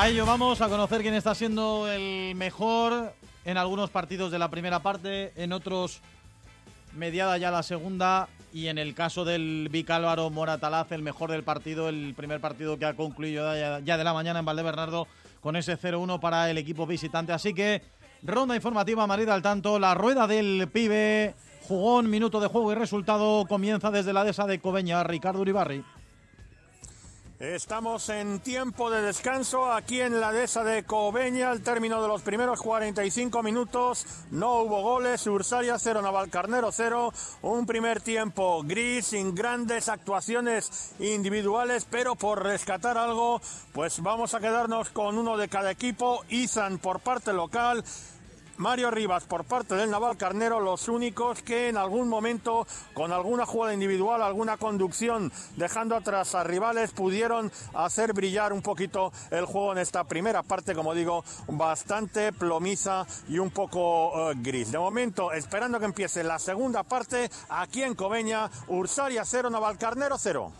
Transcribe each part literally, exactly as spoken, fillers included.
A ello vamos, a conocer quién está siendo el mejor en algunos partidos de la primera parte, en otros mediada ya la segunda, y en el caso del Vicálvaro Moratalaz, el mejor del partido, el primer partido que ha concluido ya, ya de la mañana en Valdebernardo con ese cero uno para el equipo visitante. Así que ronda informativa, Marida al tanto, la rueda del pibe, jugón, minuto de juego y resultado, comienza desde la dehesa de Cobeña, Ricardo Uribarri. Estamos en tiempo de descanso aquí en la dehesa de Cobeña. Al término de los primeros cuarenta y cinco minutos no hubo goles. Ursaria cero, Navalcarnero cero. Un primer tiempo gris, sin grandes actuaciones individuales, pero por rescatar algo, pues vamos a quedarnos con uno de cada equipo. Izan por parte local, Mario Rivas por parte del Navalcarnero, los únicos que en algún momento, con alguna jugada individual, alguna conducción, dejando atrás a rivales, pudieron hacer brillar un poquito el juego en esta primera parte, como digo, bastante plomiza y un poco uh, gris. De momento, esperando que empiece la segunda parte, aquí en Cobeña, Ursaria cero, Navalcarnero cero.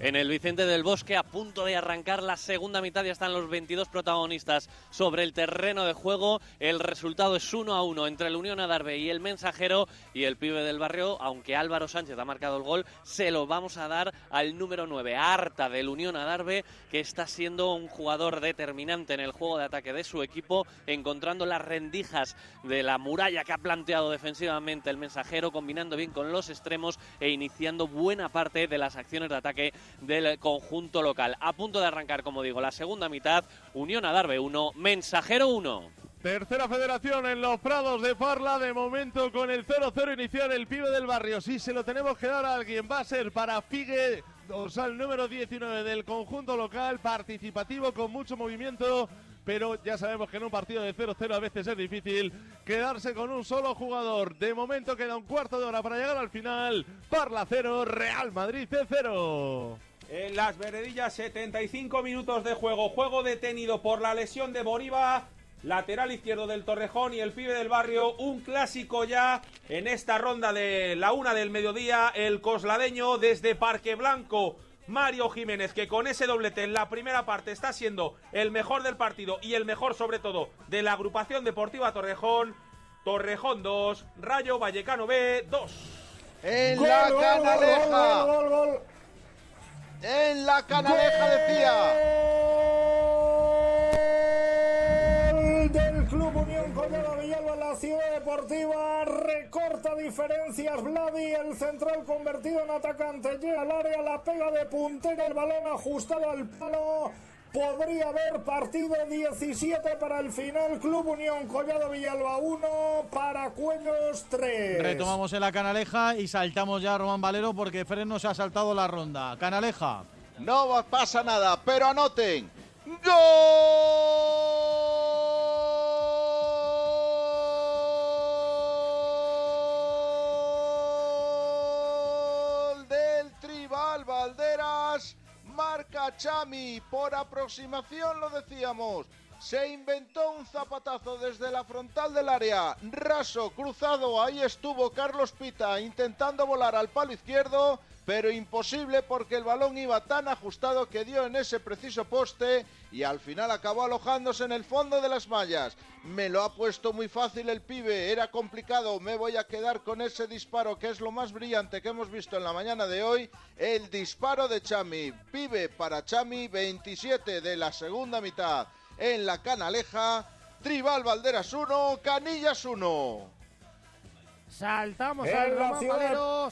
En el Vicente del Bosque, a punto de arrancar la segunda mitad, ya están los veintidós protagonistas sobre el terreno de juego. El resultado es uno a uno entre el Unión Adarve y el Mensajero, y el pibe del barrio, aunque Álvaro Sánchez ha marcado el gol, se lo vamos a dar al número nueve, Arta, del Unión Adarve, que está siendo un jugador determinante en el juego de ataque de su equipo, encontrando las rendijas de la muralla que ha planteado defensivamente el Mensajero, combinando bien con los extremos e iniciando buena parte de las acciones de ataque del conjunto local. A punto de arrancar, como digo, la segunda mitad, Unión Adarve uno, Mensajero uno. Tercera Federación en los Prados de Parla, de momento con el cero cero inicial el pibe del barrio. Si se lo tenemos que dar a alguien, va a ser para Figue, dorsal número diecinueve del conjunto local, participativo, con mucho movimiento, pero ya sabemos que en un partido de cero cero a veces es difícil quedarse con un solo jugador. De momento queda un cuarto de hora para llegar al final. Parla cero, Real Madrid cero. En las veredillas, setenta y cinco minutos de juego. Juego detenido por la lesión de Boriba, lateral izquierdo del Torrejón, y el pibe del barrio, un clásico ya en esta ronda de la una del mediodía. El cosladeño desde Parque Blanco, Mario Jiménez, que con ese doblete en la primera parte está siendo el mejor del partido y el mejor sobre todo de la agrupación deportiva Torrejón. Torrejón dos, Rayo Vallecano B dos. En gol, la canaleja. Gol, gol, gol, gol. En la canaleja decía. Gol del Club Unión Collado Villalba, la Ciudad Deportiva recorta diferencias. Vladi, el central convertido en atacante, llega al área, la pega de puntera, el balón ajustado al palo. Podría haber partido, diecisiete para el final. Club Unión Collado Villalba uno, Paracuellos tres. Retomamos en la canaleja y saltamos ya a Román Valero porque Fresno se ha saltado la ronda. Canaleja. No pasa nada, pero anoten. ¡Gol del Tribal Valderas! Marca Chami, por aproximación lo decíamos, se inventó un zapatazo desde la frontal del área, raso, cruzado, ahí estuvo Carlos Pita intentando volar al palo izquierdo, pero imposible porque el balón iba tan ajustado que dio en ese preciso poste y al final acabó alojándose en el fondo de las mallas. Me lo ha puesto muy fácil el pibe, era complicado, me voy a quedar con ese disparo que es lo más brillante que hemos visto en la mañana de hoy, el disparo de Chami. Pibe para Chami, veintisiete de la segunda mitad. En la canaleja, Tribal Valderas uno, Canillas uno. Saltamos al Román Valero.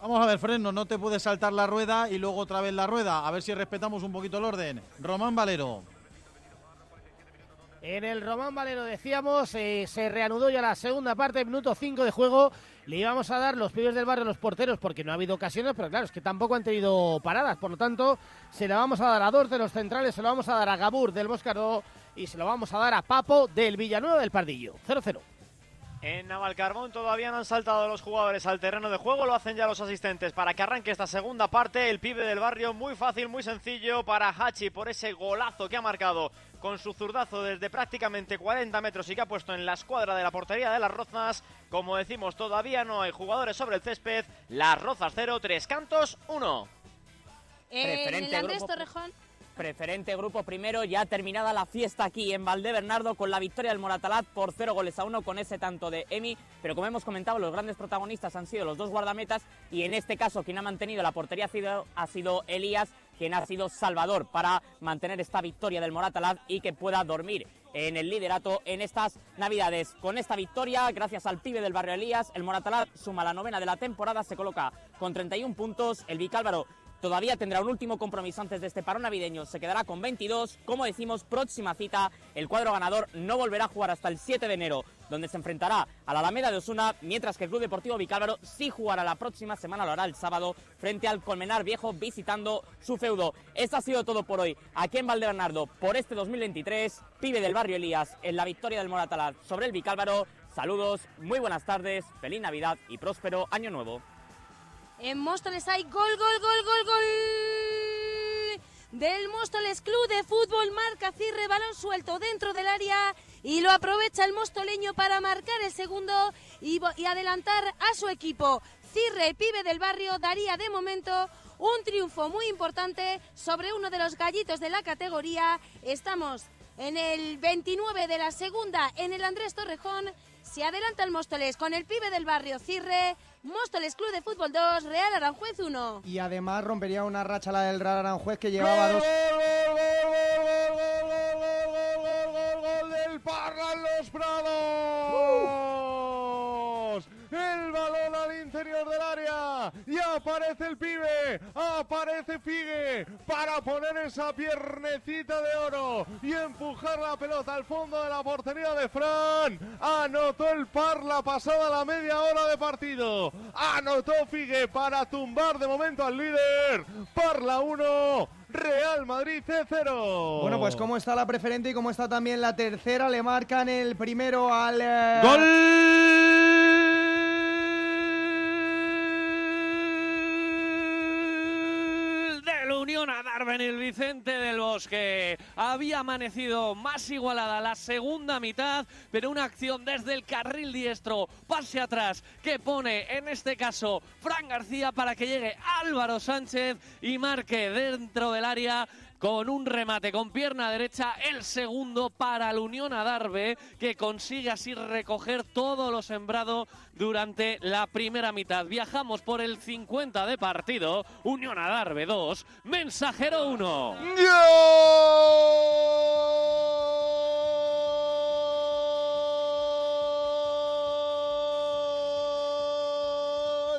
Vamos a ver, Fresno, no te puedes saltar la rueda y luego otra vez la rueda. A ver si respetamos un poquito el orden. Román Valero. En el Román Valero, decíamos, eh, se reanudó ya la segunda parte, minuto cinco de juego. Le íbamos a dar los pibes del barrio a los porteros porque no ha habido ocasiones, pero claro, es que tampoco han tenido paradas. Por lo tanto, se la vamos a dar a dos de los centrales, se la vamos a dar a Gabur del Boscardó y se lo vamos a dar a Papo del Villanueva del Pardillo. cero cero. En Navalcarbón todavía no han saltado los jugadores al terreno de juego, lo hacen ya los asistentes para que arranque esta segunda parte. El pibe del barrio, muy fácil, muy sencillo para Hachi por ese golazo que ha marcado con su zurdazo desde prácticamente cuarenta metros y que ha puesto en la escuadra de la portería de Las Rozas. Como decimos, todavía no hay jugadores sobre el césped. Las Rozas cero, Tres Cantos uno. Eh, en el Andrés Torrejón. preferente grupo primero, ya terminada la fiesta aquí en Valdebernardo con la victoria del Moratalaz por cero goles a uno con ese tanto de Emi, pero como hemos comentado, los grandes protagonistas han sido los dos guardametas y en este caso quien ha mantenido la portería ha sido, ha sido Elías, quien ha sido salvador para mantener esta victoria del Moratalaz y que pueda dormir en el liderato en estas Navidades. Con esta victoria, gracias al pibe del barrio Elías, el Moratalaz suma la novena de la temporada, se coloca con treinta y un puntos, el Vicálvaro todavía tendrá un último compromiso antes de este parón navideño, se quedará con veintidós, como decimos, próxima cita, el cuadro ganador no volverá a jugar hasta el siete de enero, donde se enfrentará a la Alameda de Osuna, mientras que el Club Deportivo Vicálvaro sí jugará la próxima semana, lo hará el sábado, frente al Colmenar Viejo, visitando su feudo. Esto ha sido todo por hoy, aquí en Valdebernardo, por este dos mil veintitrés, pibe del barrio Elías, en la victoria del Moratalaz sobre el Vicálvaro, saludos, muy buenas tardes, feliz Navidad y próspero Año Nuevo. En Móstoles hay gol, gol, gol, gol, gol del Móstoles Club de Fútbol. Marca Cirre, balón suelto dentro del área y lo aprovecha el mostoleño para marcar el segundo y, y adelantar a su equipo. Cirre, el pibe del barrio, daría de momento un triunfo muy importante sobre uno de los gallitos de la categoría. Estamos en el veintinueve de la segunda, en el Andrés Torrejón. Se adelanta el Móstoles con el pibe del barrio Cirre. Móstoles Club de Fútbol dos, Real Aranjuez uno. Y además rompería una racha la del Real Aranjuez que llevaba dos... ¡Gol del Parra en los Prados! Uh. El balón al interior del área y aparece el pibe, aparece Figue para poner esa piernecita de oro y empujar la pelota al fondo de la portería de Fran. Anotó el Parla pasada la media hora de partido, anotó Figue para tumbar de momento al líder. Parla uno, Real Madrid cero. Bueno, pues cómo está la preferente y cómo está también la tercera, le marcan el primero al... Eh... ¡Gol! Unión Adarve en el Vicente del Bosque. Había amanecido más igualada la segunda mitad, pero una acción desde el carril diestro, pase atrás, que pone en este caso Fran García para que llegue Álvaro Sánchez y marque dentro del área con un remate con pierna derecha el segundo para el Unión Adarve, que consigue así recoger todo lo sembrado durante la primera mitad. Viajamos por el cincuenta de partido, Unión Adarve dos, Mensajero uno.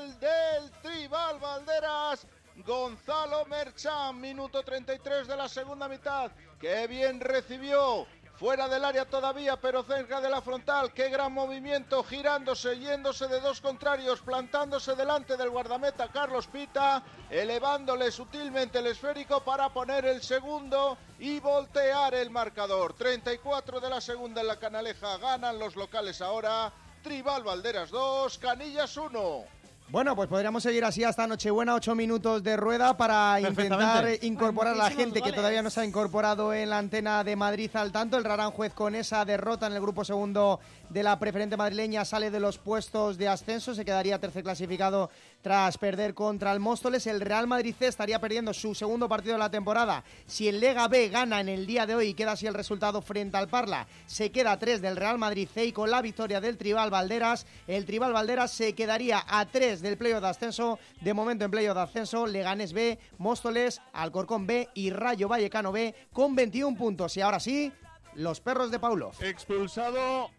¡Gol del Tribal Valderas! Gonzalo Merchán, minuto treinta y tres de la segunda mitad. ¡Qué bien recibió! Fuera del área todavía, pero cerca de la frontal. ¡Qué gran movimiento! Girándose, yéndose de dos contrarios, plantándose delante del guardameta Carlos Pita, elevándole sutilmente el esférico para poner el segundo y voltear el marcador. treinta y cuatro de la segunda en la Canaleja. Ganan los locales ahora. Tribal Valderas dos, Canillas uno. Bueno, pues podríamos seguir así hasta Nochebuena, ocho minutos de rueda para intentar incorporar a la gente que todavía no se ha incorporado en la antena de Madrid al tanto. El Real Aranjuez con esa derrota en el grupo segundo de la preferente madrileña sale de los puestos de ascenso, se quedaría tercer clasificado tras perder contra el Móstoles. El Real Madrid C estaría perdiendo su segundo partido de la temporada. Si el Lega B gana en el día de hoy y queda así el resultado frente al Parla, se queda tres del Real Madrid C y con la victoria del Tribal Valderas, el Tribal Valderas se quedaría a tres del playoff de ascenso. De momento en playoff de ascenso, Leganés B, Móstoles, Alcorcón B y Rayo Vallecano B con veintiún puntos. Y ahora sí, los perros de Paulo. Expulsado,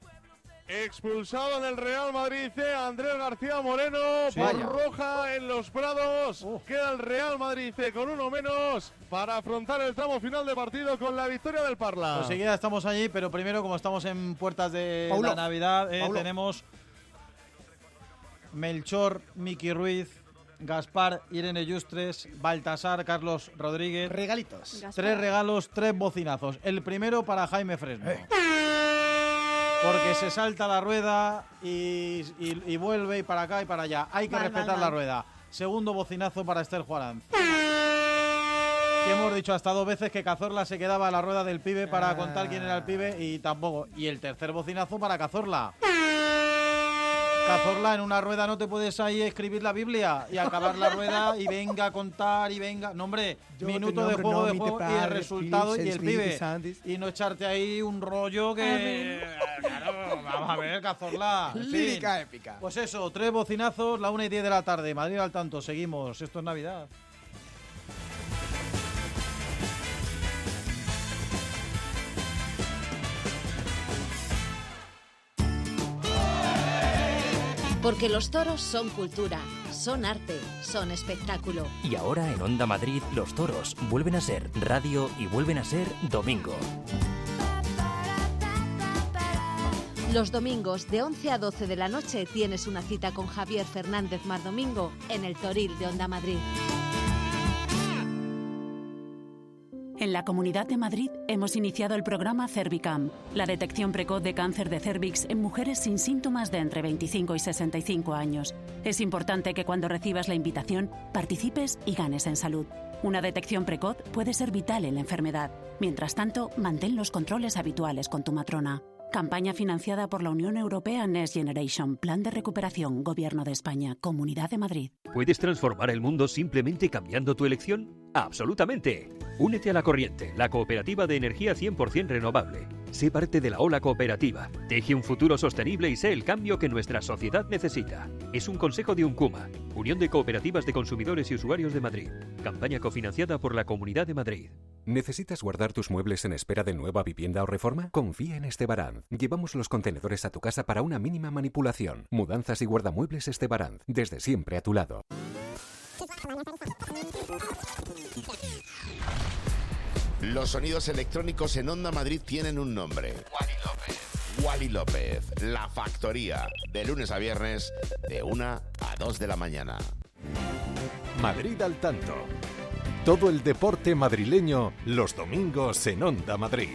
expulsado en el Real Madrid C, Andrés García Moreno, sí, por vaya. Roja en los Prados. Uh. Queda el Real Madrid C con uno menos para afrontar el tramo final de partido con la victoria del Parla. Pues seguida estamos allí, pero primero, como estamos en puertas de Paulo, la Navidad, eh, tenemos... Melchor, Miki Ruiz, Gaspar, Irene Yustres, Baltasar, Carlos Rodríguez. Regalitos. Gaspar. Tres regalos, tres bocinazos. El primero para Jaime Fresno. Eh. Porque se salta la rueda y, y, y vuelve y para acá y para allá. Hay que mal, respetar mal, mal. la rueda. Segundo bocinazo para Esther Juarán. Que hemos dicho hasta dos veces que Cazorla se quedaba a la rueda del pibe para ah. contar quién era el pibe y tampoco. Y el tercer bocinazo para Cazorla. Cazorla, en una rueda no te puedes ahí escribir la Biblia y acabar la rueda y venga a contar y venga. No, hombre, yo minutos de juego de juego y el resultado y el pibe. Y no echarte ahí un rollo que... Claro, vamos a ver, Cazorla. En fin, lírica épica. Pues eso, tres bocinazos, la una y diez de la tarde. Madrid al tanto, seguimos. Esto es Navidad. Porque los toros son cultura, son arte, son espectáculo. Y ahora en Onda Madrid, los toros vuelven a ser radio y vuelven a ser domingo. Los domingos de once a doce de la noche tienes una cita con Javier Fernández Mardomingo en el Toril de Onda Madrid. En la Comunidad de Madrid hemos iniciado el programa Cervicam, la detección precoz de cáncer de cervix en mujeres sin síntomas de entre veinticinco y sesenta y cinco años. Es importante que cuando recibas la invitación participes y ganes en salud. Una detección precoz puede ser vital en la enfermedad. Mientras tanto, mantén los controles habituales con tu matrona. Campaña financiada por la Unión Europea Next Generation, Plan de Recuperación, Gobierno de España, Comunidad de Madrid. ¿Puedes transformar el mundo simplemente cambiando tu elección? ¡Absolutamente! Únete a La Corriente, la cooperativa de energía cien por ciento renovable. Sé parte de la ola cooperativa. Teje un futuro sostenible y sé el cambio que nuestra sociedad necesita. Es un consejo de UNCUMA, Unión de Cooperativas de Consumidores y Usuarios de Madrid. Campaña cofinanciada por la Comunidad de Madrid. ¿Necesitas guardar tus muebles en espera de nueva vivienda o reforma? Confía en Estebaranz. Llevamos los contenedores a tu casa para una mínima manipulación. Mudanzas y guardamuebles Estebaranz. Desde siempre a tu lado. Los sonidos electrónicos en Onda Madrid tienen un nombre. Wally López. Wally López. La Factoría. De lunes a viernes, de una a dos de la mañana. Madrid al tanto. Todo el deporte madrileño los domingos en Onda Madrid.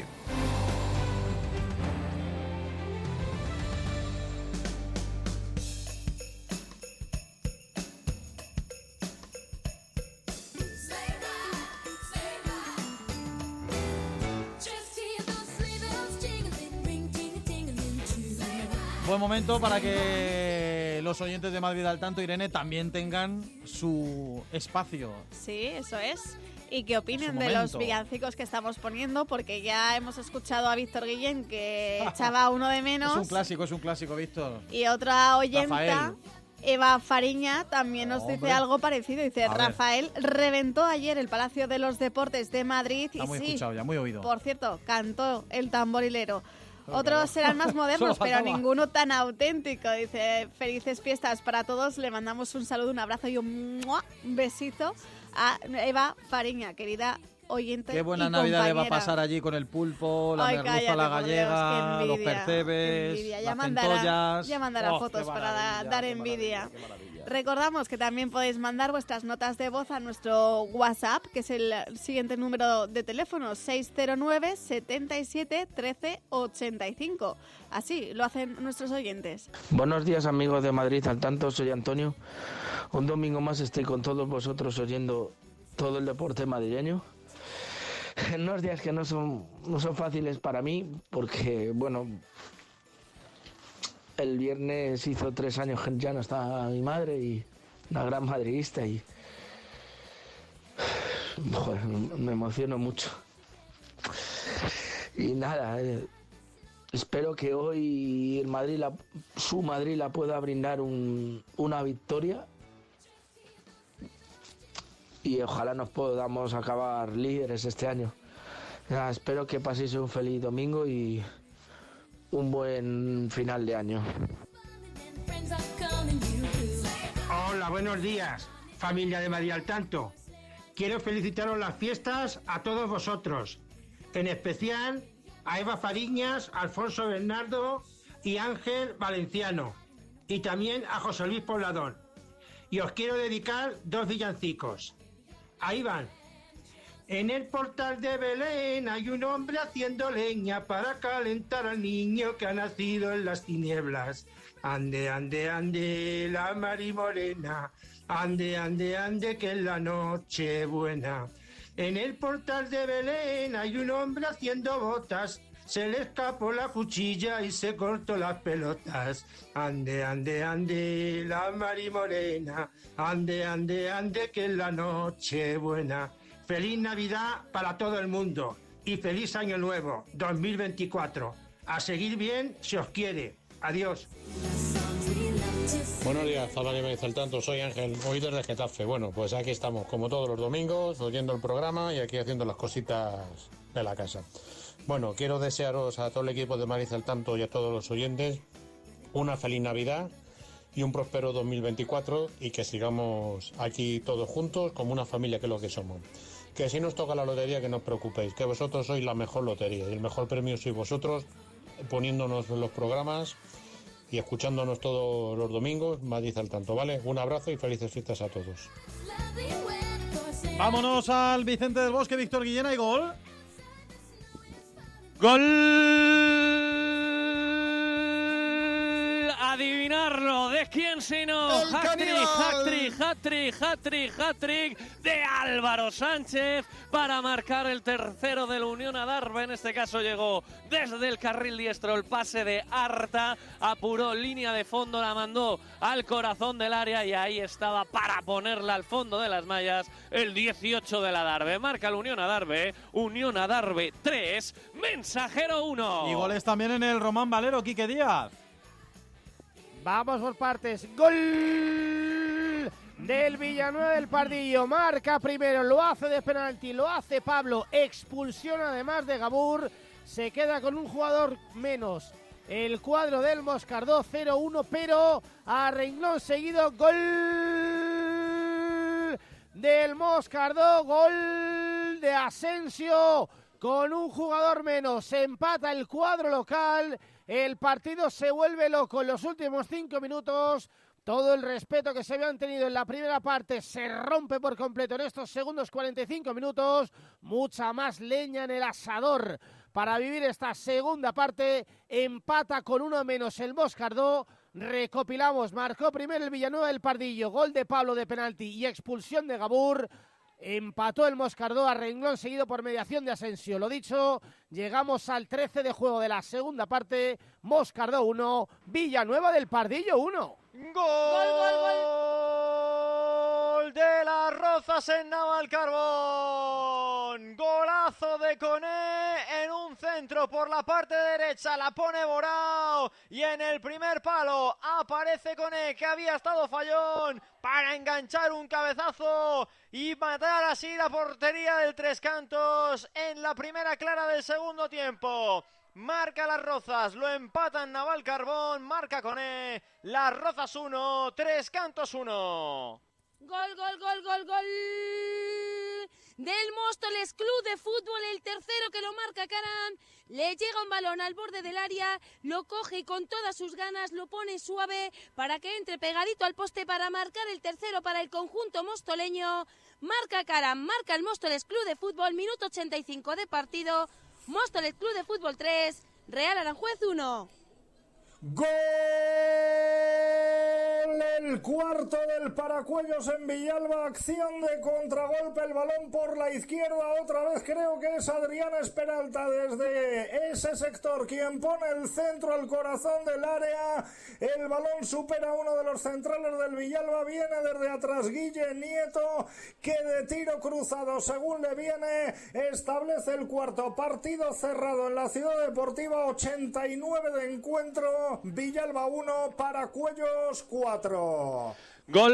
Buen momento para que los oyentes de Madrid al tanto, Irene, también tengan su espacio. Sí, eso es. Y que opinen de los villancicos que estamos poniendo, porque ya hemos escuchado a Víctor Guillén, que echaba uno de menos. Es un clásico, es un clásico, Víctor. Y otra oyenta, Rafael. Eva Fariña, también nos Hombre. dice algo parecido. Dice, a Rafael ver. reventó ayer el Palacio de los Deportes de Madrid. Está y muy sí, escuchado ya, muy oído. Por cierto, cantó el tamborilero. Otros serán más modernos, pero ninguno tan auténtico. Dice, felices fiestas para todos. Le mandamos un saludo, un abrazo y un besito a Eva Fariña, querida oyente. Qué buena y Navidad le va a pasar allí con el pulpo, la merluza, la gallega, envidia, los percebes, las centollas. Ya mandará oh, fotos para dar envidia. Recordamos que también podéis mandar vuestras notas de voz a nuestro WhatsApp, que es el siguiente número de teléfono, seis cero nueve, setenta y siete, trece, ochenta y cinco. Así lo hacen nuestros oyentes. Buenos días, amigos de Madrid al tanto, soy Antonio. Un domingo más estoy con todos vosotros oyendo todo el deporte madrileño. En unos días que no son, no son fáciles para mí, porque, bueno... El viernes hizo tres años que ya no está mi madre, y una gran madridista, y joder, me emociono mucho. Y nada, eh, espero que hoy el Madrid, la, su Madrid la pueda brindar un, una victoria, y ojalá nos podamos acabar líderes este año. Nada, espero que paséis un feliz domingo y un buen final de año. Hola, buenos días, familia de Madrid al tanto. Quiero felicitaros las fiestas a todos vosotros, en especial a Eva Fariñas, Alfonso Bernardo y Ángel Valenciano, y también a José Luis Pobladón. Y os quiero dedicar dos villancicos. Ahí van. En el portal de Belén hay un hombre haciendo leña para calentar al niño que ha nacido en las tinieblas. Ande, ande, ande, la marimorena. Ande, ande, ande, que es la noche buena. En el portal de Belén hay un hombre haciendo botas se le escapó la cuchilla y se cortó las pelotas. Ande, ande, ande, la marimorena, ande, ande, ande, que es la noche buena. Feliz Navidad para todo el mundo y feliz Año Nuevo, dos mil veinticuatro. A seguir bien, si os quiere. Adiós. Buenos días, hola que me dice el tanto, soy Ángel, hoy desde Getafe. Bueno, pues aquí estamos, como todos los domingos, oyendo el programa y aquí haciendo las cositas de la casa. Bueno, quiero desearos a todo el equipo de Madrid al tanto y a todos los oyentes una feliz Navidad y un próspero dos mil veinticuatro y que sigamos aquí todos juntos como una familia, que es lo que somos. Que si nos toca la lotería, que no os preocupéis, que vosotros sois la mejor lotería y el mejor premio sois vosotros, poniéndonos los programas y escuchándonos todos los domingos, Madrid al tanto, ¿vale? Un abrazo y felices fiestas a todos. Vámonos al Vicente del Bosque, Víctor Guillena, y gol. ¡Gol! Adivinarlo, ¿de quién sino? Hat-trick, hat-trick, hat-trick, hat-trick, hat-trick de Álvaro Sánchez para marcar el tercero de la Unión Adarve. En este caso llegó desde el carril diestro el pase de Arta, apuró línea de fondo, la mandó al corazón del área y ahí estaba para ponerla al fondo de las mallas el dieciocho de la Adarve. Marca la Unión Adarve, Unión Adarve tres, Mensajero uno. Y goles también en el Román Valero, Quique Díaz. Vamos por partes. ¡Gol! Del Villanueva del Pardillo, marca primero, lo hace de penalti, lo hace Pablo, expulsión además de Gabur, se queda con un jugador menos el cuadro del Moscardó, cero uno, pero a renglón seguido, gol del Moscardó, gol de Asensio, con un jugador menos, se empata el cuadro local, el partido se vuelve loco en los últimos cinco minutos. Todo el respeto que se habían tenido en la primera parte se rompe por completo en estos segundos cuarenta y cinco minutos. Mucha más leña en el asador para vivir esta segunda parte. Empata con uno menos el Moscardó. Recopilamos, marcó primero el Villanueva del Pardillo. Gol de Pablo de penalti y expulsión de Gabur. Empató el Moscardó a renglón seguido por mediación de Asensio. Lo dicho, llegamos al trece de juego de la segunda parte. Moscardó uno, Villanueva del Pardillo uno. ¡Gol! ¡Gol, gol, gol! De las Rozas en Navalcarbón. Golazo de Coné en un centro por la parte derecha. La pone Borao y en el primer palo aparece Coné, que había estado fallón, para enganchar un cabezazo y matar así la portería del Tres Cantos en la primera clara del segundo tiempo. Marca las Rozas, lo empatan Navalcarbón, marca Coné, las Rozas uno, Tres Cantos uno. Gol, gol, gol, gol, gol del Móstoles Club de Fútbol, el tercero que lo marca Karam. Le llega un balón al borde del área, lo coge y con todas sus ganas lo pone suave para que entre pegadito al poste para marcar el tercero para el conjunto mostoleño. Marca Karam, marca el Móstoles Club de Fútbol, minuto ochenta y cinco de partido. Móstoles Club de Fútbol tres, Real Aranjuez uno. ¡Gol! El cuarto del Paracuellos en Villalba, acción de contragolpe, el balón por la izquierda, otra vez creo que es Adrián Esperalta desde ese sector quien pone el centro al corazón del área, el balón supera uno de los centrales del Villalba, viene desde atrás Guille Nieto, que de tiro cruzado según le viene, establece el cuarto. Partido cerrado en la Ciudad Deportiva, ochenta y nueve de encuentro, Villalba uno, Paracuellos cuatro. Gol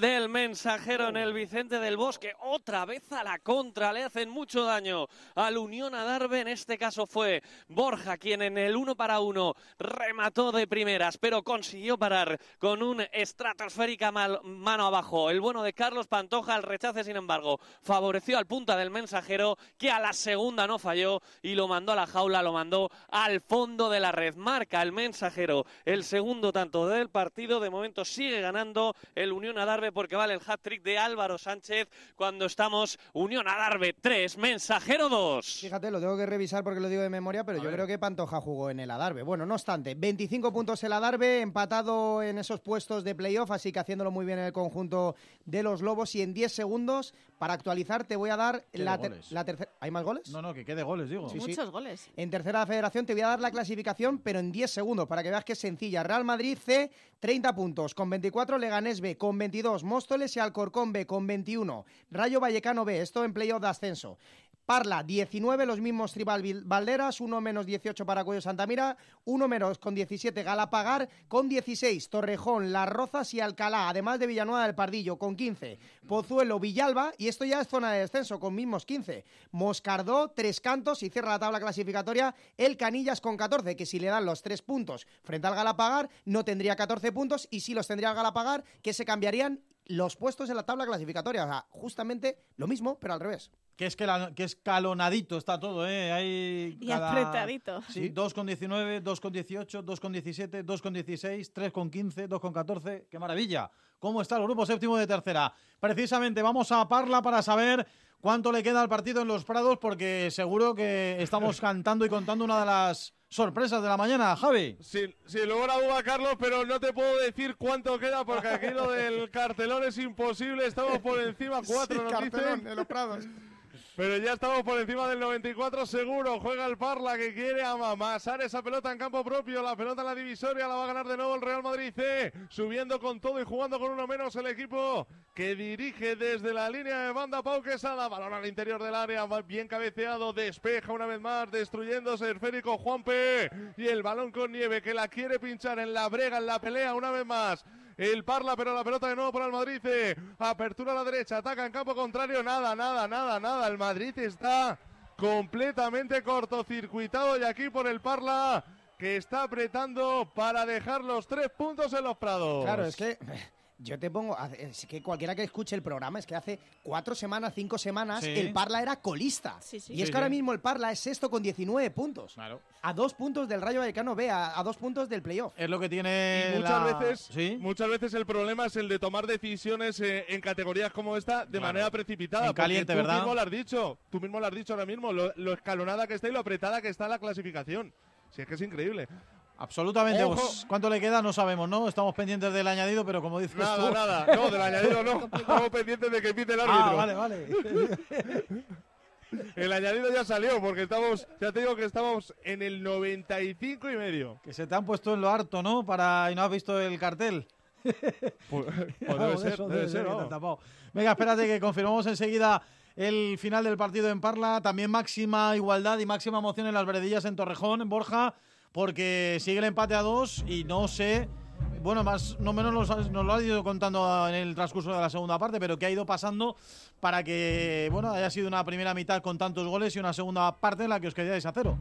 del Mensajero en el Vicente del Bosque, otra vez a la contra, le hacen mucho daño al Unión Adarve, en este caso fue Borja quien en el uno para uno remató de primeras, pero consiguió parar con un estratosférica mal, mano abajo, el bueno de Carlos Pantoja, el rechace sin embargo favoreció al punta del Mensajero, que a la segunda no falló y lo mandó a la jaula, lo mandó al fondo de la red. Marca el Mensajero el segundo tanto del partido, de momento sigue ganando el Unión Adarve porque vale el hat-trick de Álvaro Sánchez cuando estamos Unión Adarve tres, Mensajero dos. Fíjate, lo tengo que revisar porque lo digo de memoria, pero a yo ver. Creo que Pantoja jugó en el Adarve. Bueno, no obstante, veinticinco puntos el Adarve, empatado en esos puestos de playoff, así que haciéndolo muy bien en el conjunto de los Lobos. Y en diez segundos, para actualizar, te voy a dar la, ter la tercera... ¿Hay más goles? No, no, que quede goles, digo. Sí, Muchos sí. goles. En tercera federación te voy a dar la clasificación, pero en diez segundos, para que veas que es sencilla. Real Madrid C, treinta puntos, con veinticuatro, Leganés B, con veintidós, Móstoles y Alcorcón B, con veintiuno, Rayo Vallecano B, esto en playoff de ascenso. Parla, diecinueve, los mismos Tribal Valderas, uno menos dieciocho para Cuello Santamira, uno menos con diecisiete Galapagar, con dieciséis Torrejón, Las Rozas y Alcalá, además de Villanueva del Pardillo, con quince, Pozuelo, Villalba, y esto ya es zona de descenso, con mismos quince, Moscardó, Tres Cantos, y cierra la tabla clasificatoria el Canillas con catorce, que si le dan los tres puntos frente al Galapagar, no tendría catorce puntos, y si los tendría el Galapagar, que se cambiarían los puestos en la tabla clasificatoria, o sea, justamente lo mismo, pero al revés. Que es que, la, que escalonadito está todo, ¿eh? Hay y cada, apretadito. Sí, dos con diecinueve, dos con dieciocho, dos con diecisiete, dos con dieciséis, tres con quince, dos con catorce. ¡Qué maravilla! ¿Cómo está el grupo séptimo de tercera? Precisamente vamos a Parla para saber cuánto le queda al partido en Los Prados, porque seguro que estamos cantando y contando una de las sorpresas de la mañana, Javi. Sin, sin lugar a duda, Carlos, pero no te puedo decir cuánto queda porque aquí lo del cartelón es imposible. Estamos por encima, cuatro sí, nos cartelón dicen. En Los Prados. Pero ya estamos por encima del noventa y cuatro seguro. Juega el Parla que quiere amasar esa pelota en campo propio. La pelota en la divisoria la va a ganar de nuevo el Real Madrid C. Subiendo con todo y jugando con uno menos el equipo que dirige desde la línea de banda Pau Quesada. Balón al interior del área, bien cabeceado. Despeja una vez más, destruyéndose el esférico Juanpe. Y el balón con Nieve que la quiere pinchar en la brega, en la pelea una vez más. El Parla, pero la pelota de nuevo para el Madrid. Eh. Apertura a la derecha, ataca en campo contrario. Nada, nada, nada, nada. El Madrid está completamente cortocircuitado. Y aquí por el Parla, que está apretando para dejar los tres puntos en Los Prados. Claro, es que... Yo te pongo, es que cualquiera que escuche el programa, es que hace cuatro semanas, cinco semanas, sí. el Parla era colista. Sí, sí. Y es sí, que sí. ahora mismo el Parla es sexto con diecinueve puntos. Claro. A dos puntos del Rayo Vallecano B, a, a dos puntos del playoff. Es lo que tiene. Y muchas, la... veces, ¿Sí? muchas veces el problema es el de tomar decisiones eh, en categorías como esta de claro. manera precipitada. En caliente, tú ¿verdad? Mismo lo has dicho, tú mismo lo has dicho ahora mismo, lo, lo escalonada que está y lo apretada que está la clasificación. Si es que es increíble. Absolutamente. Pues, ¿cuánto le queda? No sabemos, ¿no? Estamos pendientes del añadido, pero como dices nada, tú... Nada, nada. No, del añadido no. Estamos pendientes de que pite el árbitro. Ah, vale, vale. El añadido ya salió, porque estamos... Ya te digo que estamos en el noventa y cinco y medio. Que se te han puesto en lo harto, ¿no? Para... Y no has visto el cartel. Pues, pues debe ser, eso, debe, debe ser. ser no. Venga, espérate que confirmamos enseguida... El final del partido en Parla, también máxima igualdad y máxima emoción en las veredillas en Torrejón, en Borja, porque sigue el empate a dos y no sé, bueno, más no menos nos, nos lo ha ido contando en el transcurso de la segunda parte, pero que ha ido pasando para que, bueno, haya sido una primera mitad con tantos goles y una segunda parte en la que os quedáis a cero.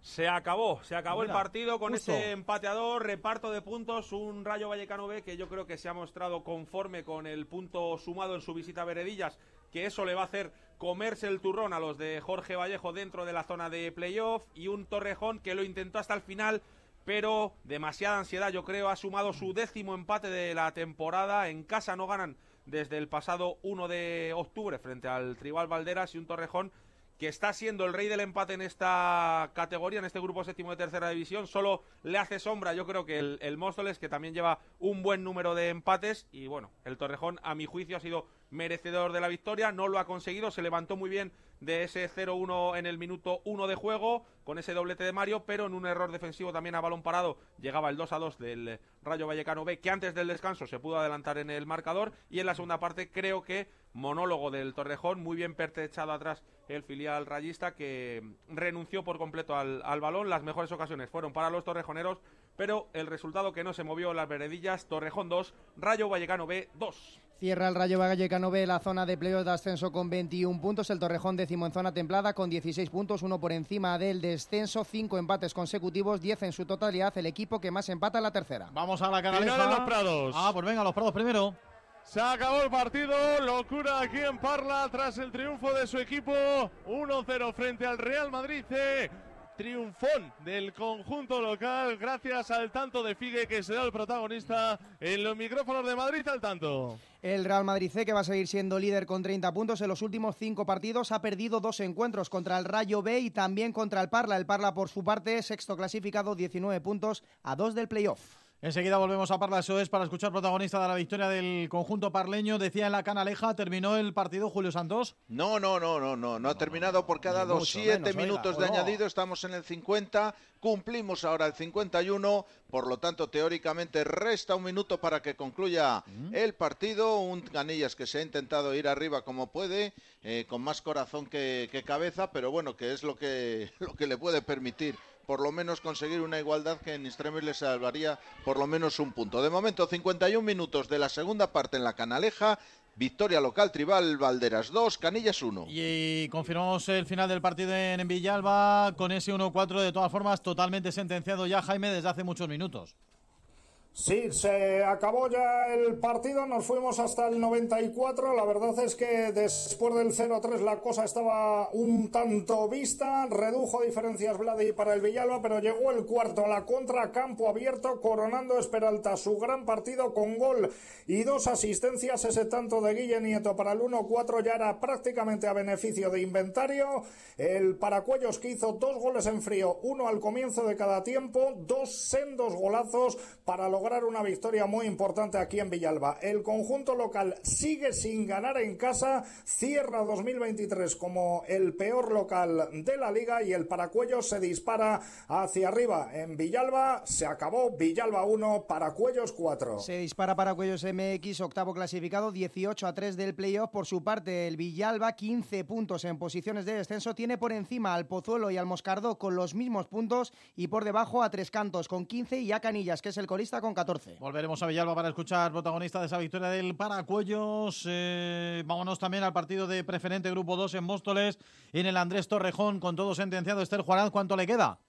Se acabó, se acabó Mira, el partido con justo. Ese empateador, reparto de puntos, un Rayo Vallecano B que yo creo que se ha mostrado conforme con el punto sumado en su visita a Veredillas, que eso le va a hacer comerse el turrón a los de Jorge Vallejo dentro de la zona de playoff, y un Torrejón que lo intentó hasta el final, pero demasiada ansiedad yo creo, ha sumado su décimo empate de la temporada, en casa no ganan desde el pasado uno de octubre frente al Tribal Valderas, y un Torrejón que está siendo el rey del empate en esta categoría, en este grupo séptimo de tercera división. Solo le hace sombra, yo creo que el, el Móstoles, que también lleva un buen número de empates, y bueno, el Torrejón, a mi juicio, ha sido merecedor de la victoria, no lo ha conseguido, se levantó muy bien de ese cero uno en el minuto uno de juego, con ese doblete de Mario, pero en un error defensivo también a balón parado, llegaba el dos a dos del Rayo Vallecano B, que antes del descanso se pudo adelantar en el marcador, y en la segunda parte creo que monólogo del Torrejón, muy bien pertrechado atrás el filial rayista, que renunció por completo al, al balón, las mejores ocasiones fueron para los torrejoneros, pero el resultado que no se movió en las veredillas, Torrejón dos, Rayo Vallecano B dos. Cierra el Rayo Vallecano B la zona de playoff de ascenso con veintiuno puntos, el Torrejón décimo en zona templada con dieciséis puntos, uno por encima del descenso, cinco empates consecutivos, diez en su totalidad, el equipo que más empata en la tercera. Vamos a la canaleja. Final de Los Prados. Ah, pues venga, Los Prados primero. Se acabó el partido, locura aquí en Parla tras el triunfo de su equipo, uno cero frente al Real Madrid C. triunfón del conjunto local gracias al tanto de Figue, que será el protagonista en los micrófonos de Madrid al tanto. El Real Madrid C, que va a seguir siendo líder con treinta puntos en los últimos cinco partidos, ha perdido dos encuentros contra el Rayo B y también contra el Parla. El Parla, por su parte, sexto clasificado, diecinueve puntos a dos del playoff. Enseguida volvemos a Parla Soes para escuchar protagonista de la victoria del conjunto parleño. Decía en la Canaleja, ¿terminó el partido, Julio Santos? No, no, no, no, no, no ha no, terminado porque ha dado siete minutos oiga, de no. añadido, estamos en el cincuenta, cumplimos ahora el cincuenta y uno, por lo tanto teóricamente resta un minuto para que concluya ¿Mm? el partido. Un Canillas que se ha intentado ir arriba como puede, eh, con más corazón que, que cabeza, pero bueno, que es lo que, lo que le puede permitir por lo menos conseguir una igualdad que en extremis le salvaría por lo menos un punto. De momento, cincuenta y un minutos de la segunda parte en la Canaleja. Victoria local tribal, Valderas dos, Canillas uno. Y confirmamos el final del partido en Villalba con ese uno cuatro, de todas formas totalmente sentenciado ya, Jaime, desde hace muchos minutos. Sí, se acabó ya el partido, nos fuimos hasta el noventa y cuatro, la verdad es que después del cero tres la cosa estaba un tanto vista, redujo diferencias Vladi para el Villalba, pero llegó el cuarto a la contra, campo abierto, coronando Esperalta su gran partido con gol y dos asistencias, ese tanto de Guille Nieto para el uno cuatro ya era prácticamente a beneficio de Inventario, el Paracuellos que hizo dos goles en frío, uno al comienzo de cada tiempo, dos sendos golazos para los lograr una victoria muy importante aquí en Villalba. El conjunto local sigue sin ganar en casa, cierra dos mil veintitrés como el peor local de la liga y el Paracuellos se dispara hacia arriba. En Villalba se acabó, Villalba uno, Paracuellos cuatro. Se dispara Paracuellos M X, octavo clasificado, dieciocho a tres del playoff. Por su parte, el Villalba, quince puntos en posiciones de descenso, tiene por encima al Pozuelo y al Moscardó con los mismos puntos y por debajo a Tres Cantos con quince y a Canillas, que es el colista, con catorce. Volveremos a Villalba para escuchar protagonista de esa victoria del Paracuellos. Eh, vámonos también al partido de preferente Grupo dos en Móstoles, en el Andrés Torrejón, con todo sentenciado. Esther Juarán, ¿cuánto le queda?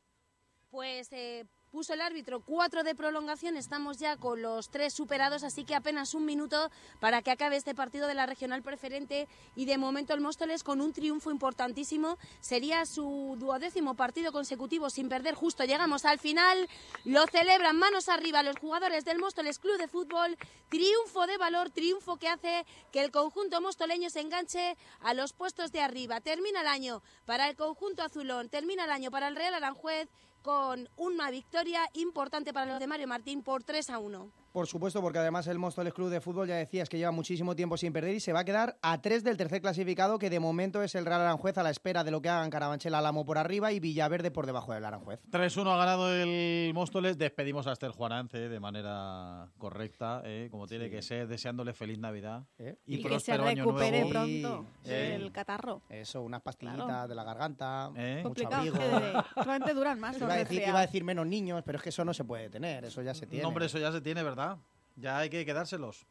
Pues eh, puso el árbitro cuatro de prolongación, estamos ya con los tres superados, así que apenas un minuto para que acabe este partido de la regional preferente y de momento el Móstoles con un triunfo importantísimo, sería su duodécimo partido consecutivo sin perder, justo llegamos al final, lo celebran manos arriba los jugadores del Móstoles Club de Fútbol, triunfo de valor, triunfo que hace que el conjunto mostoleño se enganche a los puestos de arriba, termina el año para el conjunto azulón, termina el año para el Real Aranjuez, con una victoria importante para los de Mario Martín por tres a uno. Por supuesto, porque además el Móstoles Club de Fútbol, ya decías que lleva muchísimo tiempo sin perder y se va a quedar a tres del tercer clasificado, que de momento es el Real Aranjuez, a la espera de lo que hagan Carabanchel Álamo por arriba y Villaverde por debajo del Aranjuez. tres uno ha ganado el Móstoles, despedimos a Esther Juanance de manera correcta, eh, como tiene sí. que ser, deseándole feliz Navidad. ¿Eh? Y, y que se recupere pronto y... eh. el catarro. Eso, unas pastillitas claro. de la garganta, ¿eh? Mucho abrigo. Solamente duran más. Iba a, decir, iba a decir menos niños, pero es que eso no se puede tener, eso ya se tiene. No, hombre, eso ya se tiene, ¿verdad? Ya hay que quedárselos.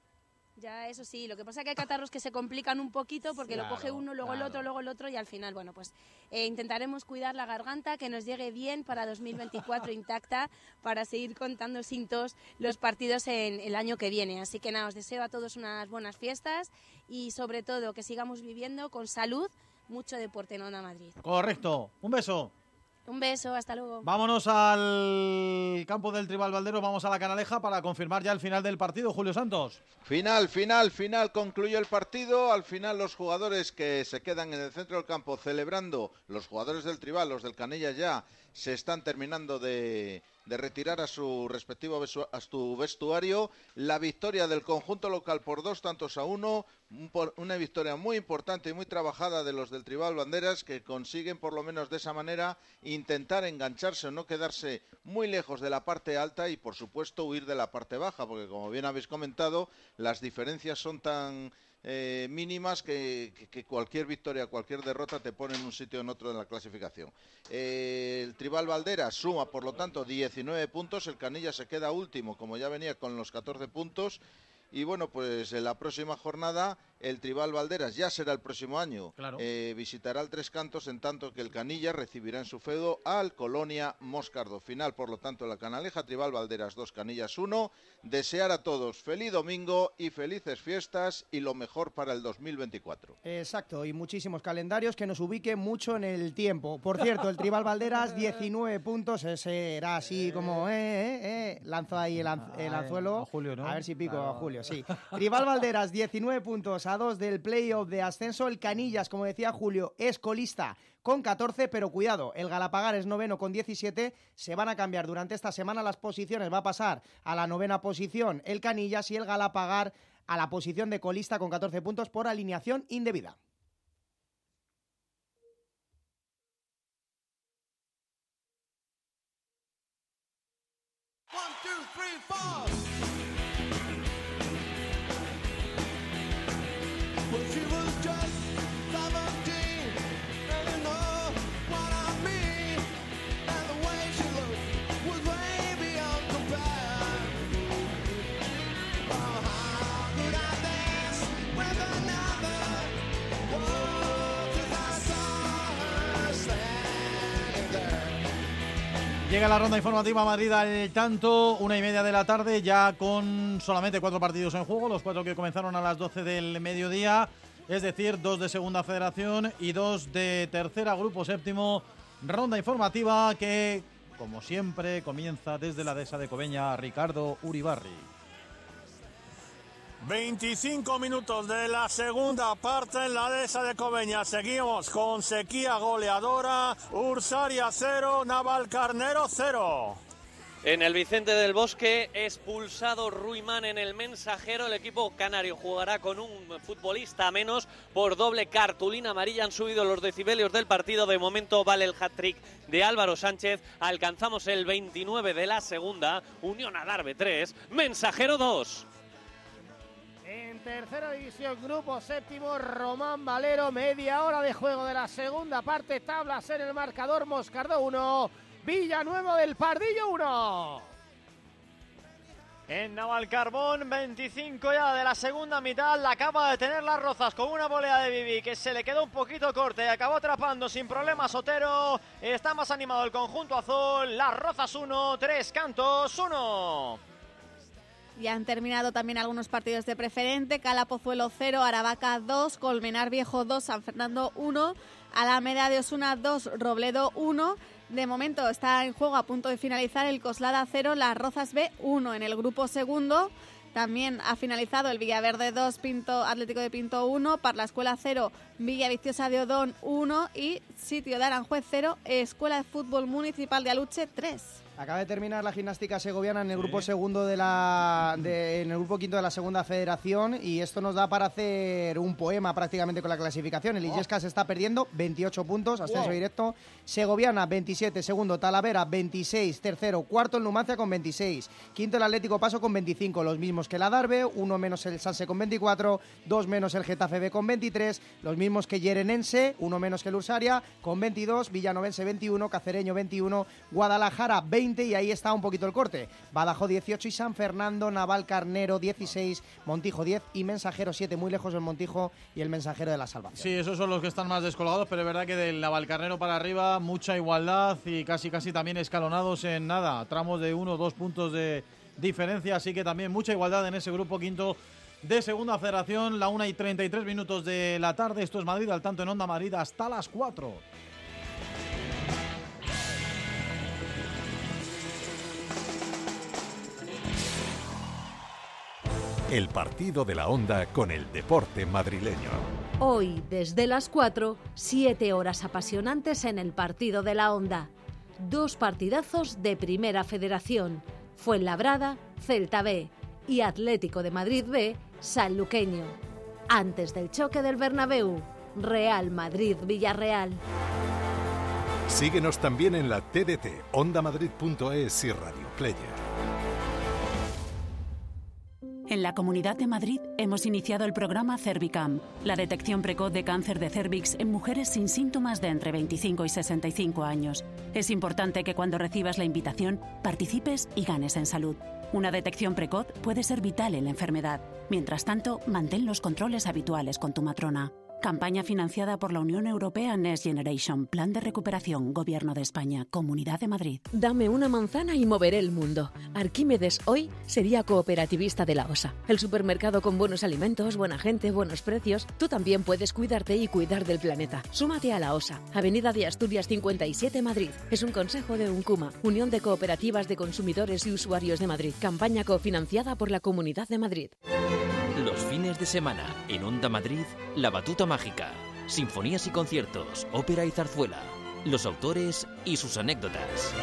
Ya, eso sí, lo que pasa es que hay catarros que se complican un poquito porque claro, lo coge uno, luego claro. el otro, luego el otro y al final, bueno, pues eh, intentaremos cuidar la garganta, que nos llegue bien para dos mil veinticuatro intacta, para seguir contando sin tos los partidos en el año que viene. Así que nada, os deseo a todos unas buenas fiestas y sobre todo que sigamos viviendo con salud, mucho deporte en Onda Madrid. Correcto, un beso. Un beso, hasta luego. Vámonos al campo del Tribal Valderos, vamos a la Canaleja para confirmar ya el final del partido, Julio Santos. Final, final, final, concluyó el partido. Al final los jugadores que se quedan en el centro del campo celebrando, los jugadores del Tribal, los del Canilla ya, se están terminando de... de retirar a su respectivo a su vestuario. La victoria del conjunto local por dos tantos a uno, una victoria muy importante y muy trabajada de los del Tribal Banderas, que consiguen por lo menos de esa manera intentar engancharse o no quedarse muy lejos de la parte alta y por supuesto huir de la parte baja, porque como bien habéis comentado, las diferencias son tan... Eh, mínimas que, que, que cualquier victoria, cualquier derrota te pone en un sitio o en otro en la clasificación. Eh, el Tribal Valderas suma por lo tanto diecinueve puntos, el Canilla se queda último como ya venía con los catorce puntos Y bueno, pues en la próxima jornada el Tribal Valderas, ya será el próximo año, claro. eh, visitará el Tres Cantos, en tanto que el Canillas recibirá en su feudo al Colonia Moscardo. Final, por lo tanto, la Canaleja, Tribal Valderas dos, Canillas uno. Desear a todos feliz domingo y felices fiestas y lo mejor para el dos mil veinticuatro. Exacto, y muchísimos calendarios que nos ubiquen mucho en el tiempo. Por cierto, el Tribal Valderas diecinueve puntos, ese era así como, eh, eh, eh. lanzo ahí el, anz el anzuelo, a, Julio, ¿no? A ver si pico claro. a Julio, sí. Tribal Valderas diecinueve puntos, a dos del playoff de ascenso. El Canillas, como decía Julio, es colista con catorce, pero cuidado, el Galapagar es noveno con diecisiete, se van a cambiar durante esta semana las posiciones, va a pasar a la novena posición el Canillas y el Galapagar a la posición de colista con catorce puntos por alineación indebida. One, two, three, four. Llega la ronda informativa Madrid al tanto, una y media de la tarde, ya con solamente cuatro partidos en juego, los cuatro que comenzaron a las doce del mediodía, es decir, dos de segunda federación y dos de tercera, grupo séptimo, ronda informativa que, como siempre, comienza desde la dehesa de Cobeña, Ricardo Uribarri. veinticinco minutos de la segunda parte en la dehesa de Cobeña. Seguimos con sequía goleadora. Ursaria cero, Navalcarnero cero. En el Vicente del Bosque, expulsado Ruimán en el Mensajero. El equipo canario jugará con un futbolista menos por doble cartulina amarilla. Han subido los decibelios del partido. De momento vale el hat-trick de Álvaro Sánchez. Alcanzamos el veintinueve de la segunda. Unión Adarve tres, Mensajero dos. En tercera división, grupo séptimo, Román Valero, media hora de juego de la segunda parte, tablas en el marcador, Moscardo uno, Villanueva del Pardillo uno. En Navalcarbón, veinticinco ya de la segunda mitad, la acaba de tener las Rozas con una volea de Vivi que se le quedó un poquito corta y acabó atrapando sin problemas Otero. Está más animado el conjunto azul, las Rozas uno, Tres Cantos uno. Ya han terminado también algunos partidos de preferente. Cala Pozuelo cero, Aravaca dos, Colmenar Viejo dos, San Fernando uno, Alameda de Osuna dos, Robledo uno. De momento está en juego, a punto de finalizar, el Coslada cero, Las Rozas B uno. En el grupo segundo también ha finalizado el Villaverde dos, Pinto, Atlético de Pinto uno, Parlascuela cero, Villa Viciosa de Odón uno y Sitio de Aranjuez cero, Escuela de Fútbol Municipal de Aluche tres. Acaba de terminar la gimnástica segoviana en el grupo segundo de la, de, en el grupo quinto de la segunda federación y esto nos da para hacer un poema prácticamente con la clasificación. El Illescas está perdiendo veintiocho puntos, ascenso wow. directo. Segoviana veintisiete, segundo Talavera veintiséis, tercero, cuarto el Numancia con veintiséis, quinto el Atlético Paso con veinticinco, los mismos que el Adarve, uno menos el Sanse con veinticuatro, dos menos el Getafe B con veintitrés, los mismos que Yerenense, uno menos que el Ursaria con veintidós, Villanovense veintiuno, Cacereño veintiuno, Guadalajara veinte. Y ahí está un poquito el corte. Badajoz dieciocho y San Fernando, Navalcarnero dieciséis, Montijo diez y Mensajero siete. Muy lejos el Montijo y el Mensajero de la Salvación. Sí, esos son los que están más descolgados, pero es verdad que del Navalcarnero para arriba mucha igualdad y casi casi también escalonados en nada. Tramos de uno o dos puntos de diferencia, así que también mucha igualdad en ese grupo quinto de segunda federación. La una y treinta y tres minutos de la tarde. Esto es Madrid al tanto en Onda Madrid hasta las cuatro. El partido de la Onda con el deporte madrileño. Hoy, desde las cuatro, siete horas apasionantes en el partido de la Onda. Dos partidazos de Primera Federación. Fuenlabrada, Celta B y Atlético de Madrid B, Sanluqueño. Antes del choque del Bernabéu, Real Madrid-Villarreal. Síguenos también en la T D T, onda madrid punto es y Radio Player. En la Comunidad de Madrid hemos iniciado el programa Cervicam, la detección precoz de cáncer de cervix en mujeres sin síntomas de entre veinticinco y sesenta y cinco años. Es importante que cuando recibas la invitación participes y ganes en salud. Una detección precoz puede ser vital en la enfermedad. Mientras tanto, mantén los controles habituales con tu matrona. Campaña financiada por la Unión Europea Next Generation. Plan de recuperación. Gobierno de España. Comunidad de Madrid. Dame una manzana y moveré el mundo. Arquímedes hoy sería cooperativista de la OSA. El supermercado con buenos alimentos, buena gente, buenos precios. Tú también puedes cuidarte y cuidar del planeta. Súmate a la OSA. Avenida de Asturias cincuenta y siete, Madrid. Es un consejo de UNCUMA. Unión de Cooperativas de Consumidores y Usuarios de Madrid. Campaña cofinanciada por la Comunidad de Madrid. Los fines de semana, en Onda Madrid, La Batuta Mágica, sinfonías y conciertos, ópera y zarzuela, los autores y sus anécdotas.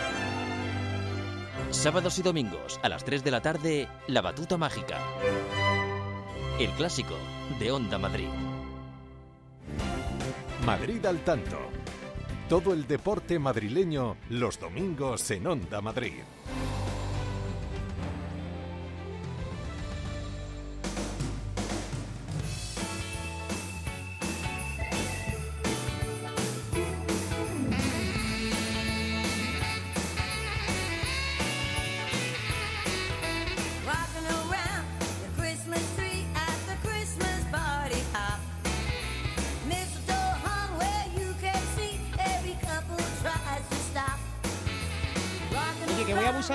Sábados y domingos, a las tres de la tarde, La Batuta Mágica, el clásico de Onda Madrid. Madrid al tanto. Todo el deporte madrileño, los domingos en Onda Madrid.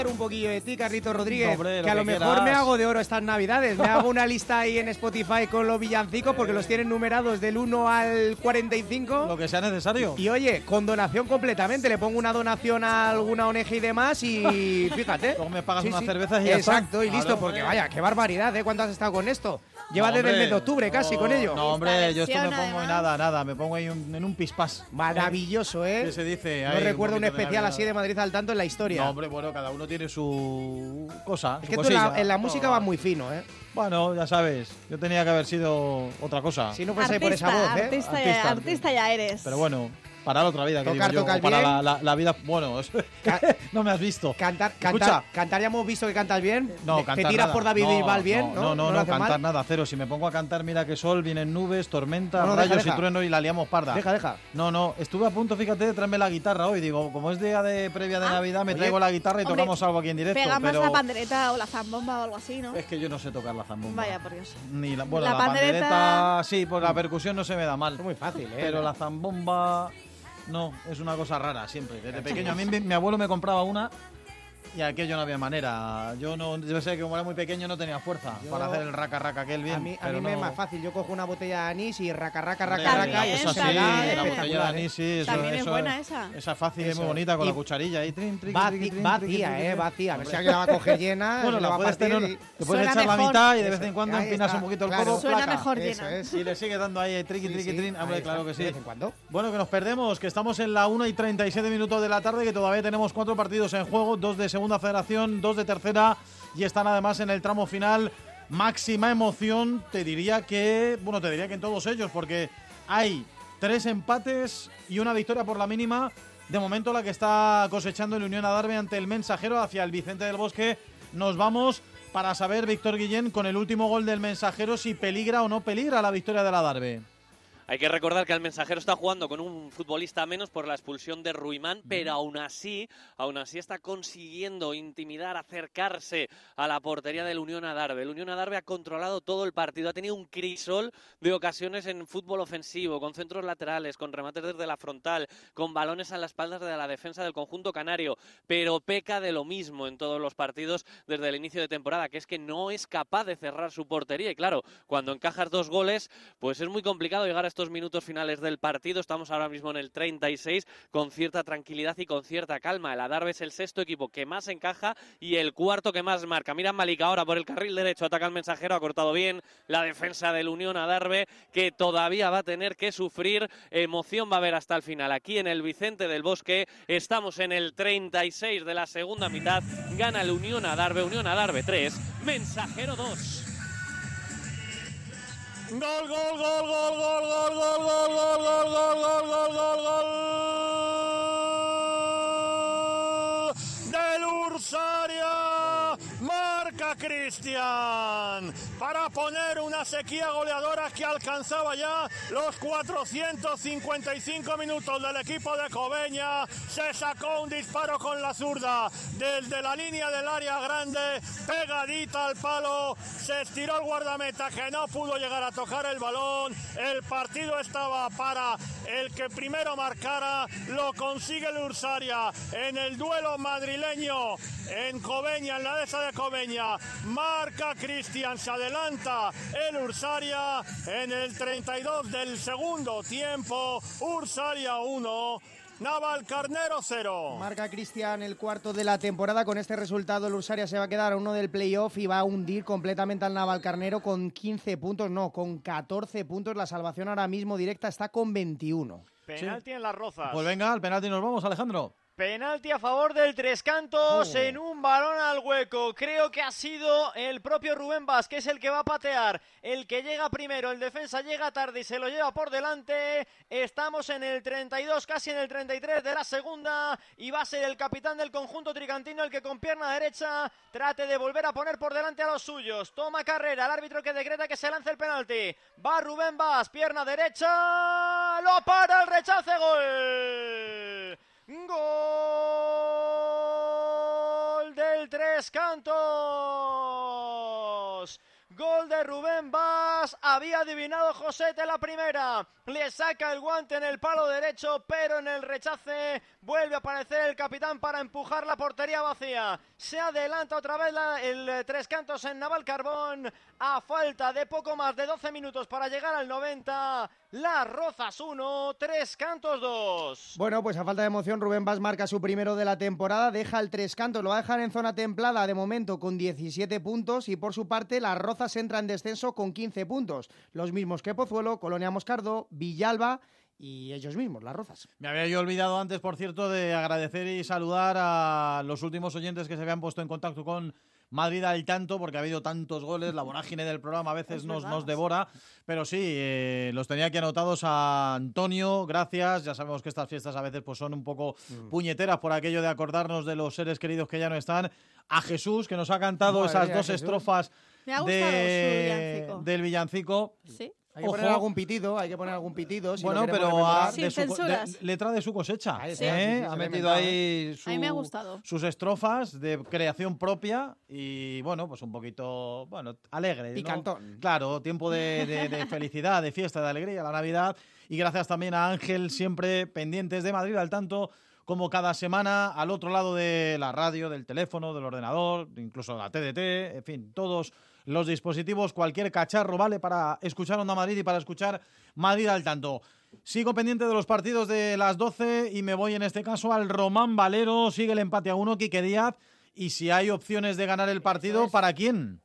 Un poquillo de ti, Carlito Rodríguez. Hombre, lo que a lo que mejor quieras. Me hago de oro estas navidades. Me hago una lista ahí en Spotify con los villancicos, eh. porque los tienen numerados del uno al cuarenta y cinco. Lo que sea necesario. Y oye, con donación completamente. Le pongo una donación a alguna O N G y demás y fíjate. Luego me pagas sí, unas sí. cervezas y ya está. Exacto, y claro, listo, porque vaya, qué barbaridad, ¿eh? ¿Cuánto has estado con esto? Lleva no, desde el mes de octubre casi no, con ello. No, hombre, yo esto me pongo en nada, nada. Me pongo ahí un, en un pispás. Maravilloso, ¿eh? ¿Qué se dice? No recuerdo un, un especial así de Madrid al tanto en la historia. No, hombre, bueno, cada uno tiene su cosa. Es su que tú la, en la música no. vas muy fino, ¿eh? Bueno, ya sabes, yo tenía que haber sido otra cosa. Si no fuese por esa voz, ¿eh? Artista, artista, ya, artista ya eres. Pero bueno, para la otra vida, que tocar, digo yo, para la, la, la vida... Bueno, no me has visto. Cantar, cantar, cantar, ya hemos visto que cantas bien. No, cantar Te tiras nada. por David no, Bisbal bien, ¿no? No, no, no, no, no cantar mal. nada, cero. Si me pongo a cantar, mira que sol, vienen nubes, tormenta, no, no, rayos deja, deja. y trueno y la liamos parda. Deja, deja. No, no, estuve a punto, fíjate, de traerme la guitarra hoy. Digo, como es día de previa de ah, Navidad, me oye, traigo la guitarra y hombre, tocamos algo aquí en directo. Pega más pero... la pandereta o la zambomba o algo así, ¿no? Es que yo no sé tocar la zambomba. Vaya, por Dios. Ni la, bueno, la, la pandereta... pandereta... Sí, pues la percusión no se me da mal. Es muy fácil, ¿eh? Pero la zambomba... No, es una cosa rara siempre. Desde pequeño a mí mi, mi abuelo me compraba una y aquello no había manera. Yo no, debe ser que como era muy pequeño no tenía fuerza yo, para hacer el raca raca aquel bien. A mí, a mí no... me es más fácil. Yo cojo una botella de anís y raca raca raca raca. raca es así, la botella de anís, sí. Eso, También eso, es buena es, esa. Esa fácil, es muy bonita con y la cucharilla y trin, trin, trin, trin, vacía, eh, vacía. No sea que la va a coger llena. Bueno, la, la va a tener. Y... Te puedes echar mejor. la mitad y de vez en cuando empinas un poquito el codo. Suena mejor llena. Y le sigue dando ahí triqui triqui trin. Hombre, claro que sí. De vez en cuando. Bueno, que nos perdemos, que estamos en la una y treinta y siete minutos de la tarde, que todavía tenemos cuatro partidos en juego, dos de segunda federación, dos de tercera, y están además en el tramo final. Máxima emoción, te diría que, bueno, te diría que en todos ellos, porque hay tres empates y una victoria por la mínima, de momento la que está cosechando el Unión Adarve ante el Mensajero. Hacia el Vicente del Bosque nos vamos para saber, Víctor Guillén, con el último gol del Mensajero, si peligra o no peligra la victoria del Adarve. Hay que recordar que el Mensajero está jugando con un futbolista menos por la expulsión de Ruimán, pero aún así, aún así está consiguiendo intimidar, acercarse a la portería del Unión Adarve. El Unión Adarve ha controlado todo el partido, ha tenido un crisol de ocasiones en fútbol ofensivo, con centros laterales, con remates desde la frontal, con balones a las espaldas de la defensa del conjunto canario, pero peca de lo mismo en todos los partidos desde el inicio de temporada, que es que no es capaz de cerrar su portería. Y claro, cuando encajas dos goles, pues es muy complicado llegar a estos minutos finales del partido. Estamos ahora mismo en el treinta y seis, con cierta tranquilidad y con cierta calma. El Adarve es el sexto equipo que más encaja y el cuarto que más marca. Mira Malika ahora por el carril derecho, ataca al Mensajero, ha cortado bien la defensa del Unión Adarve, que todavía va a tener que sufrir. Emoción va a haber hasta el final. Aquí en el Vicente del Bosque estamos en el treinta y seis de la segunda mitad. Gana el Unión Adarve, Unión Adarve tres, Mensajero dos. Gol, gol, gol, gol, gol, gol, gol, gol, gol, gol, gol, gol, gol, gol, gol, gol, del Ursaria, marca Cris Cristian para poner una sequía goleadora que alcanzaba ya los cuatrocientos cincuenta y cinco minutos del equipo de Cobeña. Se sacó un disparo con la zurda desde la línea del área grande, pegadita al palo, se estiró el guardameta que no pudo llegar a tocar el balón. El partido estaba para el que primero marcara, lo consigue el Ursaria en el duelo madrileño en Cobeña, en la dehesa de Cobeña. Marca Cristian, se adelanta el Ursaria en el treinta y dos del segundo tiempo. Ursaria uno, Navalcarnero cero. Marca Cristian el cuarto de la temporada. Con este resultado el Ursaria se va a quedar a uno del playoff y va a hundir completamente al Navalcarnero con quince puntos, no, con catorce puntos. La salvación ahora mismo directa está con veintiuno. Penalti, sí, en Las Rozas. Pues venga, al penalti nos vamos, Alejandro. Penalti a favor del Tres Cantos, oh, en un balón al hueco. Creo que ha sido el propio Rubén Vázquez el que va a patear. El que llega primero, el defensa llega tarde y se lo lleva por delante. Estamos en el treinta y dos, casi en el treinta y tres de la segunda. Y va a ser el capitán del conjunto tricantino el que con pierna derecha trate de volver a poner por delante a los suyos. Toma carrera el árbitro que decreta que se lance el penalti. Va Rubén Vázquez, pierna derecha. Lo para, el rechace, gol. Gol del Tres Cantos. Gol de Rubén Vaz. Había adivinado Josete la primera. Le saca el guante en el palo derecho, pero en el rechace vuelve a aparecer el capitán para empujar la portería vacía. Se adelanta otra vez la, el Tres Cantos en Navalcarbón. A falta de poco más de doce minutos para llegar al noventa. Las Rozas uno, Tres Cantos dos. Bueno, pues a falta de emoción, Rubén Vaz marca su primero de la temporada. Deja el Tres Cantos, lo va a dejar en zona templada de momento con diecisiete puntos. Y por su parte, Las Rozas entra en descenso con quince puntos, los mismos que Pozuelo, Colonia Moscardo, Villalba y ellos mismos, Las Rozas. Me había yo olvidado antes, por cierto, de agradecer y saludar a los últimos oyentes que se habían puesto en contacto con Madrid al tanto, porque ha habido tantos goles, la vorágine del programa a veces nos, nos devora, pero sí, eh, los tenía aquí anotados a Antonio, gracias, ya sabemos que estas fiestas a veces pues son un poco mm. puñeteras por aquello de acordarnos de los seres queridos que ya no están, a Jesús, que nos ha cantado Madre esas dos Jesús. Estrofas Me ha gustado de... su villancico. del villancico. Sí. Hay que Ojo. poner algún pitido, hay que poner algún pitido. Si bueno, no pero a, de su, de, letra de su cosecha. Sí. ¿eh? Sí, sí, sí, ha metido ahí su, a mí me ha gustado. sus estrofas de creación propia y, bueno, pues un poquito bueno alegre. Picantón. ¿No? Claro, tiempo de, de, de felicidad, de fiesta, de alegría, la Navidad. Y gracias también a Ángel, siempre pendientes de Madrid al tanto, como cada semana, al otro lado de la radio, del teléfono, del ordenador, incluso la T D T, en fin, todos los dispositivos, cualquier cacharro vale para escuchar Onda Madrid y para escuchar Madrid al tanto. Sigo pendiente de los partidos de las doce y me voy en este caso al Román Valero. Sigue el empate a uno, Quique Díaz. Y si hay opciones de ganar el partido, ¿para quién?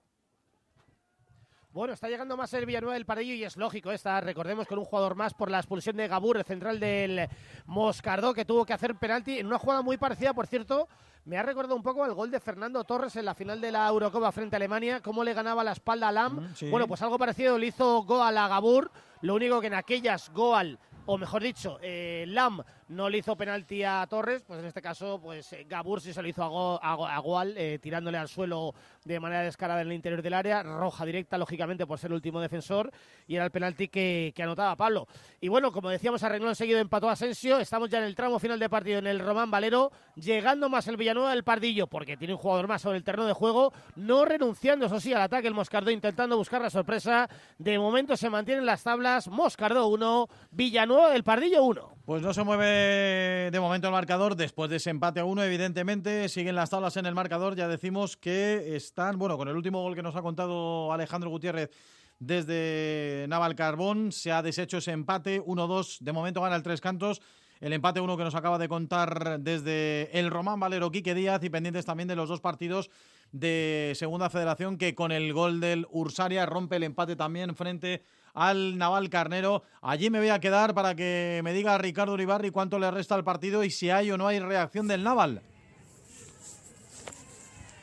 Bueno, está llegando más el Villanueva del Pardillo y es lógico esta, recordemos, con un jugador más por la expulsión de Gabur, el central del Moscardó, que tuvo que hacer penalti en una jugada muy parecida, por cierto, me ha recordado un poco al gol de Fernando Torres en la final de la Eurocopa frente a Alemania, cómo le ganaba la espalda a Lam. Sí. Bueno, pues algo parecido le hizo Goal a Gabur, lo único que en aquellas Goal, o mejor dicho, eh, Lam no le hizo penalti a Torres, pues en este caso pues Gabur sí se lo hizo a, Go, a, a Goal, eh, tirándole al suelo de manera descarada en el interior del área, roja directa lógicamente por ser el último defensor, y era el penalti que, que anotaba Pablo. Y bueno, como decíamos, a renglón seguido empató Asensio, estamos ya en el tramo final de partido en el Román Valero, llegando más el Villanueva del Pardillo, porque tiene un jugador más sobre el terreno de juego, no renunciando, eso sí, al ataque el Moscardó, intentando buscar la sorpresa, de momento se mantienen las tablas, Moscardó uno, Villanueva del Pardillo uno. Pues no se mueve de momento el marcador después de ese empate a uno, evidentemente. Siguen las tablas en el marcador. Ya decimos que están, bueno, con el último gol que nos ha contado Alejandro Gutiérrez desde Navalcarbón, se ha deshecho ese empate uno dos. De momento gana el Tres Cantos. El empate uno que nos acaba de contar desde el Román Valero, Quique Díaz, y pendientes también de los dos partidos de Segunda Federación que con el gol del Ursaria rompe el empate también frente al Navalcarnero. Allí me voy a quedar para que me diga Ricardo Uribarri cuánto le resta al partido y si hay o no hay reacción del Naval.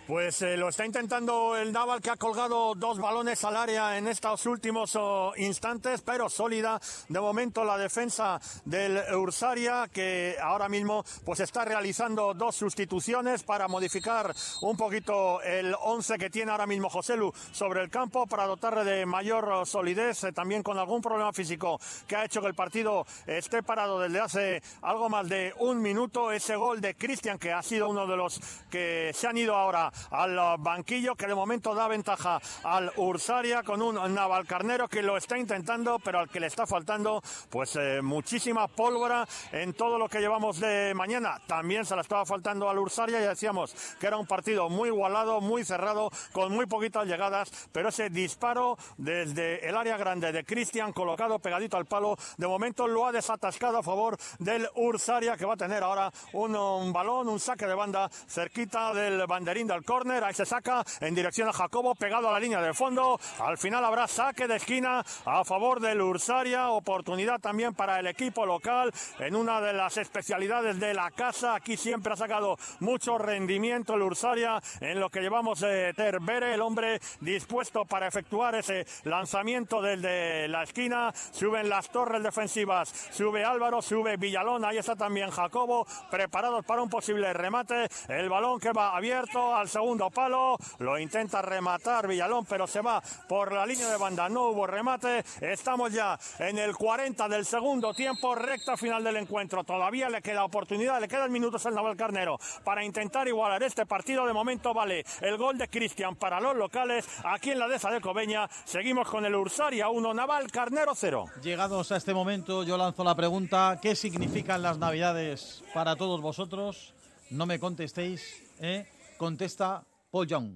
Pues eh, lo está intentando el Daval, que ha colgado dos balones al área en estos últimos oh, instantes, pero sólida de momento la defensa del Ursaria, que ahora mismo pues está realizando dos sustituciones para modificar un poquito el once que tiene ahora mismo Joselu sobre el campo, para dotarle de mayor solidez, eh, también con algún problema físico que ha hecho que el partido esté parado desde hace algo más de un minuto. Ese gol de Cristian, que ha sido uno de los que se han ido ahora al banquillo, que de momento da ventaja al Ursaria, con un Navalcarnero que lo está intentando, pero al que le está faltando pues eh, muchísima pólvora en todo lo que llevamos de mañana. También se la estaba faltando al Ursaria, ya decíamos que era un partido muy igualado, muy cerrado, con muy poquitas llegadas, pero ese disparo desde el área grande de Cristian, colocado pegadito al palo, de momento lo ha desatascado a favor del Ursaria, que va a tener ahora un, un balón, un saque de banda cerquita del banderín del córner. Ahí se saca en dirección a Jacobo, pegado a la línea de fondo. Al final habrá saque de esquina a favor del Ursaria, oportunidad también para el equipo local en una de las especialidades de la casa. Aquí siempre ha sacado mucho rendimiento el Ursaria en lo que llevamos de Terbere, el hombre dispuesto para efectuar ese lanzamiento desde la esquina. Suben las torres defensivas, sube Álvaro, sube Villalón, ahí está también Jacobo, preparados para un posible remate. El balón que va abierto al segundo palo, lo intenta rematar Villalón, pero se va por la línea de banda, no hubo remate. Estamos ya en el cuarenta del segundo tiempo, recta final del encuentro, todavía le queda oportunidad, le quedan minutos al Navalcarnero para intentar igualar este partido. De momento vale el gol de Cristian para los locales, aquí en la dehesa de Cobeña. Seguimos con el Ursaria uno, Navalcarnero cero. Llegados a este momento, yo lanzo la pregunta: ¿qué significan las Navidades para todos vosotros? No me contestéis, ¿eh? Contesta Paul Young.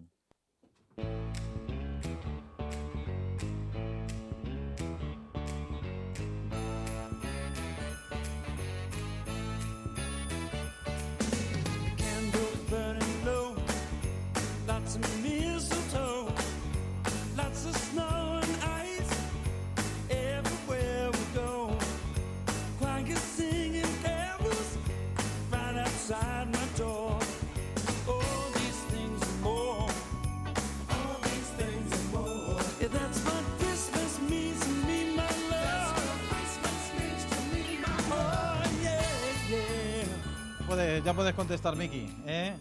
Ya puedes contestar, Miki, ¿eh?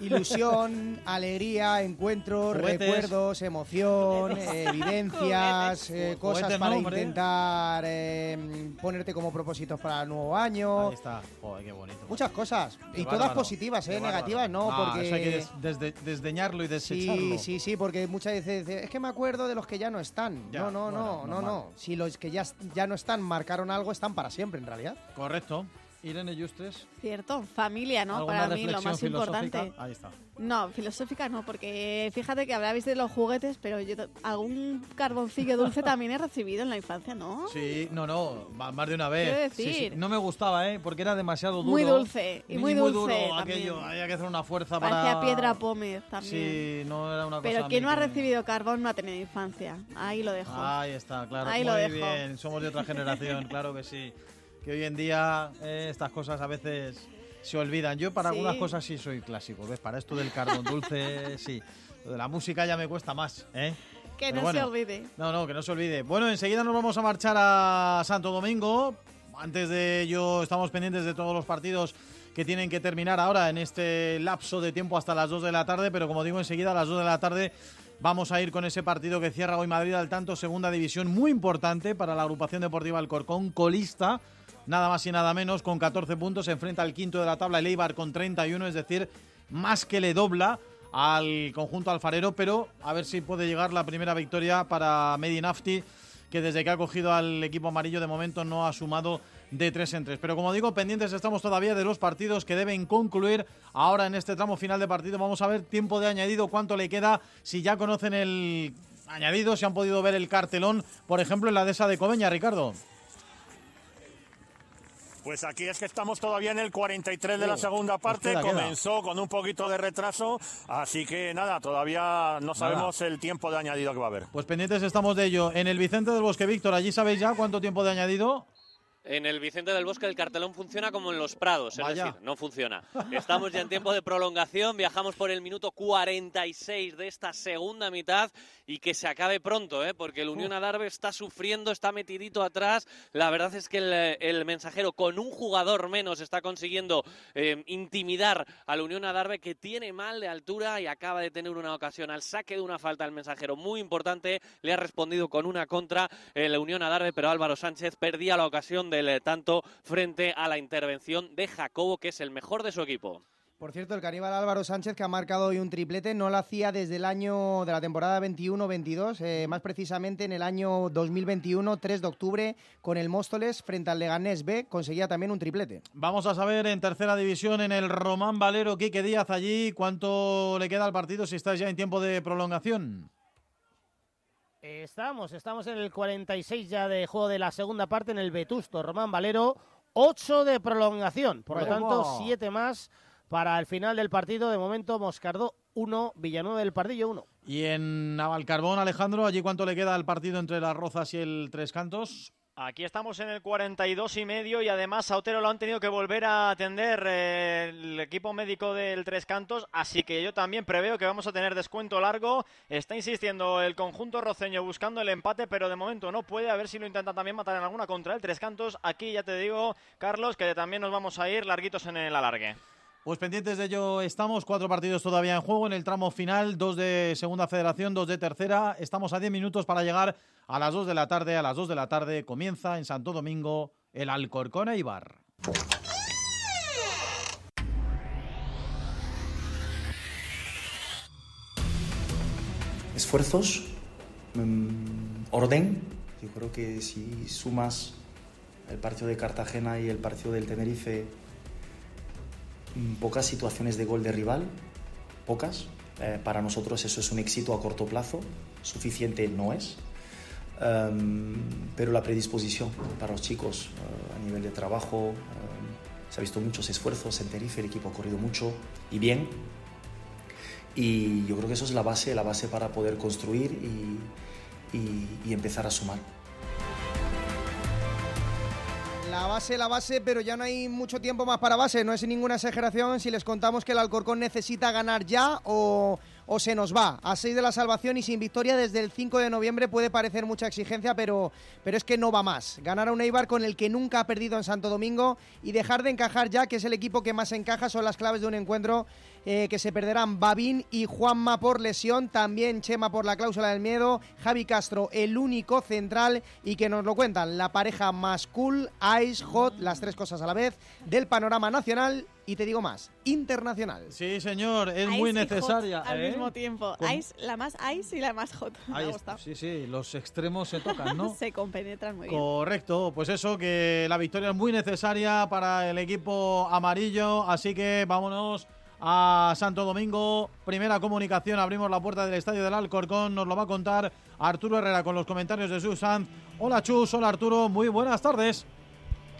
Ilusión, alegría, encuentro, juguetes, recuerdos, emoción, eh, evidencias, eh, cosas no, para hombre. intentar eh, ponerte como propósitos para el nuevo año. Ahí está. Joder, qué bonito. Muchas cosas. Qué y bárbaro. Todas positivas, ¿eh? Negativas no, ah, porque... Eso hay que des desde desdeñarlo y desecharlo. Sí, sí, sí, porque muchas veces es que me acuerdo de los que ya no están. Ya, no, no, bueno, no, no, no. Si los que ya, ya no están marcaron algo, están para siempre, en realidad. Correcto. Irene Justes. Cierto, familia, ¿no? Para mí lo más importante. Ahí está. No, filosófica no, porque fíjate que hablabais de los juguetes, pero yo algún carboncillo dulce también he recibido en la infancia, ¿no? Sí, no, no, más de una vez. Quiero decir. Sí, sí. No me gustaba, ¿eh? Porque era demasiado duro. Muy dulce, y muy, muy dulce duro también. Aquello, había que hacer una fuerza Parecía para... Parecía piedra pómez también. Sí, no era una cosa... Pero quien no ha recibido carbón no ha tenido infancia, ahí lo dejo. Ahí está, claro, ahí muy lo dejo. Bien, somos de otra generación, claro que sí. Que hoy en día eh, estas cosas a veces se olvidan. Yo para sí. algunas cosas sí soy clásico, ¿ves? Para esto del carbón dulce, sí. Lo de la música ya me cuesta más, ¿eh? Que Pero no bueno, se olvide. No, no, que no se olvide. Bueno, enseguida nos vamos a marchar a Santo Domingo. Antes de ello estamos pendientes de todos los partidos que tienen que terminar ahora en este lapso de tiempo hasta las dos de la tarde. Pero como digo, enseguida a las dos de la tarde... Vamos a ir con ese partido que cierra hoy Madrid al tanto, segunda división, muy importante para la agrupación deportiva Alcorcón, colista, nada más y nada menos, con catorce puntos, se enfrenta al quinto de la tabla, el Eibar, con treinta y uno, es decir, más que le dobla al conjunto alfarero, pero a ver si puede llegar la primera victoria para Mehdi Nafti, que desde que ha cogido al equipo amarillo de momento no ha sumado de tres en tres. Pero como digo, pendientes estamos todavía de los partidos que deben concluir ahora en este tramo final de partido. Vamos a ver tiempo de añadido, cuánto le queda, si ya conocen el añadido, si han podido ver el cartelón, por ejemplo, en la dehesa de Cobeña, Ricardo. Pues aquí es que estamos todavía en el cuarenta y tres de la segunda parte, queda, comenzó queda. con un poquito de retraso, así que nada, todavía no sabemos nada. El tiempo de añadido que va a haber. Pues pendientes estamos de ello. En el Vicente del Bosque, Víctor, ¿allí sabéis ya cuánto tiempo de añadido? En el Vicente del Bosque el cartelón funciona como en los Prados, es Vaya. decir, no funciona. Estamos ya en tiempo de prolongación, viajamos por el minuto cuarenta y seis de esta segunda mitad y que se acabe pronto, ¿eh? Porque el Unión Adarve está sufriendo, está metidito atrás. La verdad es que el, el Mensajero con un jugador menos está consiguiendo eh, intimidar al Unión Adarve, que tiene mal de altura y acaba de tener una ocasión al saque de una falta al Mensajero muy importante. Le ha respondido con una contra el Unión Adarve, pero Álvaro Sánchez perdía la ocasión de el tanto frente a la intervención de Jacobo, que es el mejor de su equipo. Por cierto, el caníbal Álvaro Sánchez, que ha marcado hoy un triplete, no lo hacía desde el año de la temporada veintiuno veintidós, eh, más precisamente en el año dos mil veintiuno, tres de octubre, con el Móstoles frente al Leganés B, conseguía también un triplete. Vamos a saber en tercera división, en el Román Valero, Quique Díaz allí, ¿cuánto le queda al partido si está ya en tiempo de prolongación? Estamos, estamos en el cuarenta y seis ya de juego de la segunda parte en el Vetusto Román Valero, ocho de prolongación, por bueno. lo tanto siete más para el final del partido. De momento Moscardó uno, Villanueva del Pardillo uno. Y en Navalcarbón, Alejandro, ¿allí cuánto le queda al partido entre Las Rozas y el Tres Cantos? Aquí estamos en el cuarenta y dos y medio y además a Otero lo han tenido que volver a atender el equipo médico del Tres Cantos, así que yo también preveo que vamos a tener descuento largo. Está insistiendo el conjunto roceño buscando el empate, pero de momento no puede, a ver si lo intenta también matar en alguna contra el Tres Cantos. Aquí ya te digo, Carlos, que también nos vamos a ir larguitos en el alargue. Pues pendientes de ello estamos, cuatro partidos todavía en juego en el tramo final, dos de segunda federación, dos de tercera, estamos a diez minutos para llegar a las dos de la tarde, a las dos de la tarde comienza en Santo Domingo el Alcorcón Eibar. Esfuerzos, orden, yo creo que si sumas el partido de Cartagena y el partido del Tenerife, pocas situaciones de gol de rival, pocas. Eh, para nosotros eso es un éxito a corto plazo, suficiente no es, um, pero la predisposición para los chicos uh, a nivel de trabajo, uh, se ha visto muchos esfuerzos en Tenerife, el equipo ha corrido mucho y bien, y yo creo que eso es la base, la base para poder construir y, y, y empezar a sumar. La base, la base, pero ya no hay mucho tiempo más para base, no es ninguna exageración si les contamos que el Alcorcón necesita ganar ya o, o se nos va. A seis de la salvación y sin victoria desde el cinco de noviembre puede parecer mucha exigencia, pero, pero es que no va más. Ganar a un Eibar con el que nunca ha perdido en Santo Domingo y dejar de encajar ya, que es el equipo que más encaja, son las claves de un encuentro eh, que se perderán Babín y Juanma por lesión, también Chema por la cláusula del miedo, Javi Castro el único central y que nos lo cuentan la pareja más cool, Ice Hot, las tres cosas a la vez, del panorama nacional. Y te digo más, internacional. Sí, señor, es ice muy necesaria. Al ¿eh? mismo tiempo. Ice, la más ice y la más hot. Me gusta. Sí, sí, los extremos se tocan, ¿no? Se compenetran muy bien. Correcto, pues eso, que la victoria es muy necesaria para el equipo amarillo. Así que vámonos a Santo Domingo. Primera comunicación, abrimos la puerta del estadio del Alcorcón. Nos lo va a contar Arturo Herrera con los comentarios de Susan. Hola, Chus, hola, Arturo. Muy buenas tardes.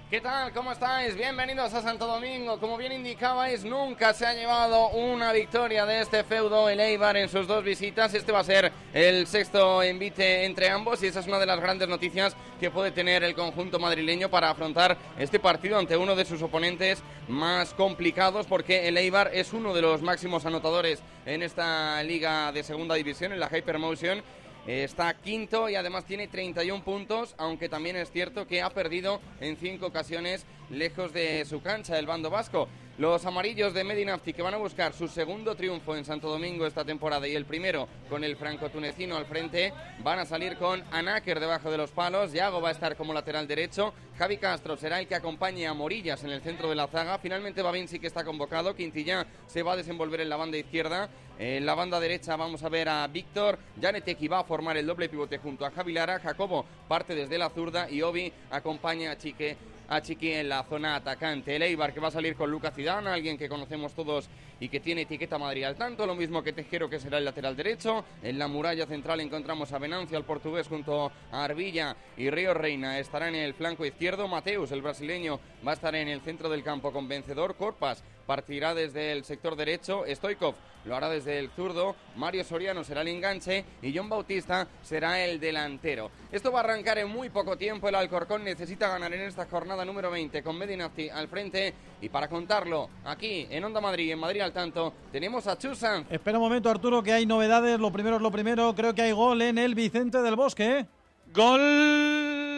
¿Qué tal? ¿Cómo estáis? Bienvenidos a Santo Domingo. Como bien indicabais, nunca se ha llevado una victoria de este feudo el Eibar en sus dos visitas. Este va a ser el sexto envite entre ambos y esa es una de las grandes noticias que puede tener el conjunto madrileño para afrontar este partido ante uno de sus oponentes más complicados, porque el Eibar es uno de los máximos anotadores en esta liga de segunda división, en la Hypermotion. Está quinto y además tiene treinta y un puntos, aunque también es cierto que ha perdido en cinco ocasiones lejos de su cancha el bando vasco. Los amarillos de Medinafti, que van a buscar su segundo triunfo en Santo Domingo esta temporada y el primero con el franco-tunecino al frente, van a salir con Anáquer debajo de los palos, Yago va a estar como lateral derecho, Javi Castro será el que acompañe a Morillas en el centro de la zaga, finalmente Babín sí que está convocado, Quintillá se va a desenvolver en la banda izquierda. En la banda derecha vamos a ver a Víctor, Janeteki va a formar el doble pivote junto a Javi Lara, Jacobo parte desde la zurda y Obi acompaña a Chique, a Chiqui en la zona atacante. El Eibar, que va a salir con Lucas Zidane, alguien que conocemos todos y que tiene etiqueta Madrid al tanto, lo mismo que Tejero, que será el lateral derecho. En la muralla central encontramos a Venancio, al portugués, junto a Arvilla, y Río Reina estará en el flanco izquierdo. Mateus, el brasileño, va a estar en el centro del campo con vencedor. Korpas partirá desde el sector derecho, Stoikov lo hará desde el zurdo, Mario Soriano será el enganche y Jon Bautista será el delantero. Esto va a arrancar en muy poco tiempo. El Alcorcón necesita ganar en esta jornada número veinte con Medinafti al frente, y para contarlo aquí en Onda Madrid, en Madrid al tanto, tenemos a Chus Sanz. Espera un momento, Arturo, que hay novedades. Lo primero es lo primero, creo que hay gol en el Vicente del Bosque. Gol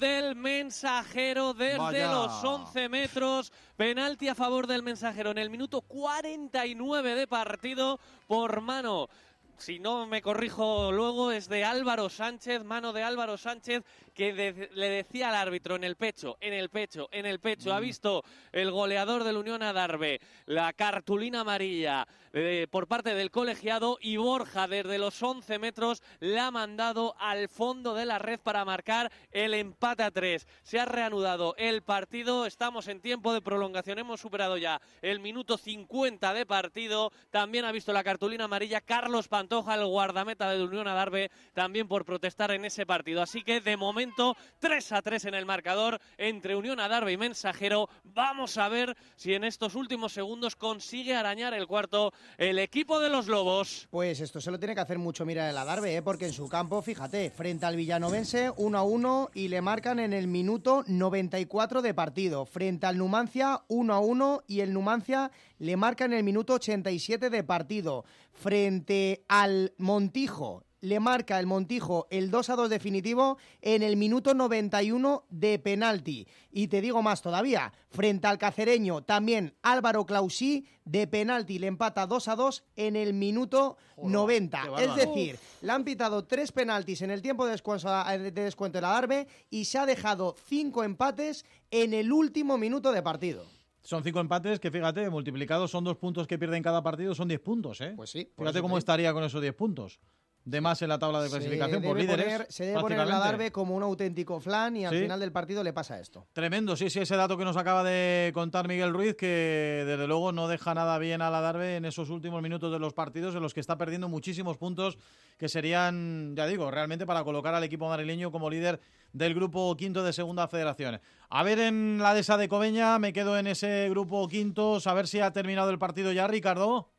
del Mensajero desde Vaya. los once metros. Penalti a favor del Mensajero en el minuto cuarenta y nueve de partido por mano. Si no me corrijo luego, es de Álvaro Sánchez, mano de Álvaro Sánchez, que de- le decía al árbitro en el pecho, en el pecho, en el pecho. Mm. Ha visto el goleador del Unión Adarve la cartulina amarilla eh, por parte del colegiado, y Borja desde los once metros la ha mandado al fondo de la red para marcar el empate a tres. Se ha reanudado el partido, estamos en tiempo de prolongación, hemos superado ya el minuto cincuenta de partido. También ha visto la cartulina amarilla Carlos Pan Antoja, el guardameta de Unión Adarve, también por protestar en ese partido. Así que de momento tres a tres en el marcador entre Unión Adarve y Mensajero. Vamos a ver si en estos últimos segundos consigue arañar el cuarto el equipo de los Lobos. Pues esto se lo tiene que hacer mucho mirar el Adarve, ¿eh? Porque en su campo, fíjate, frente al Villanovense uno a uno y le marcan en el minuto noventa y cuatro de partido. Frente al Numancia uno a uno y el Numancia le marca en el minuto ochenta y siete de partido. Frente al Montijo, le marca el Montijo el dos a dos definitivo en el minuto noventa y uno de penalti. Y te digo más todavía, frente al Cacereño también Álvaro Clausí de penalti le empata dos a dos en el minuto Joder, noventa. Es decir, le han pitado tres penaltis en el tiempo de descuento de descuento del Adarve y se ha dejado cinco empates en el último minuto de partido. Son cinco empates que, fíjate, multiplicados son dos puntos que pierden cada partido, son diez puntos, ¿eh? Pues sí. Fíjate cómo estaría con esos diez puntos. De más en la tabla de clasificación por líderes. Poner, se debe poner a la Darbe como un auténtico flan y al ¿Sí? final del partido le pasa esto. Tremendo, sí, sí, ese dato que nos acaba de contar Miguel Ruiz, que desde luego no deja nada bien a la Darbe en esos últimos minutos de los partidos en los que está perdiendo muchísimos puntos que serían, ya digo, realmente para colocar al equipo madrileño como líder del grupo quinto de Segunda Federación. A ver en la dehesa de Cobeña, me quedo en ese grupo quinto, a ver si ha terminado el partido ya, Ricardo.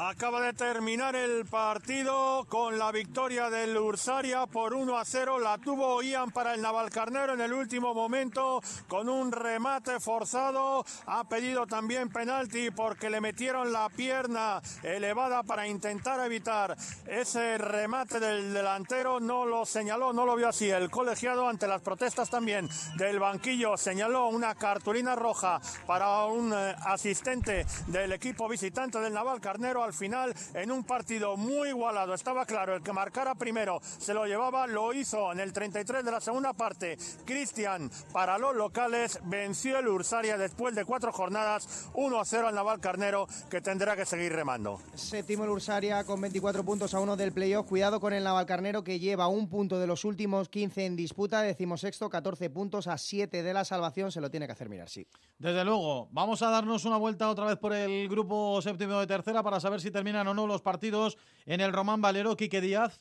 Acaba de terminar el partido con la victoria del Ursaria por uno a cero. La tuvo Ian para el Navalcarnero en el último momento con un remate forzado. Ha pedido también penalti porque le metieron la pierna elevada para intentar evitar ese remate del delantero. No lo señaló, no lo vio así. El colegiado, ante las protestas también del banquillo, señaló una cartulina roja para un asistente del equipo visitante del Navalcarnero. Al final, en un partido muy igualado, estaba claro, el que marcara primero se lo llevaba. Lo hizo en el treinta y tres de la segunda parte Cristian para los locales. Venció el Ursaria después de cuatro jornadas uno a cero al Navalcarnero, que tendrá que seguir remando. Séptimo el Ursaria con veinticuatro puntos a uno del playoff. Cuidado con el Navalcarnero, que lleva un punto de los últimos quince en disputa, decimosexto, catorce puntos a siete de la salvación. Se lo tiene que hacer mirar, sí. Desde luego, vamos a darnos una vuelta otra vez por el grupo séptimo de tercera para saber si terminan o no los partidos en el Román Valero. Quique Díaz.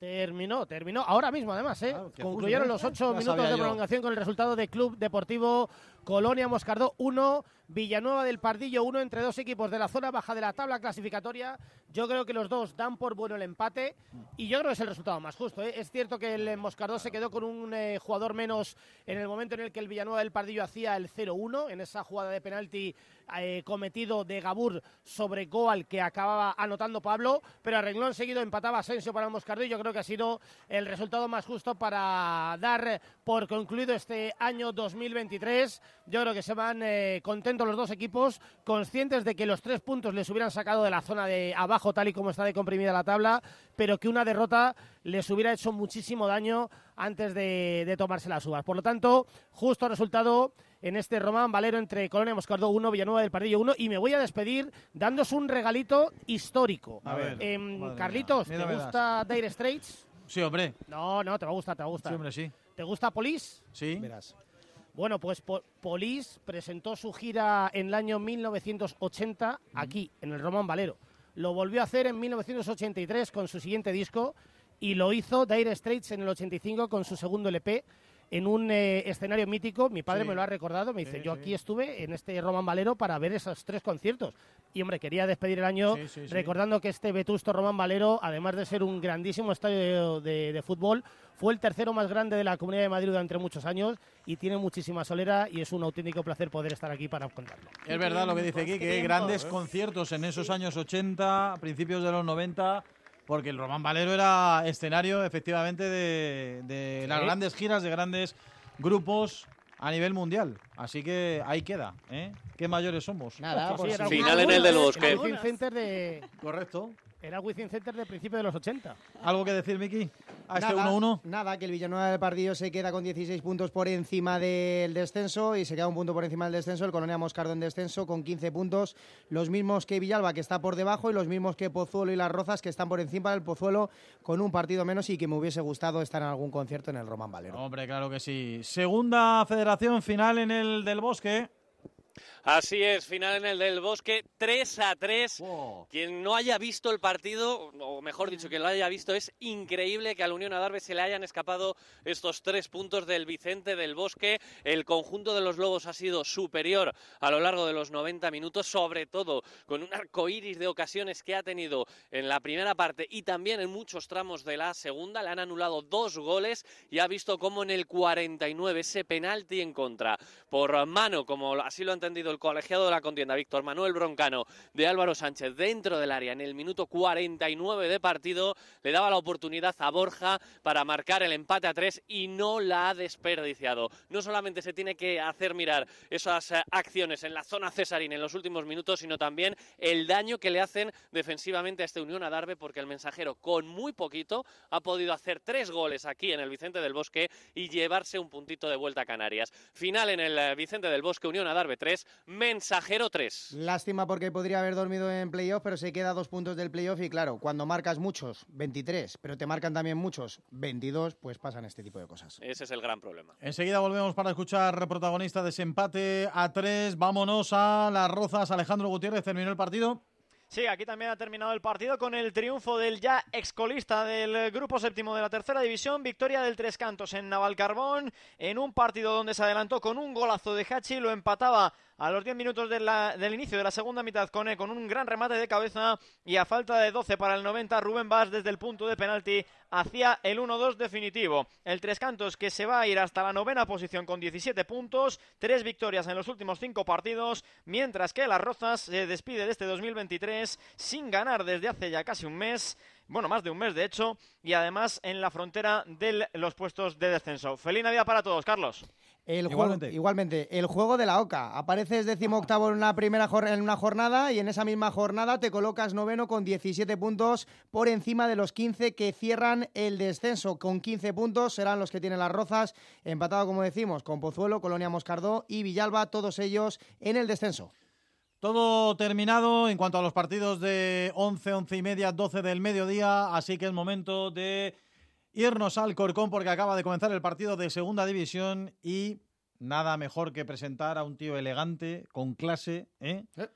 Terminó, terminó. Ahora mismo, además, ¿eh? Claro, concluyeron justo, ¿eh? los ocho ya minutos de prolongación yo. con el resultado de Club Deportivo Colonia Moscardó uno, Villanueva del Pardillo uno, entre dos equipos de la zona baja de la tabla clasificatoria. Yo creo que los dos dan por bueno el empate y yo creo que es el resultado más justo, ¿eh? Es cierto que el Moscardó se quedó con un eh, jugador menos en el momento en el que el Villanueva del Pardillo hacía el cero uno en esa jugada de penalti Eh, cometido de Gabur sobre Goal, que acababa anotando Pablo, pero a renglón seguido empataba Asensio para el Moscardó, y yo creo que ha sido el resultado más justo para dar por concluido este año dos mil veintitrés. Yo creo que se van eh, contentos los dos equipos, conscientes de que los tres puntos les hubieran sacado de la zona de abajo tal y como está de comprimida la tabla, pero que una derrota les hubiera hecho muchísimo daño antes de, de tomarse las uvas. Por lo tanto, justo resultado en este Román Valero entre Colonia Moscardó uno, Villanueva del Pardillo uno. Y me voy a despedir dándos un regalito histórico. A ver, eh, Carlitos, ¿te gusta Dire Straits? Sí, hombre. No, no, te va a gustar, te va a gustar. Sí, hombre, sí. ¿Te gusta Police? Sí. Verás. Bueno, pues po- Police presentó su gira en el año mil novecientos ochenta aquí, mm. en el Román Valero. Lo volvió a hacer en mil novecientos ochenta y tres con su siguiente disco y lo hizo Dire Straits en el ochenta y cinco con su segundo L P. en un eh, escenario mítico. Mi padre sí. me lo ha recordado, me dice, sí, yo sí. aquí estuve en este Román Valero para ver esos tres conciertos. Y hombre, quería despedir el año sí, sí, recordando sí. que este vetusto Román Valero, además de ser un grandísimo estadio de, de, de fútbol, fue el tercero más grande de la Comunidad de Madrid durante muchos años y tiene muchísima solera, y es un auténtico placer poder estar aquí para contarlo. Es verdad lo que dice aquí, que grandes conciertos en esos sí. años ochenta, principios de los noventa... Porque el Román Valero era escenario, efectivamente, de, de sí. las grandes giras, de grandes grupos a nivel mundial. Así que ahí queda, ¿eh? ¿Qué mayores somos? Nada, pues pues sí, final en el de los que... Within Center de... Correcto. Era el Within Center de principios de los ochenta. ¿Algo que decir, Miki? A nada, este uno uno. Nada, que el Villanueva del Pardillo se queda con dieciséis puntos por encima del descenso y se queda un punto por encima del descenso. El Colonia Moscardo en descenso con quince puntos, los mismos que Villalba, que está por debajo, y los mismos que Pozuelo y Las Rozas, que están por encima del Pozuelo con un partido menos, y que me hubiese gustado estar en algún concierto en el Román Valero. Hombre, claro que sí. Segunda Federación, final en el del Bosque. Así es, final en el del Bosque, tres a tres. Wow. Quien no haya visto el partido, o mejor dicho, quien lo haya visto, es increíble que a la Unión Adarve se le hayan escapado estos tres puntos del Vicente del Bosque. El conjunto de los Lobos ha sido superior a lo largo de los noventa minutos, sobre todo con un arcoiris de ocasiones que ha tenido en la primera parte y también en muchos tramos de la segunda. Le han anulado dos goles y ha visto cómo en el cuarenta y nueve ese penalti en contra por mano, como así lo han entendido el colegiado de la contienda, Víctor Manuel Broncano, de Álvaro Sánchez, dentro del área en el minuto cuarenta y nueve de partido, le daba la oportunidad a Borja para marcar el empate a tres y no la ha desperdiciado. No solamente se tiene que hacer mirar esas acciones en la zona cesarina en los últimos minutos, sino también el daño que le hacen defensivamente a este Unión Adarve, porque el mensajero con muy poquito ha podido hacer tres goles aquí en el Vicente del Bosque y llevarse un puntito de vuelta a Canarias. Final en el Vicente del Bosque, Unión Adarve tres, Mensajero tres. Lástima, porque podría haber dormido en playoff, pero se queda dos puntos del playoff, y claro, cuando marcas muchos, veintitrés, pero te marcan también muchos, veintidós, pues pasan este tipo de cosas. Ese es el gran problema. Enseguida volvemos para escuchar protagonista de ese empate a tres. Vámonos a Las Rozas. Alejandro Gutiérrez, terminó el partido. Sí, aquí también ha terminado el partido con el triunfo del ya excolista del grupo séptimo de la tercera división, victoria del Tres Cantos en Navalcarbón, en un partido donde se adelantó con un golazo de Hachi, lo empataba a los diez minutos de la, del inicio de la segunda mitad con, con un gran remate de cabeza, y a falta de doce para el noventa, Rubén Vaz desde el punto de penalti hacia el uno dos definitivo. El Tres Cantos, que se va a ir hasta la novena posición con diecisiete puntos, tres victorias en los últimos cinco partidos, mientras que Las Rozas se despide de este dos mil veintitrés sin ganar desde hace ya casi un mes, bueno, más de un mes de hecho, y además en la frontera de los puestos de descenso. Feliz Navidad para todos, Carlos. El igualmente. Juego, igualmente, el juego de la OCA. Apareces decimoctavo en una primera en una jornada, y en esa misma jornada te colocas noveno con diecisiete puntos por encima de los quince que cierran el descenso. Con quince puntos serán los que tienen Las Rozas, empatado, como decimos, con Pozuelo, Colonia Moscardó y Villalba, todos ellos en el descenso. Todo terminado en cuanto a los partidos de once, once y media, doce del mediodía, así que es momento de irnos al Corcón, porque acaba de comenzar el partido de segunda división y nada mejor que presentar a un tío elegante, con clase, ¿eh? ¿Eh?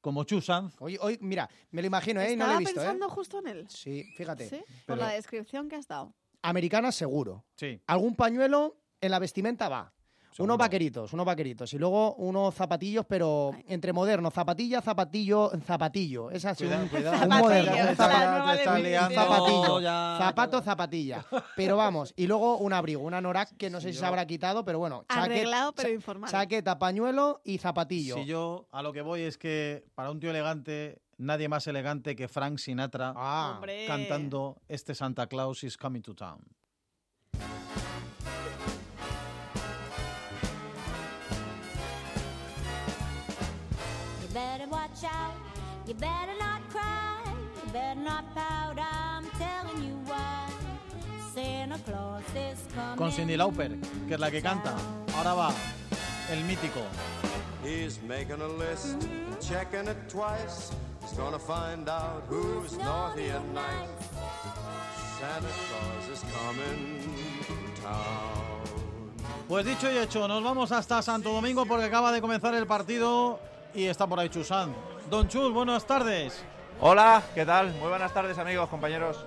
Como Chu Sanz. Hoy, hoy, mira, me lo imagino, ¿eh? Estaba no lo he visto, pensando ¿eh? justo en él. Sí, fíjate. ¿Sí? Por la descripción que has dado. Americana seguro. Sí. Algún pañuelo en la vestimenta va. Seguro. Unos vaqueritos, unos vaqueritos. Y luego unos zapatillos, pero Ay. entre modernos. Zapatilla, zapatillo, zapatillo. Es así. Cuidado, un, cuidado. un moderno. Un zapatillo, zapatillo. Zapato, zapatilla. Pero vamos. Y luego un abrigo, una anorak, que no sí, sé si yo... se habrá quitado, pero bueno. Arreglado, chaqueta, pero informal. Chaqueta, pañuelo y zapatillo. Si yo a lo que voy es que para un tío elegante, nadie más elegante que Frank Sinatra ah, cantando este Santa Claus is Coming to Town. Better watch out, you better not cry, you better not pout, I'm telling you why. Santa Claus is coming. Con Cyndi Lauper, que es la que canta. Ahora va el mítico. He's making a list, checking it twice. He's gonna find out who's naughty at night. Santa Claus is coming to town. Pues dicho y hecho, nos vamos hasta Santo Domingo porque acaba de comenzar el partido. Y está por ahí Chu Sanz. Don Chus, buenas tardes. Hola, ¿qué tal? Muy buenas tardes, amigos, compañeros.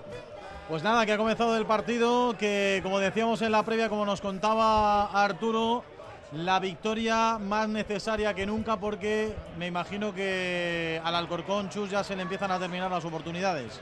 Pues nada, que ha comenzado el partido, que como decíamos en la previa, como nos contaba Arturo, la victoria más necesaria que nunca, porque me imagino que al Alcorcón, Chus, ya se le empiezan a terminar las oportunidades.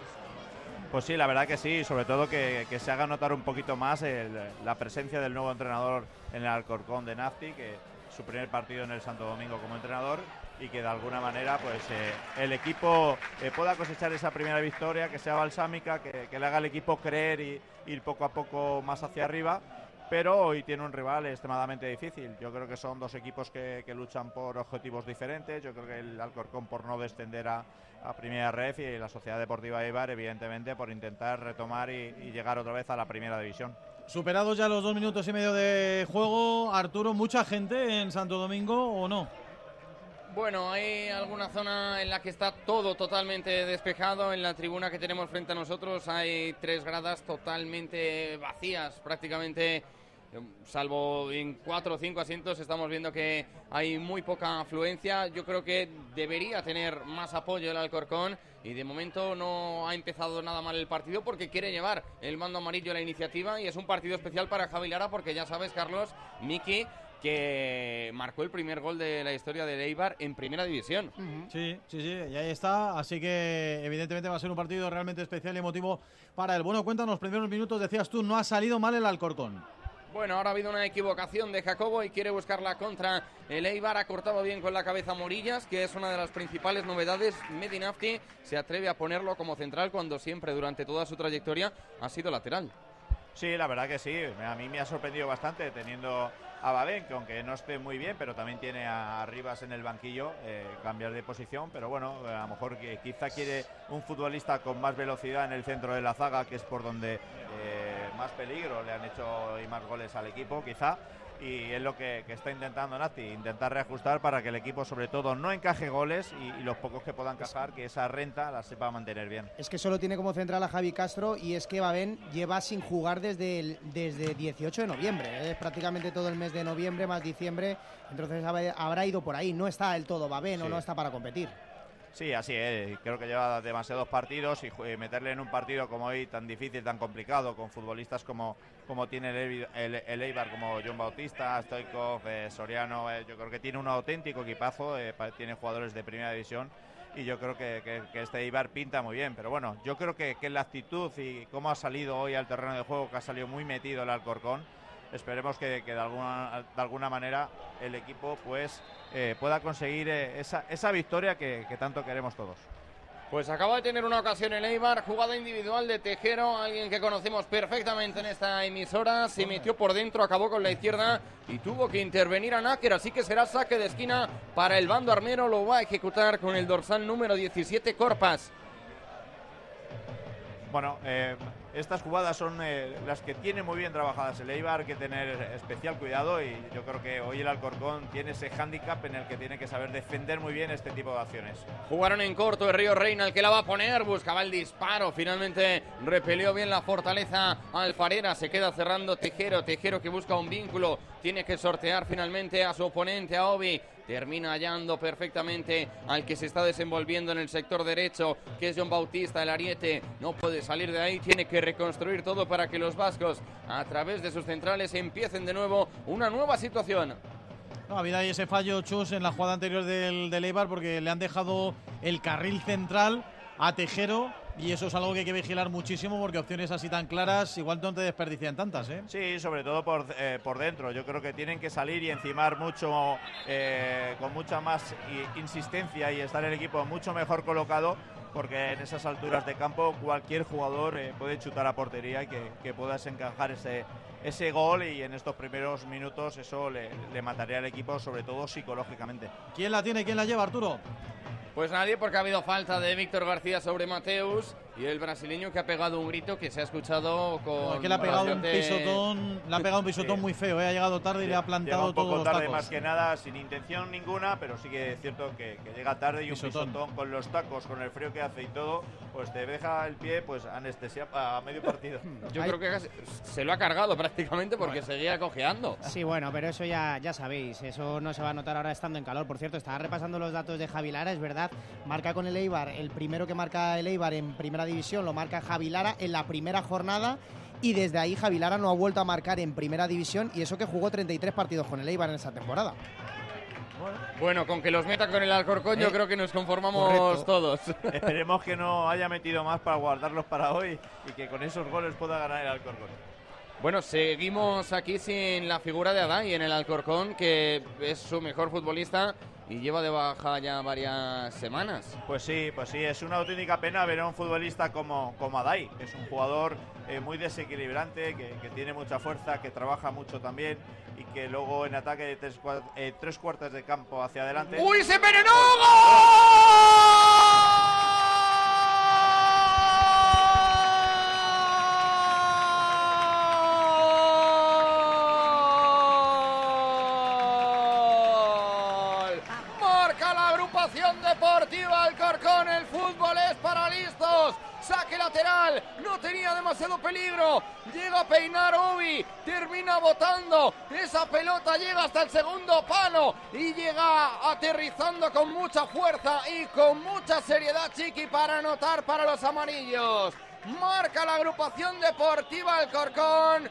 Pues sí, la verdad que sí, sobre todo que, que se haga notar un poquito más el, la presencia del nuevo entrenador en el Alcorcón de Nafti, que su primer partido en el Santo Domingo como entrenador, y que de alguna manera pues eh, el equipo eh, pueda cosechar esa primera victoria, que sea balsámica, que, que le haga al equipo creer y ir poco a poco más hacia arriba. Pero hoy tiene un rival extremadamente difícil. Yo creo que son dos equipos que, que luchan por objetivos diferentes. Yo creo que el Alcorcón por no descender a, a Primera Ref, y la Sociedad Deportiva Eibar evidentemente por intentar retomar y, y llegar otra vez a la Primera División. Superados ya los dos minutos y medio de juego, Arturo, ¿mucha gente en Santo Domingo o no? Bueno, hay alguna zona en la que está todo totalmente despejado. En la tribuna que tenemos frente a nosotros hay tres gradas totalmente vacías, prácticamente, salvo en cuatro o cinco asientos. Estamos viendo que hay muy poca afluencia. Yo creo que debería tener más apoyo el Alcorcón, y de momento no ha empezado nada mal el partido, porque quiere llevar el mando amarillo a la iniciativa, y es un partido especial para Javi Lara, porque ya sabes, Carlos, Miki, que marcó el primer gol de la historia del Eibar en Primera División. Uh-huh. Sí, sí, sí, y ahí está. Así que evidentemente va a ser un partido realmente especial y emotivo para él. Bueno, cuéntanos, primeros minutos, decías tú, no ha salido mal el Alcorcón. Bueno, ahora ha habido una equivocación de Jacobo y quiere buscar la contra. El Eibar ha cortado bien con la cabeza Morillas, que es una de las principales novedades. Mehdi Nafti se atreve a ponerlo como central cuando siempre, durante toda su trayectoria, ha sido lateral. Sí, la verdad que sí. A mí me ha sorprendido bastante, teniendo a Babén, que aunque no esté muy bien, pero también tiene a Rivas en el banquillo, eh, cambiar de posición. Pero bueno, a lo mejor que quizá quiere un futbolista con más velocidad en el centro de la zaga, que es por donde eh, más peligro le han hecho y más goles al equipo, quizá. Y es lo que, que está intentando Nafti, intentar reajustar para que el equipo sobre todo no encaje goles, y, y los pocos que puedan encajar, que esa renta la sepa mantener bien. Es que solo tiene como central a Javi Castro, y es que Babén lleva sin jugar desde el desde dieciocho de noviembre, ¿eh? Prácticamente todo el mes de noviembre más diciembre, entonces habrá ido por ahí. No está del todo Babén, sí. O no está para competir. Sí, así es. Creo que lleva demasiados partidos, y meterle en un partido como hoy tan difícil, tan complicado, con futbolistas como, como tiene el, el, el Eibar, como John Bautista, Stoikov, eh, Soriano, eh, yo creo que tiene un auténtico equipazo, eh, tiene jugadores de Primera División, y yo creo que, que, que este Eibar pinta muy bien. Pero bueno, yo creo que, que la actitud y cómo ha salido hoy al terreno de juego, que ha salido muy metido el Alcorcón, esperemos que, que de, alguna, de alguna manera el equipo pues eh, pueda conseguir eh, esa, esa victoria que, que tanto queremos todos. Pues acaba de tener una ocasión el Eibar, jugada individual de Tejero, alguien que conocemos perfectamente en esta emisora. Se metió por dentro, acabó con la izquierda y tuvo que intervenir a Náquer, así que será saque de esquina para el bando armero. Lo va a ejecutar con el dorsal número diecisiete, Corpas. Bueno, eh, estas jugadas son eh, las que tiene muy bien trabajadas el Eibar, que tener especial cuidado, y yo creo que hoy el Alcorcón tiene ese hándicap en el que tiene que saber defender muy bien este tipo de acciones. Jugaron en corto, el Río Reina el que la va a poner, buscaba el disparo, finalmente repelió bien la fortaleza alfarera, se queda cerrando Tejero, Tejero que busca un vínculo, tiene que sortear finalmente a su oponente, a Obi. Termina hallando perfectamente al que se está desenvolviendo en el sector derecho, que es John Bautista, el ariete. No puede salir de ahí, tiene que reconstruir todo para que los vascos, a través de sus centrales, empiecen de nuevo una nueva situación. No, ha habido ahí ese fallo, Chus, en la jugada anterior del, del Eibar, porque le han dejado el carril central a Tejero. Y eso es algo que hay que vigilar muchísimo, porque opciones así tan claras igual no te desperdician tantas, ¿eh? Sí, sobre todo por, eh, por dentro. Yo creo que tienen que salir y encimar mucho, eh, con mucha más insistencia, y estar el equipo mucho mejor colocado, porque en esas alturas de campo cualquier jugador eh, puede chutar a portería y que, que puedas encajar ese, ese gol, y en estos primeros minutos eso le, le mataría al equipo, sobre todo psicológicamente. ¿Quién la tiene? ¿Quién la lleva, Arturo? Pues nadie, porque ha habido falta de Víctor García sobre Mateus, y el brasileño que ha pegado un grito que se ha escuchado con... No, es que le ha pegado un pisotón, le ha pegado un pisotón muy feo, ¿eh? Ha llegado tarde y le ha plantado todos los tacos. Llega un poco tarde, más que nada, sin intención ninguna, pero sí que es cierto que, que llega tarde, y un pisotón. pisotón con los tacos, con el frío que hace y todo, pues te deja el pie pues anestesia a medio partido. Yo Ay. creo que se lo ha cargado prácticamente porque bueno. seguía cojeando. Sí, bueno, pero eso ya, ya sabéis, eso no se va a notar ahora estando en calor. Por cierto, estaba repasando los datos de Javi Lara, es verdad, marca con el Eibar, el primero que marca el Eibar en primera división lo marca Javi Lara en la primera jornada. Y desde ahí Javi Lara no ha vuelto a marcar en primera división, y eso que jugó treinta y tres partidos con el Eibar en esa temporada. Bueno, con que los meta con el Alcorcón, ¿Eh? yo creo que nos conformamos Correcto. todos. Esperemos que no haya metido más para guardarlos para hoy y que con esos goles pueda ganar el Alcorcón. Bueno, seguimos aquí sin la figura de Adai en el Alcorcón, que es su mejor futbolista y lleva de baja ya varias semanas. Pues sí, pues sí, es una auténtica pena ver a un futbolista como, como Adai. Es un jugador eh, muy desequilibrante, que, que tiene mucha fuerza, que trabaja mucho también y que luego en ataque de tres, cuart- eh, tres cuartas de campo hacia adelante... ¡Uy, se envenenó! Deportiva Alcorcón, el fútbol es para listos. Saque lateral, no tenía demasiado peligro, llega a peinar Obi, termina botando, esa pelota llega hasta el segundo palo y llega aterrizando con mucha fuerza y con mucha seriedad Chiqui para anotar para los amarillos. Marca la agrupación deportiva Alcorcón.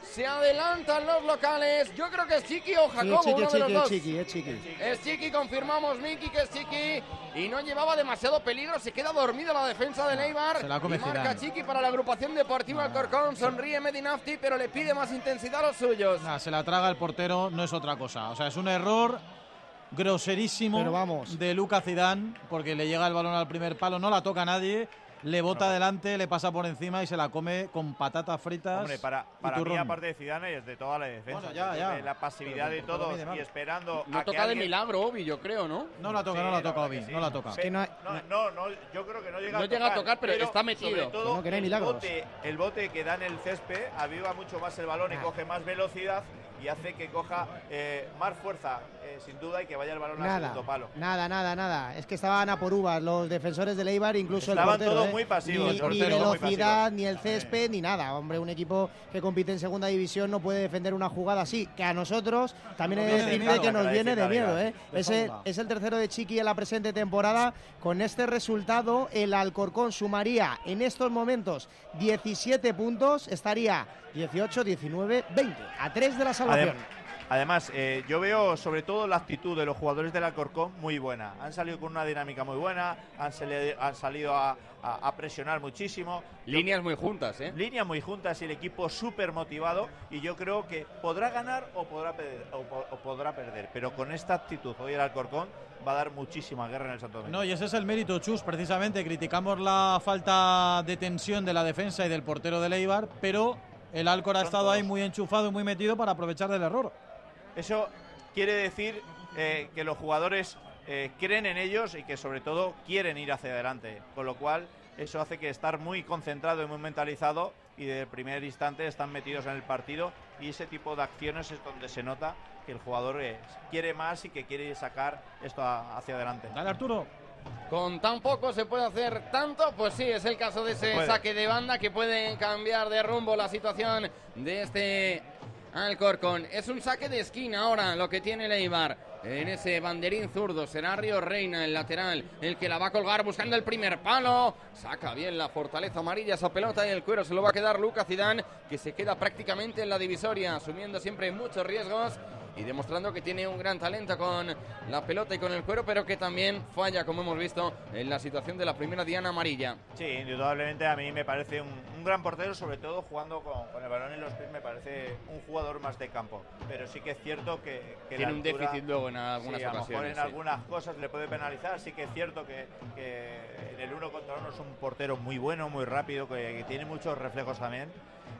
Se adelantan los locales. Yo creo que es Chiqui o Jacobo, sí, es Chiqui, uno de Chiqui, los dos. Es Chiqui, es Chiqui. Es Chiqui, confirmamos, Miki, que es Chiqui. Y no llevaba demasiado peligro. Se queda dormida la defensa del Eibar. Se la come y marca Chiqui para la agrupación deportiva Alcorcón. Sonríe Medinafti, pero le pide más intensidad a los suyos. Nah, se la traga el portero, no es otra cosa. O sea, es un error groserísimo pero vamos. de Lucas Zidane, porque le llega el balón al primer palo, no la toca nadie. Le bota no. adelante, le pasa por encima y se la come con patatas fritas. Hombre, para, para mí, aparte de Zidane, es de toda la defensa. Bueno, ya, ya. De la pasividad de todos de y esperando. No a toca que alguien... de milagro, Obi, yo creo, ¿no? No la toca, sí, no la toca, Obi. Sí. No la toca. Es que no, no, no, no, yo creo que no llega no a tocar. No llega a tocar, pero, pero está metido. Sobre todo, no, que no hay milagros. El bote, el bote que da en el césped aviva mucho más el balón ah. y coge más velocidad. Y hace que coja eh, más fuerza, eh, sin duda, y que vaya el balón nada, al segundo palo. Nada, nada, nada. Es que estaban a por uvas los defensores del Eibar, incluso estaban el portero. Estaban todos eh. muy pasivos. Ni, ni velocidad, ni el césped, ni nada. Hombre, un equipo que compite en segunda división no puede defender una jugada así, que a nosotros también es decir de que nos que viene de miedo. Eh. De es, el, es el tercero de Chiqui en la presente temporada. Con este resultado, el Alcorcón sumaría en estos momentos diecisiete puntos, estaría dieciocho, diecinueve, veinte, a tres de la salvación. Además, eh, yo veo sobre todo la actitud de los jugadores del Alcorcón muy buena. Han salido con una dinámica muy buena, han salido, han salido a, a, a presionar muchísimo. Líneas muy juntas, ¿eh? Líneas muy juntas y el equipo súper motivado. Y yo creo que podrá ganar o podrá, perder, o, o podrá perder. Pero con esta actitud hoy el Alcorcón va a dar muchísima guerra en el Santo Domingo. No, y ese es el mérito, Chus, precisamente. Criticamos la falta de tensión de la defensa y del portero del Eibar, pero... el Alcor ha estado ahí muy enchufado y muy metido para aprovechar del error. Eso quiere decir eh, que los jugadores eh, creen en ellos y que sobre todo quieren ir hacia adelante. Con lo cual eso hace que estar muy concentrado y muy mentalizado y desde el primer instante están metidos en el partido. Y ese tipo de acciones es donde se nota que el jugador eh, quiere más y que quiere sacar esto a, hacia adelante. Dale, Arturo. Con tan poco se puede hacer tanto, pues sí, es el caso de ese saque de banda que puede cambiar de rumbo la situación de este Alcorcón. Es un saque de esquina ahora lo que tiene el Eibar. En ese banderín zurdo será Río Reina, el lateral, el que la va a colgar buscando el primer palo. Saca bien la fortaleza amarilla esa pelota y el cuero se lo va a quedar Lucas Zidane, que se queda prácticamente en la divisoria, asumiendo siempre muchos riesgos y demostrando que tiene un gran talento con la pelota y con el cuero, pero que también falla, como hemos visto, en la situación de la primera diana amarilla. Sí, indudablemente a mí me parece un, un gran portero, sobre todo jugando con, con el balón en los pies, me parece un jugador más de campo. Pero sí que es cierto que... que tiene la altura, un déficit luego en algunas sí, ocasiones. A lo mejor en sí. algunas cosas le puede penalizar. Sí que es cierto que, que en el uno contra uno es un portero muy bueno, muy rápido, que, que tiene muchos reflejos también.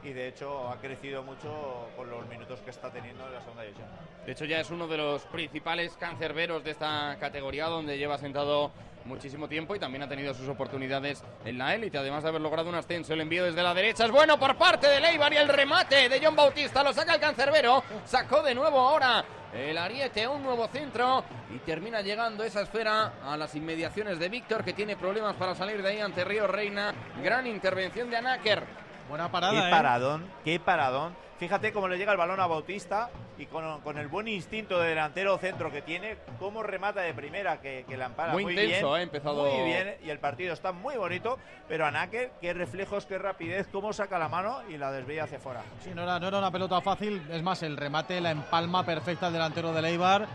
Y de hecho ha crecido mucho con los minutos que está teniendo en la segunda división. De hecho ya es uno de los principales cancerberos de esta categoría, donde lleva sentado muchísimo tiempo y también ha tenido sus oportunidades en la élite, además de haber logrado un ascenso. El envío desde la derecha es bueno por parte de Eibar y el remate de John Bautista lo saca el cancerbero. Sacó de nuevo ahora el ariete, un nuevo centro y termina llegando esa esfera a las inmediaciones de Víctor, que tiene problemas para salir de ahí ante Río Reina. Gran intervención de Anáquer. Buena parada. Qué eh. paradón, qué paradón. Fíjate cómo le llega el balón a Bautista y con, con el buen instinto de delantero centro que tiene, cómo remata de primera, que, que la ampara muy, muy intenso, bien. Eh, empezado... Muy bien, y el partido está muy bonito, pero Anáquer, qué reflejos, qué rapidez, cómo saca la mano y la desvía hacia fuera. Sí, no era, no era una pelota fácil, es más, el remate, la empalma perfecta del delantero del Eibar,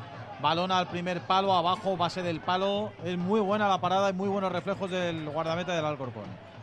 balón al primer palo, abajo, base del palo, es muy buena la parada y muy buenos reflejos del guardameta del Alcorcón.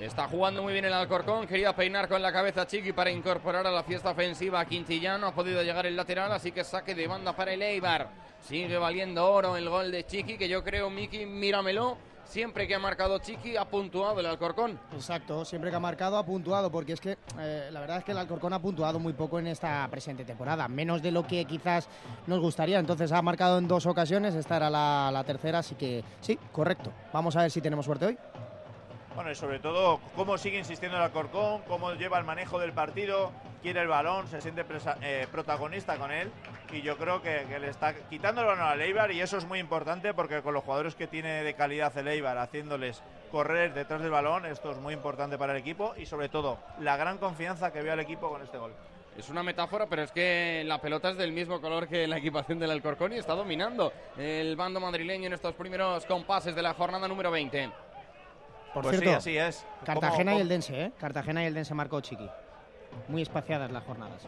Está jugando muy bien el Alcorcón, quería peinar con la cabeza Chiqui para incorporar a la fiesta ofensiva a Quintillano, ha podido llegar el lateral, así que saque de banda para el Eibar. Sigue valiendo oro el gol de Chiqui, que yo creo, Miki, míramelo, siempre que ha marcado Chiqui ha puntuado el Alcorcón. Exacto, siempre que ha marcado ha puntuado, porque es que eh, la verdad es que el Alcorcón ha puntuado muy poco en esta presente temporada, menos de lo que quizás nos gustaría, entonces ha marcado en dos ocasiones, esta era la, la tercera, así que sí, correcto, vamos a ver si tenemos suerte hoy. Bueno, y sobre todo, cómo sigue insistiendo el Alcorcón, cómo lleva el manejo del partido, quiere el balón, se siente presa, eh, protagonista con él, y yo creo que, que le está quitando el balón al Eibar, y eso es muy importante porque con los jugadores que tiene de calidad el Eibar, haciéndoles correr detrás del balón, esto es muy importante para el equipo, y sobre todo, la gran confianza que veo al equipo con este gol. Es una metáfora, pero es que la pelota es del mismo color que la equipación del Alcorcón y está dominando el bando madrileño en estos primeros compases de la jornada número veinte. Por pues cierto, sí, así es. Cartagena ¿Cómo, cómo? y el Dense, ¿eh? Cartagena y el Dense marcó Chiqui. Muy espaciadas las jornadas.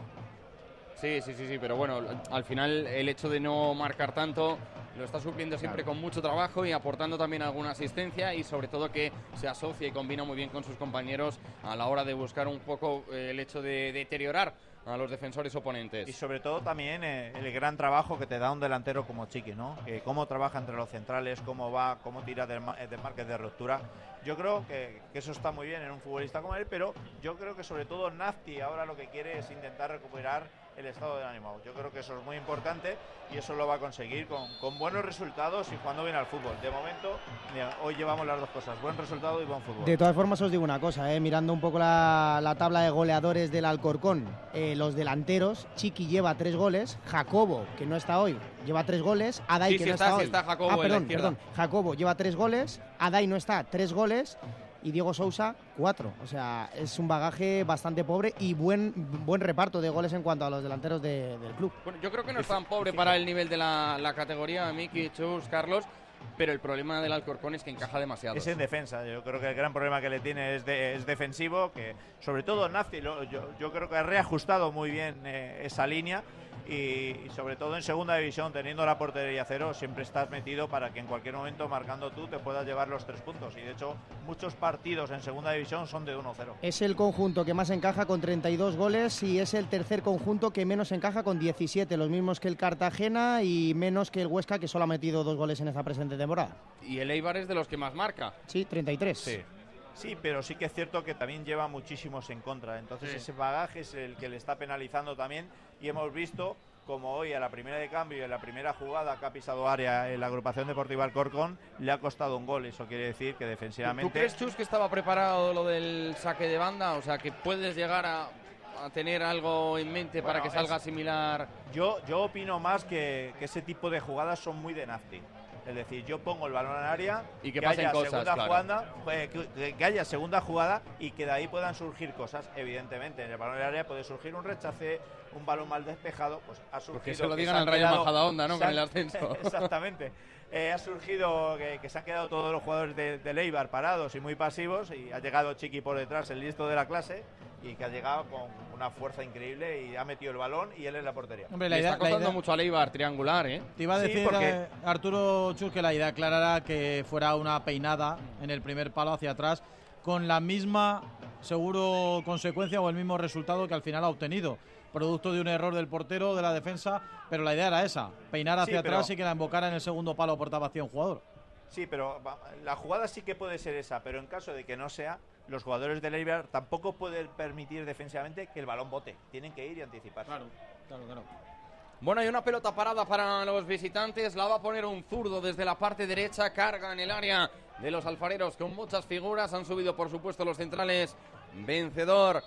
Sí, sí, sí, sí, pero bueno, al final el hecho de no marcar tanto lo está supliendo siempre claro. con mucho trabajo y aportando también alguna asistencia y sobre todo que se asocia y combina muy bien con sus compañeros a la hora de buscar un poco eh, el hecho de deteriorar a los defensores oponentes. Y sobre todo también eh, el gran trabajo que te da un delantero como Chiqui, ¿no? Que cómo trabaja entre los centrales, cómo va, cómo tira del marque de ruptura. Yo creo que, que eso está muy bien en un futbolista como él, pero yo creo que sobre todo Nafti ahora lo que quiere es intentar recuperar el estado del ánimo. Yo creo que eso es muy importante y eso lo va a conseguir con, con buenos resultados y jugando bien al fútbol. De momento, mira, hoy llevamos las dos cosas, buen resultado y buen fútbol. De todas formas os digo una cosa, eh, mirando un poco la, la tabla de goleadores del Alcorcón, eh, los delanteros, Chiqui lleva tres goles, Jacobo, que no está hoy, lleva tres goles, Adai sí, que sí no está, está hoy. Está Jacobo ah, perdón, perdón, Jacobo lleva tres goles, Adai no está, tres goles. Y Diego Sousa, cuatro. O sea, es un bagaje bastante pobre y buen, buen reparto de goles en cuanto a los delanteros de, del club. Bueno, yo creo que no es tan pobre para el nivel de la, la categoría, Miki, Chus, Carlos, pero el problema del Alcorcón es que encaja demasiado. Es en defensa. Yo creo que el gran problema que le tiene es, de, es defensivo, que sobre todo Nafti, yo, yo creo que ha reajustado muy bien eh, esa línea. Y sobre todo en segunda división, teniendo la portería cero, siempre estás metido para que en cualquier momento, marcando tú, te puedas llevar los tres puntos. Y de hecho, muchos partidos en segunda división son de uno cero. Es el conjunto que más encaja con treinta y dos goles y es el tercer conjunto que menos encaja con diecisiete, los mismos que el Cartagena y menos que el Huesca, que solo ha metido dos goles en esta presente temporada. Y el Eibar es de los que más marca. Sí, treinta y tres. Sí. Sí, pero sí que es cierto que también lleva muchísimos en contra. Entonces sí. Ese bagaje es el que le está penalizando también. Y hemos visto como hoy a la primera de cambio y en la primera jugada que ha pisado área en la agrupación deportiva Alcorcón le ha costado un gol. Eso quiere decir que defensivamente... ¿Tú crees, Chus, que estaba preparado lo del saque de banda? O sea, que puedes llegar a... a tener algo en mente bueno, para que salga es, similar. Yo, yo opino más que, que ese tipo de jugadas son muy de Nafti. Es decir, yo pongo el balón al área y que, que pasen haya cosas, segunda claro. jugada, eh, que, que haya segunda jugada y que de ahí puedan surgir cosas. Evidentemente, en el balón al área puede surgir un rechace, un balón mal despejado, pues ha surgido. Porque eso lo digan al Rayo Majadahonda, ¿no? Con el ascenso. Exactamente. Eh, ha surgido que, que se han quedado todos los jugadores del de Eibar parados y muy pasivos y ha llegado Chiqui por detrás, el listo de la clase. Y que ha llegado con una fuerza increíble y ha metido el balón y él en la portería. Hombre, la Le idea, está costando mucho al Eibar triangular, ¿eh? Te iba a decir, sí, porque... a Arturo Chus, que la idea clara era que fuera una peinada en el primer palo hacia atrás, con la misma, seguro, consecuencia o el mismo resultado que al final ha obtenido. Producto de un error del portero, de la defensa, pero la idea era esa, peinar hacia sí, pero... atrás y que la embocara en el segundo palo por tapacía un jugador. Sí, pero la jugada sí que puede ser esa, pero en caso de que no sea, los jugadores del Eibar tampoco pueden permitir defensivamente que el balón bote. Tienen que ir y anticiparse. Claro, claro, claro. Bueno, hay una pelota parada para los visitantes. La va a poner un zurdo desde la parte derecha. Carga en el área de los alfareros con muchas figuras. Han subido, por supuesto, los centrales. Vencedor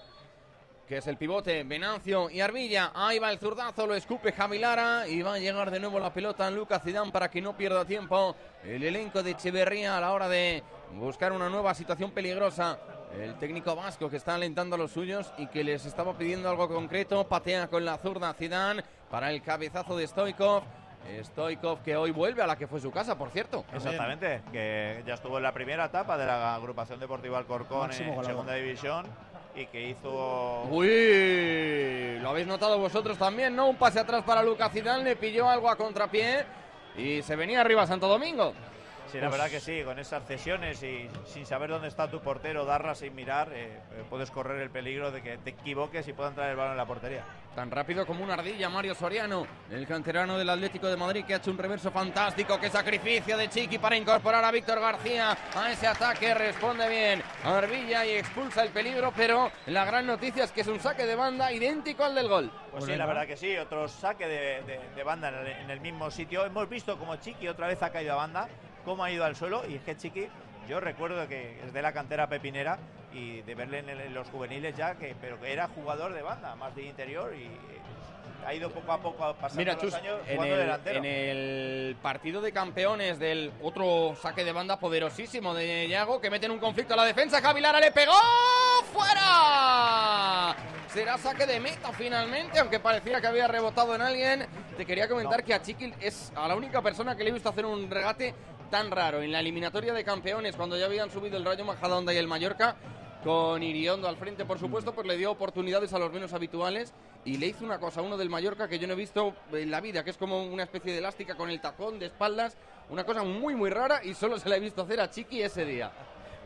que es el pivote, Venancio y Arvilla. Ahí va el zurdazo, lo escupe Javi Lara y va a llegar de nuevo la pelota en Lucas Zidane para que no pierda tiempo el elenco de Echeverría a la hora de buscar una nueva situación peligrosa. El técnico vasco que está alentando a los suyos y que les estaba pidiendo algo concreto. Patea con la zurda Zidane para el cabezazo de Stoikov. Stoikov que hoy vuelve a la que fue su casa, por cierto. Exactamente, que ya estuvo en la primera etapa de la agrupación deportiva Alcorcón en segunda división y que hizo... Uy, lo habéis notado vosotros también, ¿no? Un pase atrás para Lucas Zidane, le pilló algo a contrapié y se venía arriba Santo Domingo. Sí, la verdad que sí, con esas cesiones y sin saber dónde está tu portero, darla sin mirar, eh, puedes correr el peligro de que te equivoques y puedan traer el balón en la portería. Tan rápido como una ardilla, Mario Soriano, el canterano del Atlético de Madrid, que ha hecho un reverso fantástico. Qué sacrificio de Chiqui para incorporar a Víctor García a ese ataque. Responde bien Arvilla y expulsa el peligro, pero la gran noticia es que es un saque de banda idéntico al del gol. Pues sí, la verdad que sí, otro saque de, de, de banda en el, en el mismo sitio. Hemos visto como Chiqui otra vez ha caído a banda, cómo ha ido al suelo, y es que Chiqui, yo recuerdo que es de la cantera pepinera y de verle en, el, en los juveniles ya, que pero que era jugador de banda, más de interior, y ha ido poco a poco pasando. Mira, los Chus, años jugando en el, delantero. En el partido de campeones del otro saque de banda poderosísimo de Iago, que mete en un conflicto a la defensa, Javi Lara le pegó, ¡fuera! Será saque de meta finalmente, aunque parecía que había rebotado en alguien. Te quería comentar no. que a Chiqui es a la única persona que le he visto hacer un regate tan raro en la eliminatoria de campeones, cuando ya habían subido el Rayo Majadahonda y el Mallorca, con Iriondo al frente, por supuesto, pues le dio oportunidades a los menos habituales y le hizo una cosa, uno del Mallorca, que yo no he visto en la vida, que es como una especie de elástica con el tacón de espaldas, una cosa muy muy rara, y solo se la he visto hacer a Chiqui ese día.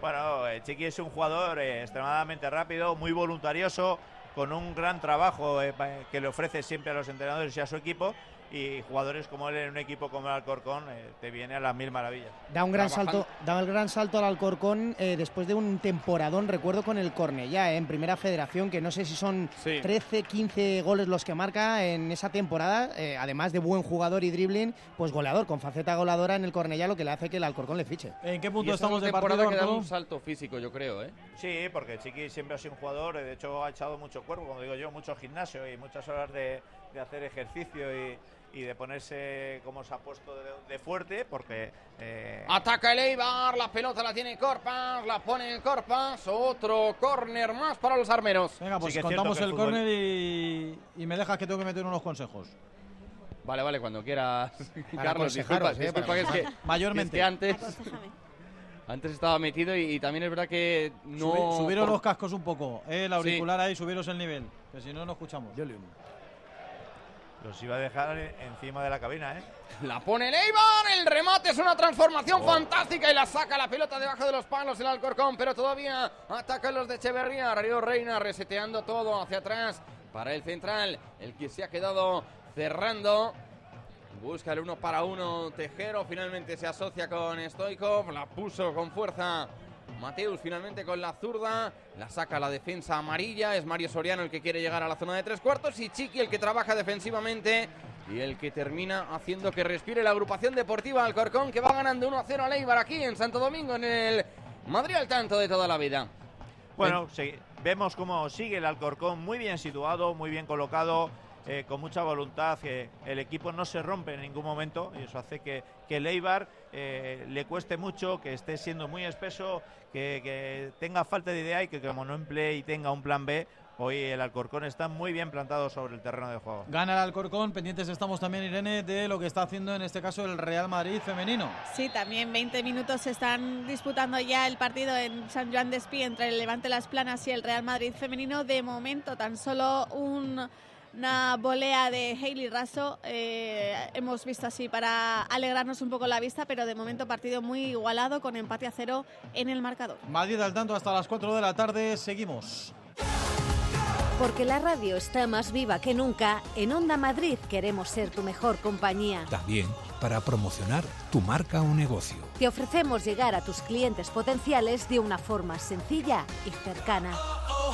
Bueno, eh, Chiqui es un jugador eh, extremadamente rápido, muy voluntarioso, con un gran trabajo eh, que le ofrece siempre a los entrenadores y a su equipo, y jugadores como él en un equipo como el Alcorcón eh, te viene a las mil maravillas. Da un gran salto, da el gran salto al Alcorcón eh, después de un temporadón, recuerdo, con el Cornellá eh, en Primera Federación, que no sé si son sí. trece, quince goles los que marca en esa temporada, eh, además de buen jugador y dribbling, pues goleador, con faceta goleadora en el Cornellá, lo que le hace que el Alcorcón le fiche. ¿En qué punto estamos de partido? Que da un salto físico, yo creo, ¿eh? Sí, porque Chiqui siempre ha sido un jugador, de hecho ha echado mucho cuerpo, como digo yo, mucho gimnasio y muchas horas de, de hacer ejercicio y, y de ponerse como se ha puesto de, de fuerte, porque... Eh... Ataca el Eibar, la pelota la tiene Corpas, la pone el Corpas, otro córner más para los armeros. Venga, pues sí, contamos el, el córner y, y me dejas que tengo que meter unos consejos. Vale, vale, cuando quieras, Carlos, disculpa, ¿eh? Disculpa, es que mayormente es que antes... Antes estaba metido y, y también es verdad que no... Subi, subiros por... los cascos un poco, eh, el auricular sí. ahí, subiros el nivel, que si no, no escuchamos. Yo le Los iba a dejar encima de la cabina, ¿eh? La pone el Eibar, el remate es una transformación oh. fantástica y la saca la pelota debajo de los palos el Alcorcón, pero todavía atacan los de Echeverría. Río Reina reseteando todo hacia atrás para el central, el que se ha quedado cerrando. Busca el uno para uno Tejero, finalmente se asocia con Stoikov, la puso con fuerza Mateus finalmente con la zurda, la saca la defensa amarilla, es Mario Soriano el que quiere llegar a la zona de tres cuartos y Chiqui el que trabaja defensivamente y el que termina haciendo que respire la agrupación deportiva Alcorcón, que va ganando uno a cero al Eibar aquí en Santo Domingo, en el Madrid al tanto de toda la vida. Bueno, sí, vemos cómo sigue el Alcorcón, muy bien situado, muy bien colocado, eh, con mucha voluntad, que el equipo no se rompe en ningún momento y eso hace que, que el Eibar eh, le cueste mucho, que esté siendo muy espeso, que, que tenga falta de idea y que como no emplee y tenga un plan B, hoy el Alcorcón está muy bien plantado sobre el terreno de juego. Gana el Alcorcón, pendientes estamos también, Irene, de lo que está haciendo en este caso el Real Madrid femenino. Sí, también veinte minutos se están disputando ya el partido en San Joan de Espí entre el Levante Las Planas y el Real Madrid femenino. De momento tan solo un... una volea de Hailey Raso eh, hemos visto así para alegrarnos un poco la vista, pero de momento partido muy igualado con empate a cero en el marcador. Madrid al tanto hasta las cuatro de la tarde, seguimos. Porque la radio está más viva que nunca, en Onda Madrid queremos ser tu mejor compañía. También para promocionar tu marca o negocio. Te ofrecemos llegar a tus clientes potenciales de una forma sencilla y cercana. Oh, oh,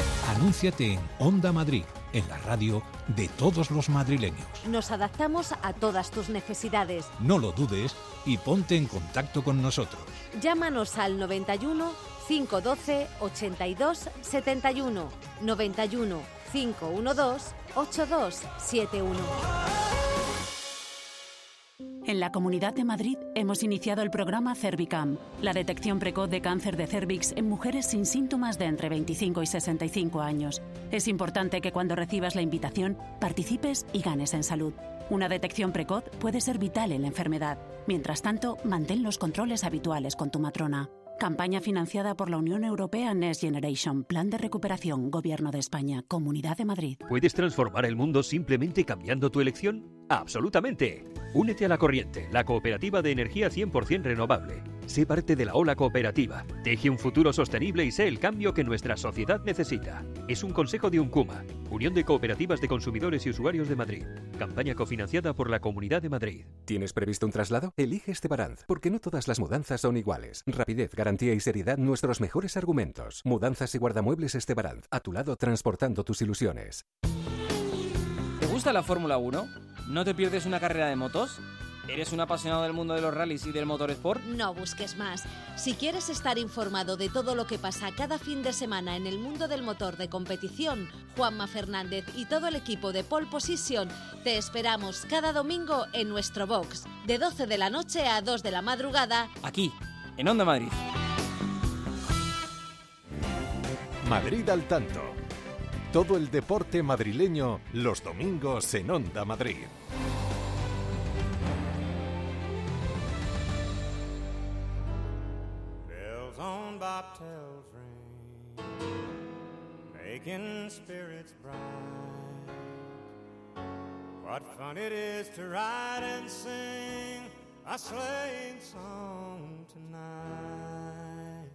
oh. Anúnciate en Onda Madrid, en la radio de todos los madrileños. Nos adaptamos a todas tus necesidades. No lo dudes y ponte en contacto con nosotros. Llámanos al noventa y uno, cinco doce, ochenta y dos, setenta y uno, noventa y uno, cinco doce, ochenta y dos, setenta y uno. En la Comunidad de Madrid hemos iniciado el programa Cervicam, la detección precoz de cáncer de cervix en mujeres sin síntomas de entre veinticinco y sesenta y cinco años. Es importante que cuando recibas la invitación participes y ganes en salud. Una detección precoz puede ser vital en la enfermedad. Mientras tanto, mantén los controles habituales con tu matrona. Campaña financiada por la Unión Europea Next Generation, Plan de Recuperación, Gobierno de España, Comunidad de Madrid. ¿Puedes transformar el mundo simplemente cambiando tu elección? ¡Absolutamente! Únete a La Corriente, la cooperativa de energía cien por cien renovable. Sé parte de la Ola Cooperativa. Teje un futuro sostenible y sé el cambio que nuestra sociedad necesita. Es un consejo de UNCUMA, Unión de Cooperativas de Consumidores y Usuarios de Madrid. Campaña cofinanciada por la Comunidad de Madrid. ¿Tienes previsto un traslado? Elige Estebaranz, porque no todas las mudanzas son iguales. Rapidez, garantía y seriedad, nuestros mejores argumentos. Mudanzas y guardamuebles Estebaranz, a tu lado transportando tus ilusiones. ¿Te gusta la Fórmula uno? ¿No te pierdes una carrera de motos? ¿Eres un apasionado del mundo de los rallies y del motorsport? No busques más. Si quieres estar informado de todo lo que pasa cada fin de semana en el mundo del motor de competición, Juanma Fernández y todo el equipo de Pole Position te esperamos cada domingo en nuestro box, de doce de la noche a dos de la madrugada, aquí, en Onda Madrid. Madrid al tanto. Todo el deporte madrileño los domingos en Onda Madrid. Bobtails ring, making spirits bright. What fun it is to ride and sing a sleighing song tonight.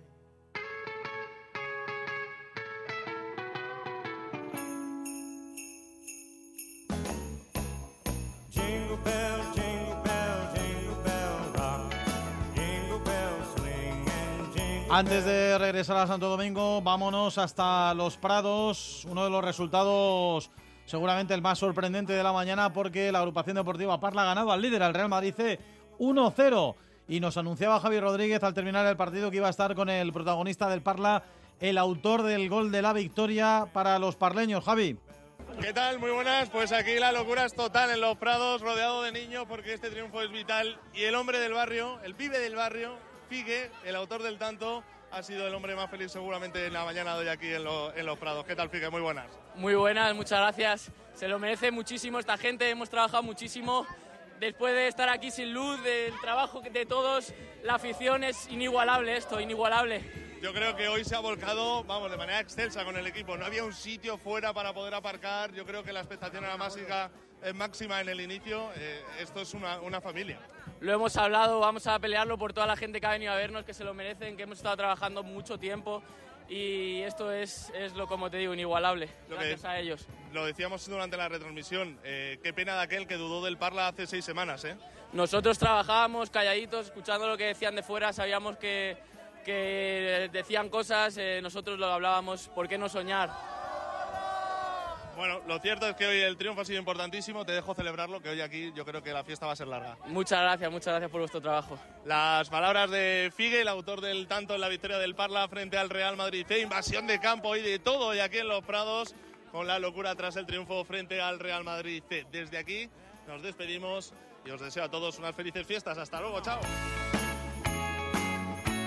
Jingle bells, jingle bells, jingle bell rock. Jingle bells swing. Antes de regresar a Santo Domingo, vámonos hasta Los Prados, uno de los resultados seguramente el más sorprendente de la mañana, porque la agrupación deportiva Parla ganaba al líder, al Real Madrid C, uno cero, y nos anunciaba Javi Rodríguez al terminar el partido que iba a estar con el protagonista del Parla, el autor del gol de la victoria para los parleños. Javi. ¿Qué tal? Muy buenas. Pues aquí la locura es total en Los Prados, rodeado de niños, porque este triunfo es vital, y el hombre del barrio, el pibe del barrio, Figue, el autor del tanto, ha sido el hombre más feliz seguramente en la mañana de hoy aquí en, lo, en Los Prados. ¿Qué tal, Figue? Muy buenas. Muy buenas, muchas gracias. Se lo merece muchísimo esta gente, hemos trabajado muchísimo. Después de estar aquí sin luz, del trabajo de todos, la afición es inigualable esto, inigualable. Yo creo que hoy se ha volcado, vamos, de manera excelsa con el equipo. No había un sitio fuera para poder aparcar. Yo creo que la expectación era máxima, máxima en el inicio. Eh, esto es una, una familia. Lo hemos hablado, vamos a pelearlo por toda la gente que ha venido a vernos, que se lo merecen, que hemos estado trabajando mucho tiempo, y esto es, es lo, como te digo, inigualable, lo gracias que, a ellos. Lo decíamos durante la retransmisión, eh, qué pena de aquel que dudó del Parla hace seis semanas, ¿eh? Nosotros trabajábamos calladitos, escuchando lo que decían de fuera, sabíamos que, que decían cosas, eh, nosotros lo hablábamos, ¿por qué no soñar? Bueno, lo cierto es que hoy el triunfo ha sido importantísimo, te dejo celebrarlo, que hoy aquí yo creo que la fiesta va a ser larga. Muchas gracias, muchas gracias por vuestro trabajo. Las palabras de Figue, el autor del tanto en la victoria del Parla frente al Real Madrid C, invasión de campo y de todo, y aquí en Los Prados, con la locura tras el triunfo frente al Real Madrid C. Desde aquí nos despedimos y os deseo a todos unas felices fiestas. Hasta luego, chao.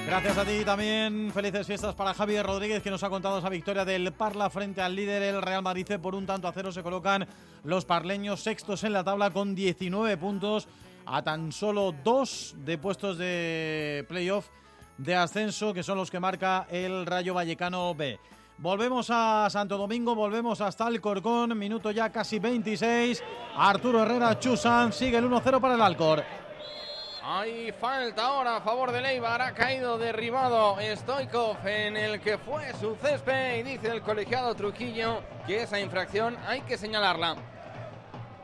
Gracias a ti también, felices fiestas para Javier Rodríguez, que nos ha contado esa victoria del Parla frente al líder, el Real Madrid C, por un tanto a cero. Se colocan los parleños sextos en la tabla con diecinueve puntos, a tan solo dos de puestos de playoff de ascenso, que son los que marca el Rayo Vallecano B. Volvemos a Santo Domingo, volvemos hasta Alcorcón, minuto ya casi veintiséis, Arturo Herrera Chusán, sigue el uno cero para el Alcor. Hay falta ahora a favor de Leibar, ha caído derribado Stoikov en el que fue su césped, y dice el colegiado Trujillo que esa infracción hay que señalarla.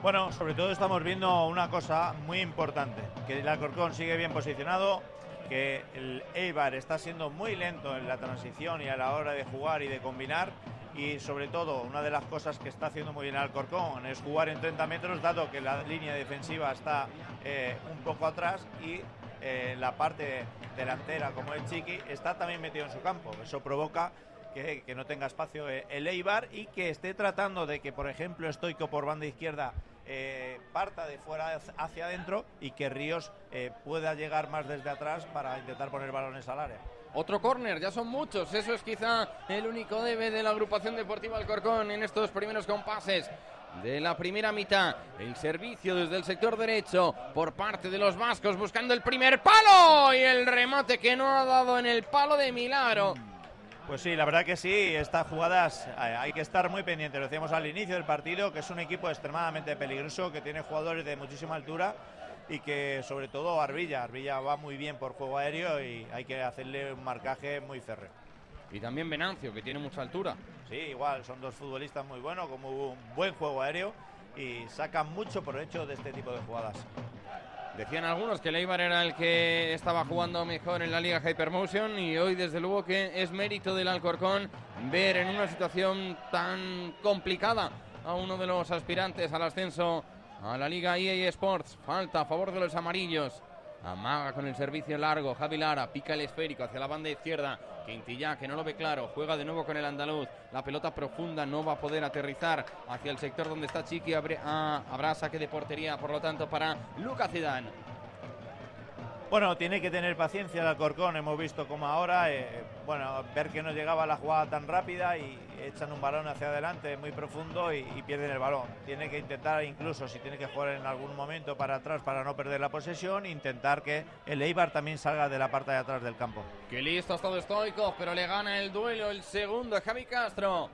Bueno, sobre todo estamos viendo una cosa muy importante, que el Alcorcón sigue bien posicionado, que el Eibar está siendo muy lento en la transición y a la hora de jugar y de combinar, y sobre todo una de las cosas que está haciendo muy bien Alcorcón es jugar en treinta metros, dado que la línea defensiva está eh, un poco atrás y eh, la parte delantera, como el Chiqui, está también metido en su campo. Eso provoca que, que no tenga espacio el Eibar y que esté tratando de que, por ejemplo, Stoico por banda izquierda Eh, parta de fuera hacia adentro y que Ríos eh, pueda llegar más desde atrás para intentar poner balones al área. Otro córner, ya son muchos, eso es quizá el único debe de la agrupación deportiva Alcorcón en estos primeros compases de la primera mitad. El servicio desde el sector derecho por parte de los vascos buscando el primer palo y el remate que no ha dado en el palo de milagro. Pues sí, la verdad que sí, estas jugadas hay que estar muy pendientes. Lo decíamos al inicio del partido, que es un equipo extremadamente peligroso, que tiene jugadores de muchísima altura y que sobre todo Arbilla, Arbilla va muy bien por juego aéreo y hay que hacerle un marcaje muy férreo. Y también Venancio, que tiene mucha altura. Sí, igual, son dos futbolistas muy buenos, con un buen juego aéreo y sacan mucho provecho de este tipo de jugadas. Decían algunos que el Eibar era el que estaba jugando mejor en la Liga Hypermotion y hoy desde luego que es mérito del Alcorcón ver en una situación tan complicada a uno de los aspirantes al ascenso a la Liga E A Sports. Falta a favor de los amarillos. Amaga con el servicio largo Javi Lara, pica el esférico hacia la banda izquierda. Quintillá, que no lo ve claro, juega de nuevo con el andaluz. La pelota profunda no va a poder aterrizar hacia el sector donde está Chiqui. Abre, ah, habrá saque de portería, por lo tanto, para Lucas Zidane. Bueno, tiene que tener paciencia el Alcorcón. Hemos visto como ahora, eh, bueno, ver que no llegaba la jugada tan rápida y echan un balón hacia adelante muy profundo y, y pierden el balón. Tiene que intentar, incluso si tiene que jugar en algún momento para atrás para no perder la posesión, intentar que el Eibar también salga de la parte de atrás del campo. Qué listo ha estado Stoico, pero le gana el duelo el segundo a Javi Castro.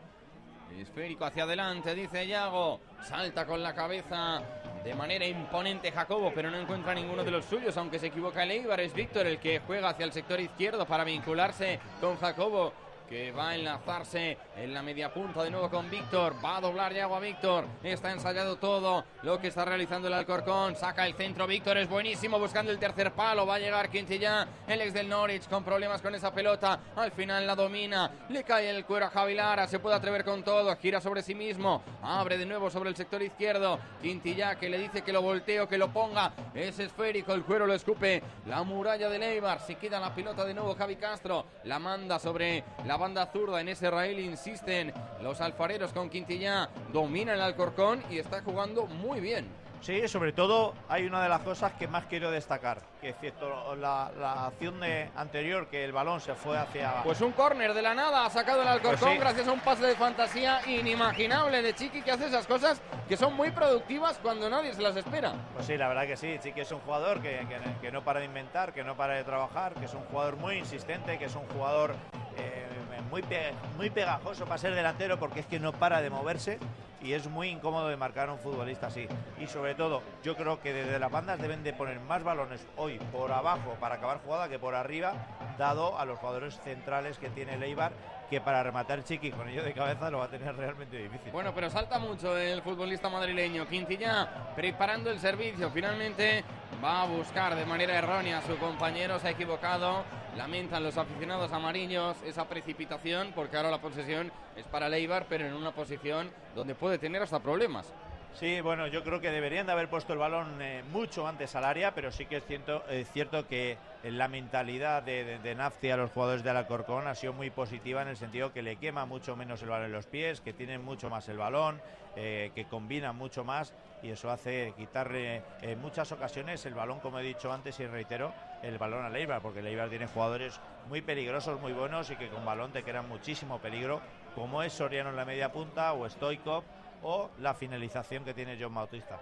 Esférico hacia adelante, dice Yago. Salta con la cabeza de manera imponente Jacobo, pero no encuentra ninguno de los suyos, aunque se equivoca el Eibar. Es Víctor el que juega hacia el sector izquierdo para vincularse con Jacobo, que va a enlazarse en la media punta de nuevo con Víctor. Va a doblar Yago a Víctor. Está ensayado todo lo que está realizando el Alcorcón. Saca el centro. Víctor es buenísimo buscando el tercer palo. Va a llegar Quintillá, el ex del Norwich, con problemas con esa pelota. Al final la domina. Le cae el cuero a Javi Lara. Se puede atrever con todo. Gira sobre sí mismo. Abre de nuevo sobre el sector izquierdo. Quintillá, que le dice que lo volteo, que lo ponga. Es esférico. El cuero lo escupe la muralla del Eibar. Se queda la pelota de nuevo Javi Castro. La manda sobre la banda zurda. En ese rail insisten los alfareros con Quintillá. Domina el Alcorcón y está jugando muy bien. Sí, sobre todo hay una de las cosas que más quiero destacar, que es cierto, la, la acción de anterior, que el balón se fue hacia... Pues un córner de la nada ha sacado el Alcorcón, pues sí, gracias a un pase de fantasía inimaginable de Chiqui, que hace esas cosas que son muy productivas cuando nadie se las espera. Pues sí, la verdad que sí, Chiqui es un jugador que, que, que no para de inventar, que no para de trabajar, que es un jugador muy insistente, que es un jugador... Eh, Muy, pe muy pegajoso para ser delantero, porque es que no para de moverse y es muy incómodo de marcar a un futbolista así. Y sobre todo, yo creo que desde las bandas deben de poner más balones hoy por abajo para acabar jugada que por arriba, dado a los jugadores centrales que tiene el Eibar, que para rematar Chiqui con ello de cabeza lo va a tener realmente difícil. Bueno, pero salta mucho el futbolista madrileño. Quintillá preparando el servicio, finalmente va a buscar de manera errónea a su compañero, se ha equivocado. Lamentan los aficionados amarillos esa precipitación, porque ahora la posesión es para el Eibar, pero en una posición donde puede tener hasta problemas. Sí, bueno, yo creo que deberían de haber puesto el balón eh, mucho antes al área, pero sí que es cierto, es cierto que la mentalidad de, de, de Nafti a los jugadores de Alcorcón ha sido muy positiva, en el sentido que le quema mucho menos el balón en los pies, que tienen mucho más el balón, eh, que combinan mucho más, y eso hace quitarle en muchas ocasiones el balón, como he dicho antes y reitero, el balón al Eibar, porque el Eibar tiene jugadores muy peligrosos, muy buenos y que con balón te crean muchísimo peligro, como es Soriano en la media punta o Stoico, o la finalización que tiene John Bautista.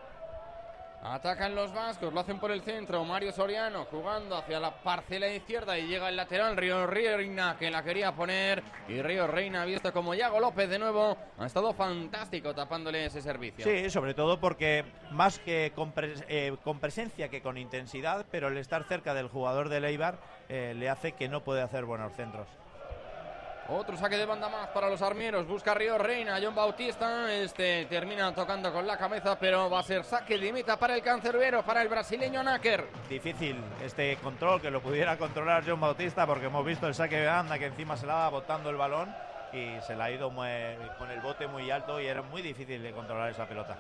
Atacan los vascos, lo hacen por el centro. Mario Soriano jugando hacia la parcela izquierda y llega el lateral Río Reina, que la quería poner, y Río Reina ha visto como Yago López de nuevo ha estado fantástico tapándole ese servicio. Sí, sobre todo porque más que con, pres eh, con presencia que con intensidad, pero el estar cerca del jugador de Eibar eh, le hace que no puede hacer buenos centros. Otro saque de banda más para los armieros. Busca Río Reina, John Bautista. Este termina tocando con la cabeza, pero va a ser saque de meta para el cancerbero, para el brasileño Náquer. Difícil este control, que lo pudiera controlar John Bautista, porque hemos visto el saque de banda que encima se la va botando el balón. y se la ha ido muy, con el bote muy alto y era muy difícil de controlar esa pelota.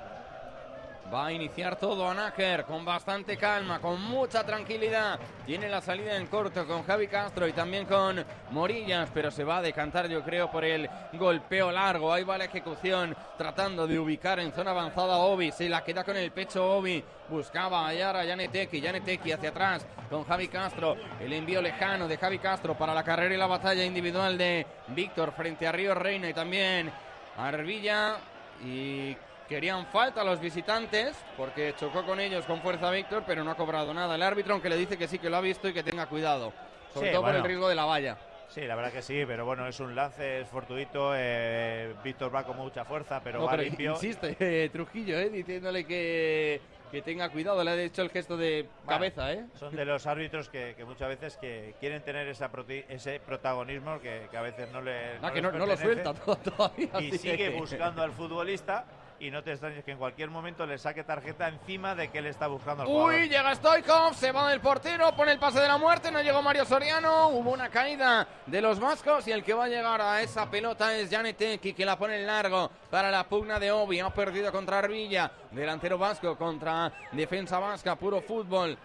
Va a iniciar todo Anáquer con bastante calma, con mucha tranquilidad. Tiene la salida en corto con Javi Castro y también con Morillas, pero se va a decantar, yo creo, por el golpeo largo. Ahí va la ejecución, tratando de ubicar en zona avanzada Obi. Se la queda con el pecho Obi. Buscaba hallar a Yaneteki, Yaneteki hacia atrás con Javi Castro. El envío lejano de Javi Castro para la carrera y la batalla individual de Víctor frente a Río Reina y también Arvilla. Y querían falta los visitantes porque chocó con ellos con fuerza Víctor, pero no ha cobrado nada el árbitro, aunque le dice que sí, que lo ha visto y que tenga cuidado, sobre sí, todo bueno, por el riesgo de la valla. Sí, la verdad que sí, pero bueno, es un lance, es fortuito, eh, Víctor va con mucha fuerza, pero no, va pero limpio. Insiste, eh, Trujillo, eh, diciéndole que, que tenga cuidado, le ha hecho el gesto de cabeza. Bueno, eh. Son de los árbitros que, que muchas veces que quieren tener esa proti ese protagonismo que, que a veces no le no, ah, que no, no lo suelta todo, todavía. Y sí, sigue buscando al futbolista. Y no te extrañes que en cualquier momento le saque tarjeta encima de que él está buscando al jugador. Uy, llega Stoikov, se va del portero, pone el pase de la muerte, no llegó Mario Soriano, hubo una caída de los vascos y el que va a llegar a esa pelota es Janeteki, que la pone en largo para la pugna de Obi. Ha perdido contra Arvilla, delantero vasco contra defensa vasca, puro fútbol.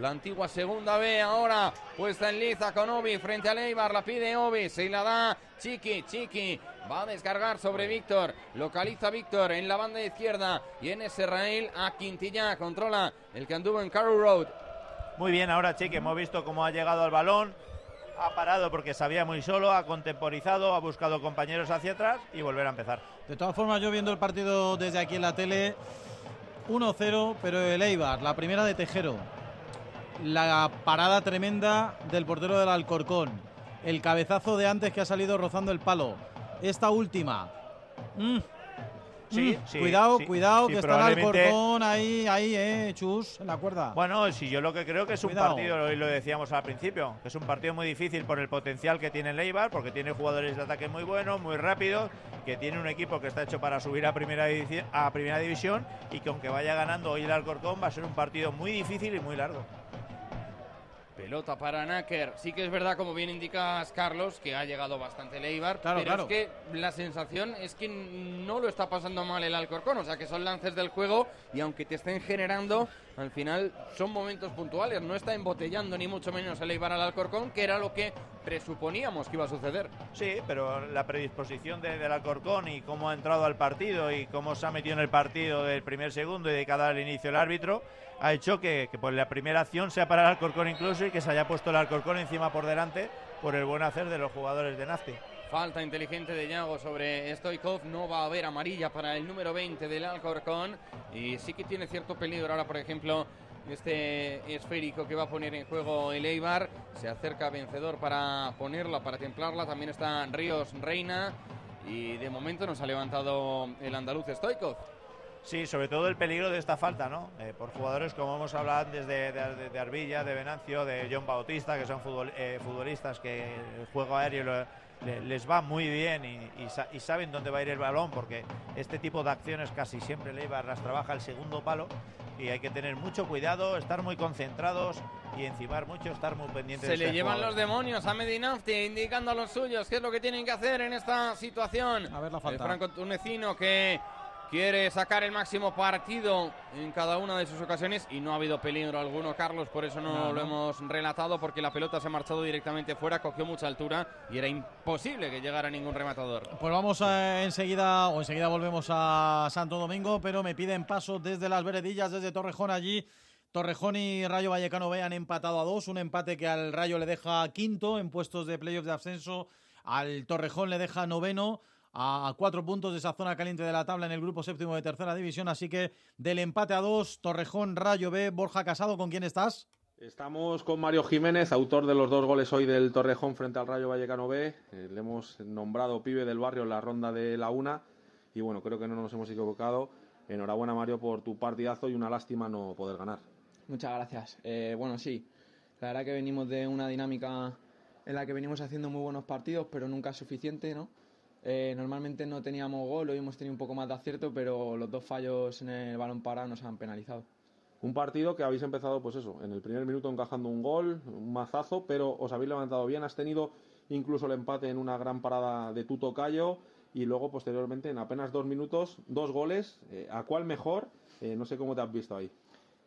La antigua segunda B ahora puesta en liza con Obi frente a Leibar, la pide Obi, se la da Chiqui, Chiqui va a descargar sobre Víctor, localiza Víctor en la banda izquierda y en ese rail a Quintilla, controla el que anduvo en Carroll Road. Muy bien ahora Chiqui, hemos visto cómo ha llegado al balón, ha parado porque sabía muy solo, ha contemporizado, ha buscado compañeros hacia atrás y volver a empezar. De todas formas yo viendo el partido desde aquí en la tele, uno cero, pero el Eibar, la primera de Tejero, la parada tremenda del portero del Alcorcón, el cabezazo de antes que ha salido rozando el palo, esta última. Mm. Sí, mm. Sí, cuidado, sí, cuidado, sí, que está el Alcorcón ahí, ahí, eh, Chus, en la cuerda. Bueno, sí, yo lo que creo que es cuidado. Un partido, hoy lo decíamos al principio, que es un partido muy difícil por el potencial que tiene el Eibar, porque tiene jugadores de ataque muy buenos, muy rápidos, que tiene un equipo que está hecho para subir a primera, a primera división y que aunque vaya ganando hoy el Alcorcón va a ser un partido muy difícil y muy largo. Pelota para Anáquer. Sí que es verdad, como bien indicas, Carlos, que ha llegado bastante el Eibar, claro, pero claro. Es que la sensación es que no lo está pasando mal el Alcorcón, o sea que son lances del juego y aunque te estén generando, al final son momentos puntuales, no está embotellando ni mucho menos el Eibar al Alcorcón, que era lo que presuponíamos que iba a suceder. Sí, pero la predisposición de, del Alcorcón y cómo ha entrado al partido y cómo se ha metido en el partido del primer segundo y de cada al inicio el árbitro, ha hecho que, que por la primera acción sea para el Alcorcón incluso y que se haya puesto el Alcorcón encima por delante por el buen hacer de los jugadores de Nafti. Falta inteligente de Yago sobre Stoikov, no va a haber amarilla para el número veinte del Alcorcón y sí que tiene cierto peligro ahora, por ejemplo, este esférico que va a poner en juego el Eibar. Se acerca vencedor para ponerla, para templarla, también está Ríos Reina y de momento nos ha levantado el andaluz Stoikov. Sí, sobre todo el peligro de esta falta, ¿no? Eh, por jugadores como hemos hablado antes de, de, de Arvilla, de Venancio, de John Bautista, que son futbol, eh, futbolistas que el juego aéreo lo, le, les va muy bien y, y, y saben dónde va a ir el balón, porque este tipo de acciones casi siempre le iba, las trabaja el segundo palo y hay que tener mucho cuidado, estar muy concentrados y encimar mucho, estar muy pendientes. Se de le llevan jugador. Los demonios a Mehdi Nafti, indicando a los suyos qué es lo que tienen que hacer en esta situación. A ver la falta. El franco tunecino que quiere sacar el máximo partido en cada una de sus ocasiones y no ha habido peligro alguno, Carlos, por eso no, no, no. lo hemos relatado, porque la pelota se ha marchado directamente fuera, cogió mucha altura y era imposible que llegara ningún rematador. Pues vamos a, enseguida, o enseguida volvemos a Santo Domingo, pero me piden paso desde las veredillas, desde Torrejón allí. Torrejón y Rayo Vallecano B han empatado a dos, un empate que al Rayo le deja quinto en puestos de playoff de ascenso, al Torrejón le deja noveno, a cuatro puntos de esa zona caliente de la tabla en el grupo séptimo de tercera división, así que del empate a dos, Torrejón, Rayo B. Borja Casado, ¿con quién estás? Estamos con Mario Jiménez, autor de los dos goles hoy del Torrejón frente al Rayo Vallecano B, le hemos nombrado pibe del barrio en la ronda de la una y bueno, creo que no nos hemos equivocado. Enhorabuena, Mario, por tu partidazo y una lástima no poder ganar. Muchas gracias, eh, bueno sí, la verdad que venimos de una dinámica en la que venimos haciendo muy buenos partidos, pero nunca es suficiente, ¿no? Eh, normalmente no teníamos gol, hoy hemos tenido un poco más de acierto, pero los dos fallos en el balón parado nos han penalizado. Un partido que habéis empezado, pues eso, en el primer minuto encajando un gol, un mazazo, pero os habéis levantado bien, has tenido incluso el empate en una gran parada de Tuto Cayo, y luego posteriormente en apenas dos minutos, dos goles, eh, ¿a cuál mejor? Eh, no sé cómo te has visto ahí.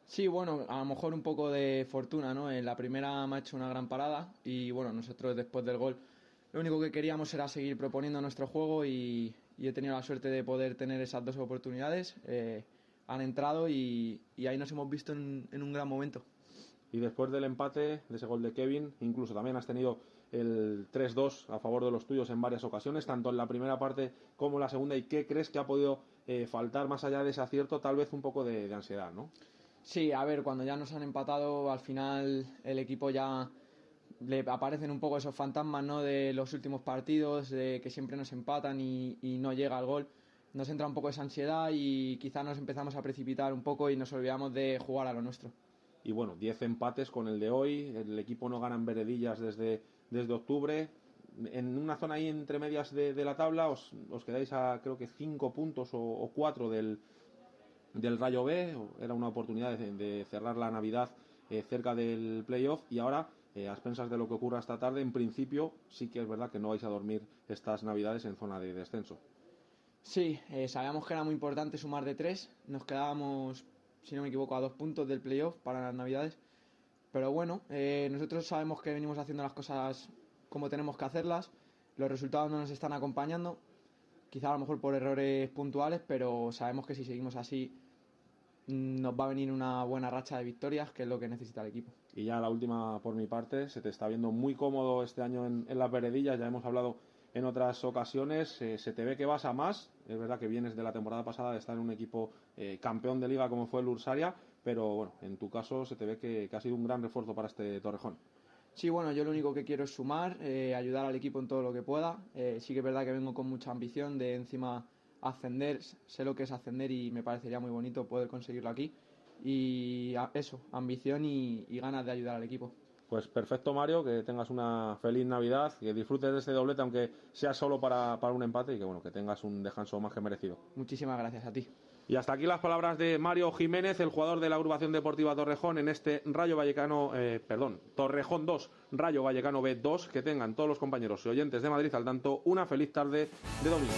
Sí, bueno, a lo mejor un poco de fortuna, ¿no? En la primera me ha hecho una gran parada y bueno, nosotros después del gol lo único que queríamos era seguir proponiendo nuestro juego y, y he tenido la suerte de poder tener esas dos oportunidades. Eh, han entrado y, y ahí nos hemos visto en, en un gran momento. Y después del empate, de ese gol de Kevin, incluso también has tenido el tres dos a favor de los tuyos en varias ocasiones, tanto en la primera parte como en la segunda. ¿Y qué crees que ha podido eh, faltar más allá de ese acierto? Tal vez un poco de, de ansiedad, ¿no? Sí, a ver, cuando ya nos han empatado, al final el equipo ya le aparecen un poco esos fantasmas, ¿no?, de los últimos partidos, de que siempre nos empatan y, y no llega el gol. Nos entra un poco esa ansiedad y quizás nos empezamos a precipitar un poco y nos olvidamos de jugar a lo nuestro. Y bueno, diez empates con el de hoy, el equipo no gana en Veredillas desde, desde octubre. En una zona ahí entre medias de, de la tabla os, os quedáis a creo que cinco puntos o, o cuatro del, del Rayo B. Era una oportunidad de, de cerrar la Navidad eh, cerca del playoff y ahora, eh, a expensas de lo que ocurra esta tarde, en principio sí que es verdad que no vais a dormir estas Navidades en zona de descenso. Sí, eh, sabíamos que era muy importante sumar de tres, nos quedábamos, si no me equivoco, a dos puntos del playoff para las Navidades, pero bueno, eh, nosotros sabemos que venimos haciendo las cosas como tenemos que hacerlas, los resultados no nos están acompañando, quizá a lo mejor por errores puntuales, pero sabemos que si seguimos así nos va a venir una buena racha de victorias, que es lo que necesita el equipo. Y ya la última por mi parte, se te está viendo muy cómodo este año en, en las Veredillas, ya hemos hablado en otras ocasiones, eh, se te ve que vas a más. Es verdad que vienes de la temporada pasada de estar en un equipo eh, campeón de liga como fue el Ursaria, pero bueno, en tu caso se te ve que, que ha sido un gran refuerzo para este Torrejón. Sí, bueno, yo lo único que quiero es sumar, eh, ayudar al equipo en todo lo que pueda. Eh, sí que es verdad que vengo con mucha ambición de encima ascender, sé lo que es ascender y me parecería muy bonito poder conseguirlo aquí. Y eso, ambición y, y ganas de ayudar al equipo. Pues perfecto, Mario, que tengas una feliz Navidad, que disfrutes de este doblete, aunque sea solo para, para un empate, y que bueno, que tengas un descanso más que merecido. Muchísimas gracias a ti. Y hasta aquí las palabras de Mario Jiménez, el jugador de la Agrupación Deportiva Torrejón, en este Rayo Vallecano, eh, perdón, Torrejón dos, Rayo Vallecano B dos, que tengan todos los compañeros y oyentes de Madrid al tanto una feliz tarde de domingo.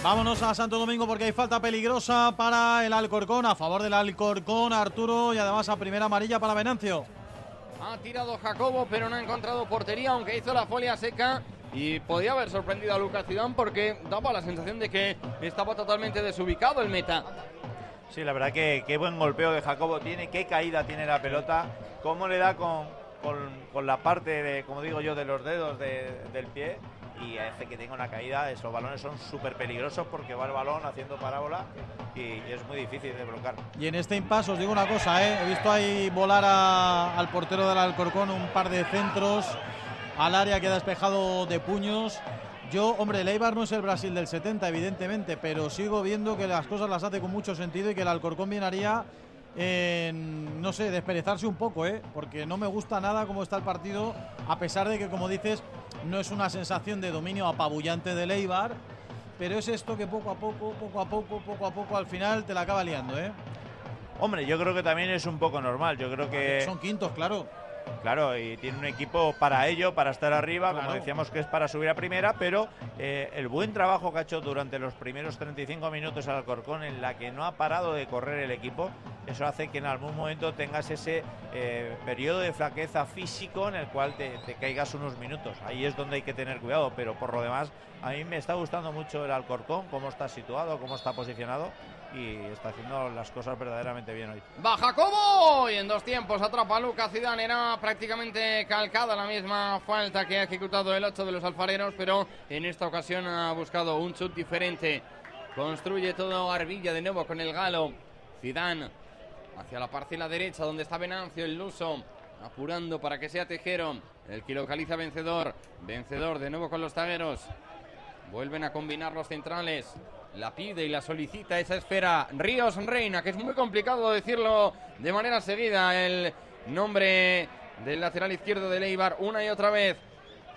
Vámonos a Santo Domingo porque hay falta peligrosa para el Alcorcón, a favor del Alcorcón, Arturo, y además a primera amarilla para Venancio. Ha tirado Jacobo pero no ha encontrado portería, aunque hizo la folia seca y podía haber sorprendido a Lucas Zidane porque daba la sensación de que estaba totalmente desubicado el meta. Sí, la verdad que qué buen golpeo de Jacobo tiene, qué caída tiene la pelota, cómo le da con, con, con la parte, de, como digo yo, de los dedos de, del pie. Y hace que tenga una caída, esos balones son súper peligrosos porque va el balón haciendo parábola y es muy difícil de bloquear. Y en este impasse os digo una cosa, ¿eh? He visto ahí volar a, al portero del Alcorcón un par de centros, al área queda despejado de puños. Yo, hombre, el Eibar no es el Brasil del setenta, evidentemente, pero sigo viendo que las cosas las hace con mucho sentido y que el Alcorcón bien haría en, no sé, desperezarse un poco, ¿eh? Porque no me gusta nada cómo está el partido, a pesar de que, como dices, no es una sensación de dominio apabullante del Eibar, pero es esto que poco a poco, poco a poco, poco a poco, al final te la acaba liando, ¿eh? Hombre, yo creo que también es un poco normal, yo creo que... Son quintos, claro. Claro, y tiene un equipo para ello, para estar arriba, claro. Como decíamos que es para subir a primera, pero eh, el buen trabajo que ha hecho durante los primeros treinta y cinco minutos al Alcorcón, en la que no ha parado de correr el equipo, eso hace que en algún momento tengas ese eh, periodo de flaqueza físico en el cual te, te caigas unos minutos. Ahí es donde hay que tener cuidado, pero por lo demás, a mí me está gustando mucho el Alcorcón, cómo está situado, cómo está posicionado. Y está haciendo las cosas verdaderamente bien hoy. Va Jacobo y en dos tiempos atrapa a Lucas Zidane. Era prácticamente calcada la misma falta que ha ejecutado el ocho de los alfareros, pero en esta ocasión ha buscado un chut diferente. Construye todo Arbilla de nuevo con el galo. Zidane hacia la parcela derecha donde está Venancio, el luso, apurando para que sea Tejero el que localiza vencedor. Vencedor de nuevo con los zagueros. Vuelven a combinar los centrales. La pide y la solicita esa esfera Ríos Reina, que es muy complicado decirlo de manera seguida el nombre del lateral izquierdo del Eibar una y otra vez.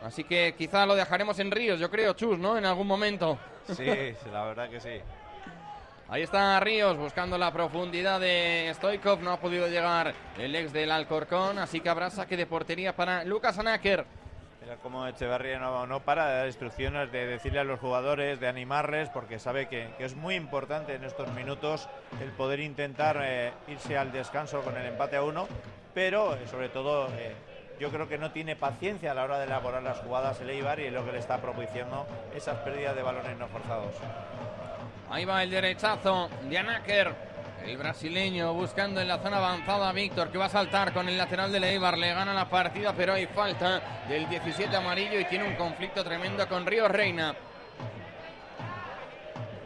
Así que quizá lo dejaremos en Ríos, yo creo, Chus, ¿no? En algún momento. Sí, la verdad que sí. Ahí está Ríos buscando la profundidad de Stoikov. No ha podido llegar el ex del Alcorcón, así que habrá saque de portería para Lucas Anáquer. Mira cómo Echevarría no, no para de dar instrucciones, de decirle a los jugadores, de animarles, porque sabe que, que es muy importante en estos minutos el poder intentar eh, irse al descanso con el empate a uno, pero eh, sobre todo eh, yo creo que no tiene paciencia a la hora de elaborar las jugadas el Eibar, y es lo que le está propiciando esas pérdidas de balones no forzados. Ahí va el derechazo de Anáquer. El brasileño buscando en la zona avanzada a Víctor, que va a saltar con el lateral del Eibar. Le gana la partida, pero hay falta del diecisiete amarillo y tiene un conflicto tremendo con Ríos Reina.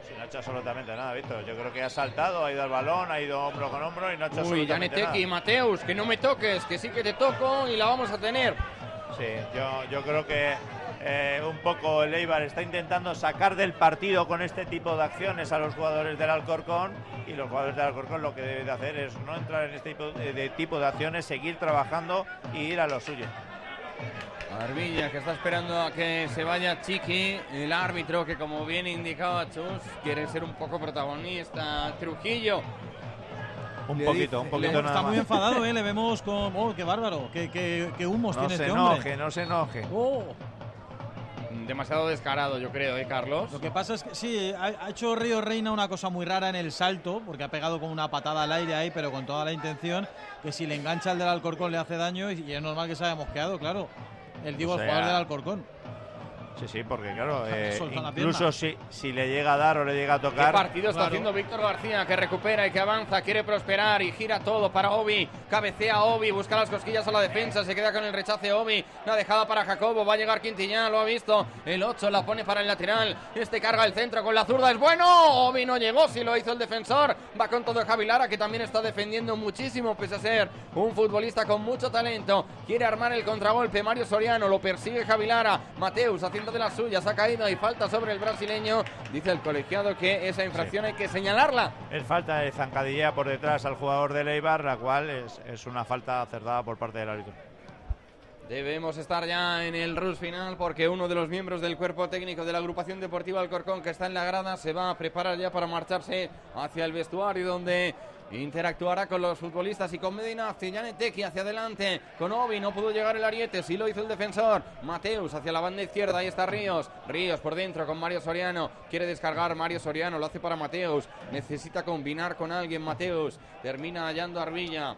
Sí, no ha hecho absolutamente nada, Víctor. Yo creo que ha saltado, ha ido al balón, ha ido hombro con hombro y no ha hecho Uy, absolutamente Janeteki, nada. Uy, Janeteki, Mateus, que no me toques, que sí que te toco y la vamos a tener. Sí, yo, yo creo que eh, un poco el Eibar está intentando sacar del partido con este tipo de acciones a los jugadores del Alcorcón, y los jugadores del Alcorcón lo que deben de hacer es no entrar en este tipo de, de tipo de acciones, seguir trabajando y ir a lo suyo. Arbilla, que está esperando a que se vaya Chiqui, el árbitro que, como bien indicaba Chus, quiere ser un poco protagonista. Trujillo. Un le poquito, dice, un poquito nada. Está muy enfadado, ¿eh? Le vemos con... ¡Oh, qué bárbaro! ¡Qué, qué, qué humos no tiene este enoje, hombre! No se enoje, no oh. se enoje. Demasiado descarado, yo creo, ¿eh, Carlos? Lo que pasa es que sí, ha, ha hecho Río Reina una cosa muy rara en el salto, porque ha pegado con una patada al aire ahí, pero con toda la intención, que si le engancha el del Alcorcón le hace daño, y, y es normal que se haya mosqueado, claro. El digo o sea... el jugador del Alcorcón. Sí, sí, porque claro, eh, incluso si, si le llega a dar o le llega a tocar. ¿Qué partido está claro. haciendo Víctor García, que recupera y que avanza, quiere prosperar y gira todo para Obi? Cabecea Obi, busca las cosquillas a la defensa, se queda con el rechace Obi, la dejada para Jacobo, va a llegar Quintillán, lo ha visto, el ocho la pone para el lateral, este carga el centro con la zurda, es bueno, Obi no llegó, si lo hizo el defensor, va con todo Javi Lara, que también está defendiendo muchísimo, pese a ser un futbolista con mucho talento, quiere armar el contragolpe, Mario Soriano, lo persigue Javi Lara, Mateus haciendo de las suyas, ha caído y falta sobre el brasileño. Dice el colegiado que esa infracción sí. hay que señalarla. Es falta de zancadilla por detrás al jugador del Eibar, la cual es, es una falta acertada por parte del árbitro. Debemos estar ya en el rush final, porque uno de los miembros del cuerpo técnico de la agrupación deportiva Alcorcón, que está en la grada, se va a preparar ya para marcharse hacia el vestuario, donde interactuará con los futbolistas y con Medinafti. Janeteki hacia adelante con Obi, no pudo llegar el ariete, sí lo hizo el defensor. Mateus hacia la banda izquierda, ahí está Ríos, Ríos por dentro con Mario Soriano, quiere descargar Mario Soriano, lo hace para Mateus, necesita combinar con alguien Mateus, termina hallando a Arbilla.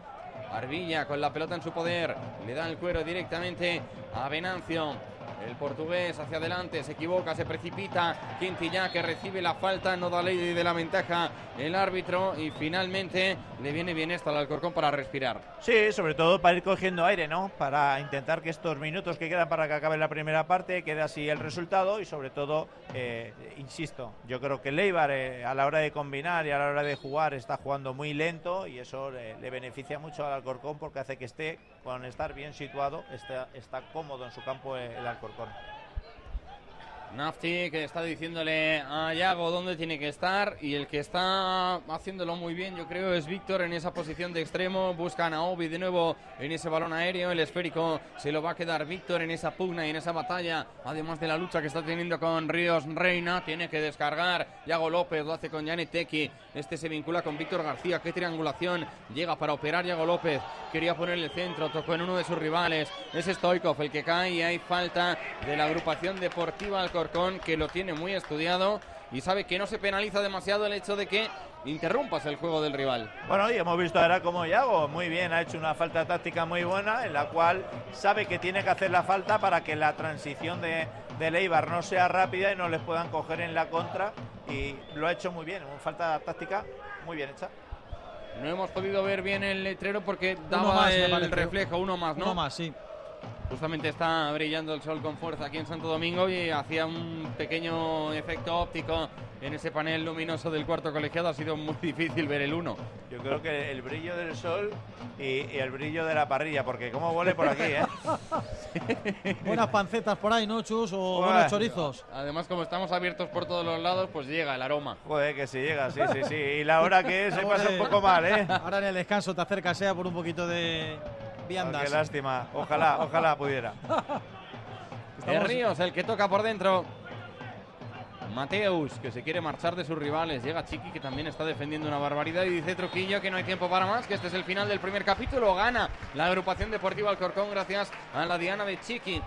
Arbilla con la pelota en su poder, le da el cuero directamente a Venancio. El portugués hacia adelante, se equivoca, se precipita. Quintillán, que recibe la falta, no da ley de la ventaja el árbitro, y finalmente le viene bien esto al Alcorcón para respirar. Sí, sobre todo para ir cogiendo aire, ¿no? Para intentar que estos minutos que quedan para que acabe la primera parte, quede así el resultado, y sobre todo, eh, insisto, yo creo que el Eibar eh, a la hora de combinar y a la hora de jugar está jugando muy lento, y eso eh, le beneficia mucho al Alcorcón, porque hace que esté, con estar bien situado, está, está cómodo en su campo eh, el Alcorcón. Nafti, que está diciéndole a Iago dónde tiene que estar, y el que está haciéndolo muy bien, yo creo, es Víctor en esa posición de extremo. Buscan a Obi de nuevo en ese balón aéreo, el esférico se lo va a quedar Víctor en esa pugna y en esa batalla, además de la lucha que está teniendo con Ríos Reina. Tiene que descargar Iago López, lo hace con Janeteki, este se vincula con Víctor García, qué triangulación, llega para operar Iago López, quería poner el centro, tocó en uno de sus rivales, es Stoikov el que cae, y hay falta de la agrupación deportiva Alcorcón, que lo tiene muy estudiado y sabe que no se penaliza demasiado el hecho de que interrumpas el juego del rival. Bueno, y hemos visto ahora como Iago muy bien ha hecho una falta táctica muy buena, en la cual sabe que tiene que hacer la falta para que la transición de, de Eibar no sea rápida y no les puedan coger en la contra, y lo ha hecho muy bien, una falta táctica muy bien hecha. No hemos podido ver bien el letrero porque daba más, el reflejo, uno más, ¿no? Uno más, sí. Justamente está brillando el sol con fuerza aquí en Santo Domingo y hacía un pequeño efecto óptico en ese panel luminoso del cuarto colegiado. Ha sido muy difícil ver el uno. Yo creo que el brillo del sol y, y el brillo de la parrilla, porque cómo huele por aquí, ¿eh? Buenas pancetas por ahí, ¿no, Chus? O bueno, buenos chorizos. Además, como estamos abiertos por todos los lados, pues llega el aroma. Joder, que si llega, sí, sí, sí. Y la hora que se pasa un poco mal, ¿eh? Ahora en el descanso te acercas ya por un poquito de... Oh, qué lástima, ojalá, ojalá pudiera. Estamos... El Ríos, el que toca por dentro. Mateus, que se quiere marchar de sus rivales. Llega Chiqui, que también está defendiendo una barbaridad. Y dice Trujillo que no hay tiempo para más, que este es el final del primer capítulo. Gana la agrupación deportiva Alcorcón gracias a la diana de Chiqui.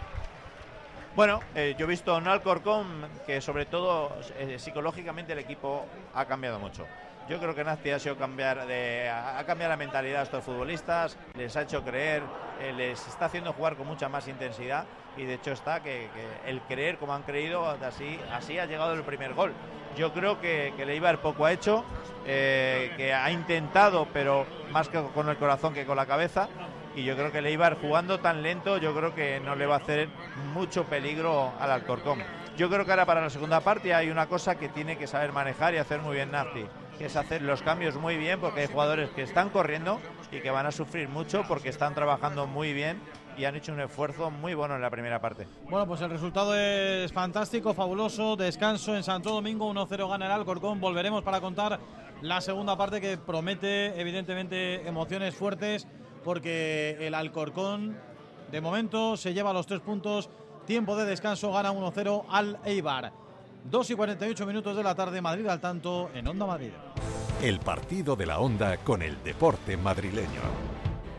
Bueno, eh, yo he visto a un Alcorcón que sobre todo eh, psicológicamente el equipo ha cambiado mucho. Yo creo que Nazti ha sido cambiar de, ha cambiado la mentalidad a estos futbolistas, les ha hecho creer, eh, les está haciendo jugar con mucha más intensidad y de hecho está que, que el creer como han creído, así, así ha llegado el primer gol. Yo creo que, que Leibar poco ha hecho, eh, que ha intentado pero más que con el corazón que con la cabeza. Y yo creo que Leibar jugando tan lento, yo creo que no le va a hacer mucho peligro al Alcorcón. Yo creo que ahora para la segunda parte hay una cosa que tiene que saber manejar y hacer muy bien Nazti, que es hacer los cambios muy bien, porque hay jugadores que están corriendo y que van a sufrir mucho porque están trabajando muy bien y han hecho un esfuerzo muy bueno en la primera parte. Bueno, pues el resultado es fantástico, fabuloso. Descanso en Santo Domingo, uno cero gana el Alcorcón. Volveremos para contar la segunda parte, que promete evidentemente emociones fuertes, porque el Alcorcón de momento se lleva los tres puntos. Tiempo de descanso, gana uno cero al Eibar. dos y cuarenta y ocho minutos de la tarde, Madrid al tanto en Onda Madrid. El partido de la Onda con el deporte madrileño.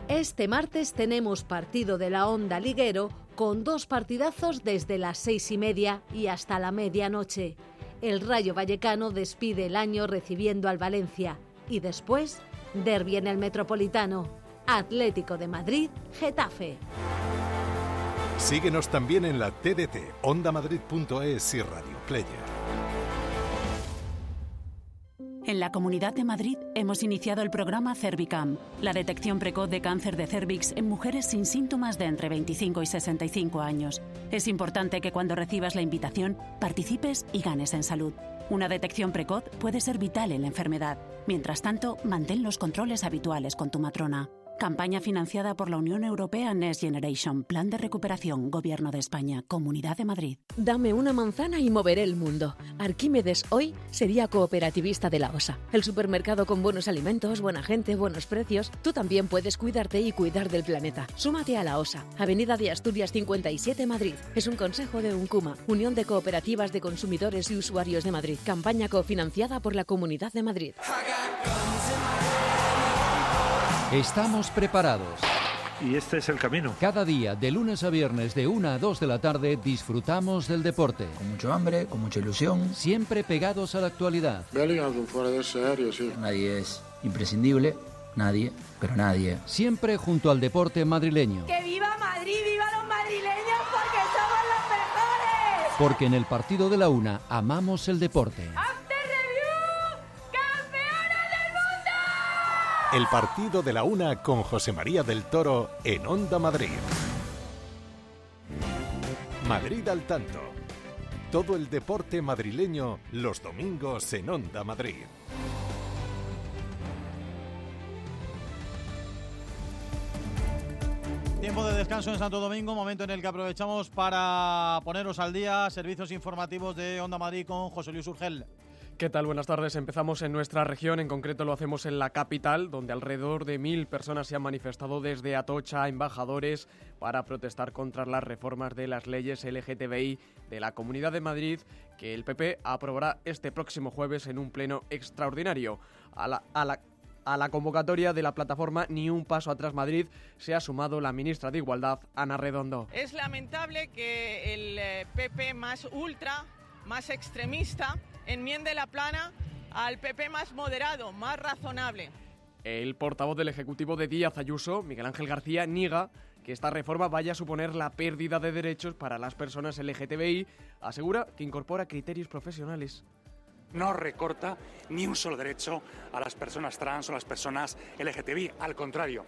Este martes tenemos partido de la Onda liguero con dos partidazos desde las seis y media y hasta la medianoche. El Rayo Vallecano despide el año recibiendo al Valencia y después derbi en el Metropolitano. Atlético de Madrid, Getafe. Síguenos también en la T D T, onda madrid punto es y Radio Player. En la Comunidad de Madrid hemos iniciado el programa Cervicam, la detección precoz de cáncer de cérvix en mujeres sin síntomas de entre veinticinco y sesenta y cinco años. Es importante que cuando recibas la invitación participes y ganes en salud. Una detección precoz puede ser vital en la enfermedad. Mientras tanto, mantén los controles habituales con tu matrona. Campaña financiada por la Unión Europea Next Generation, Plan de Recuperación, Gobierno de España, Comunidad de Madrid. Dame una manzana y moveré el mundo. Arquímedes hoy sería cooperativista de la OSA. El supermercado con buenos alimentos, buena gente, buenos precios. Tú también puedes cuidarte y cuidar del planeta. Súmate a la OSA. Avenida de Asturias cincuenta y siete, Madrid. Es un consejo de UNCUMA, Unión de Cooperativas de Consumidores y Usuarios de Madrid. Campaña cofinanciada por la Comunidad de Madrid. Estamos preparados. Y este es el camino. Cada día, de lunes a viernes, de una a dos de la tarde, disfrutamos del deporte. Con mucho hambre, con mucha ilusión. Siempre pegados a la actualidad. Bellingham fuera de ese área, sí. Nadie es imprescindible, nadie, pero nadie. Siempre junto al deporte madrileño. ¡Que viva Madrid, viva los madrileños, porque somos los mejores! Porque en el partido de la una, amamos el deporte. ¡Ah! El partido de la una con José María del Toro en Onda Madrid. Madrid al tanto. Todo el deporte madrileño los domingos en Onda Madrid. Tiempo de descanso en Santo Domingo, momento en el que aprovechamos para poneros al día. Servicios informativos de Onda Madrid con José Luis Urgel. ¿Qué tal? Buenas tardes. Empezamos en nuestra región, en concreto lo hacemos en la capital, donde alrededor de mil personas se han manifestado desde Atocha a Embajadores para protestar contra las reformas de las leyes L G T B I de la Comunidad de Madrid, que el P P aprobará este próximo jueves en un pleno extraordinario. A la, a la... A la convocatoria de la plataforma Ni un paso atrás Madrid se ha sumado la ministra de Igualdad, Ana Redondo. Es lamentable que el P P más ultra, más extremista, enmiende la plana al P P más moderado, más razonable. El portavoz del Ejecutivo de Díaz Ayuso, Miguel Ángel García, niega que esta reforma vaya a suponer la pérdida de derechos para las personas L G T B I. Asegura que incorpora criterios profesionales. No recorta ni un solo derecho a las personas trans o a las personas L G T B I, al contrario,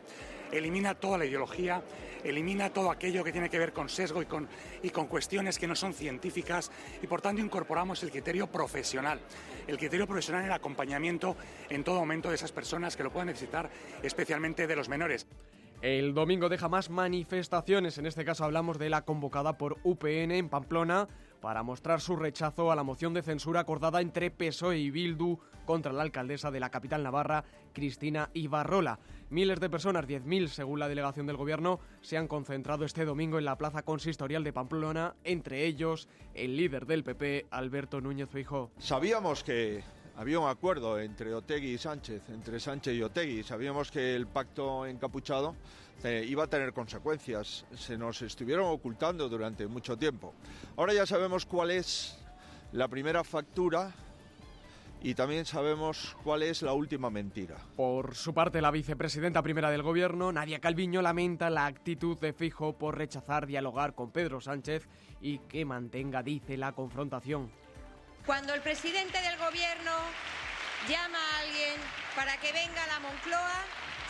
elimina toda la ideología, elimina todo aquello que tiene que ver con sesgo y con, y con cuestiones que no son científicas y por tanto incorporamos el criterio profesional, el criterio profesional en el acompañamiento en todo momento de esas personas que lo puedan necesitar, especialmente de los menores. El domingo deja más manifestaciones, en este caso hablamos de la convocada por U P N en Pamplona para mostrar su rechazo a la moción de censura acordada entre P S O E y Bildu contra la alcaldesa de la capital navarra, Cristina Ibarrola. Miles de personas, diez mil según la delegación del Gobierno, se han concentrado este domingo en la plaza consistorial de Pamplona, entre ellos el líder del P P, Alberto Núñez Feijóo. Sabíamos que había un acuerdo entre Otegi y Sánchez, entre Sánchez y Otegi. Sabíamos que el pacto encapuchado eh, iba a tener consecuencias. Se nos estuvieron ocultando durante mucho tiempo. Ahora ya sabemos cuál es la primera factura y también sabemos cuál es la última mentira. Por su parte, la vicepresidenta primera del Gobierno, Nadia Calviño, lamenta la actitud de Feijóo por rechazar dialogar con Pedro Sánchez y que mantenga, dice, la confrontación. Cuando el presidente del Gobierno llama a alguien para que venga a la Moncloa,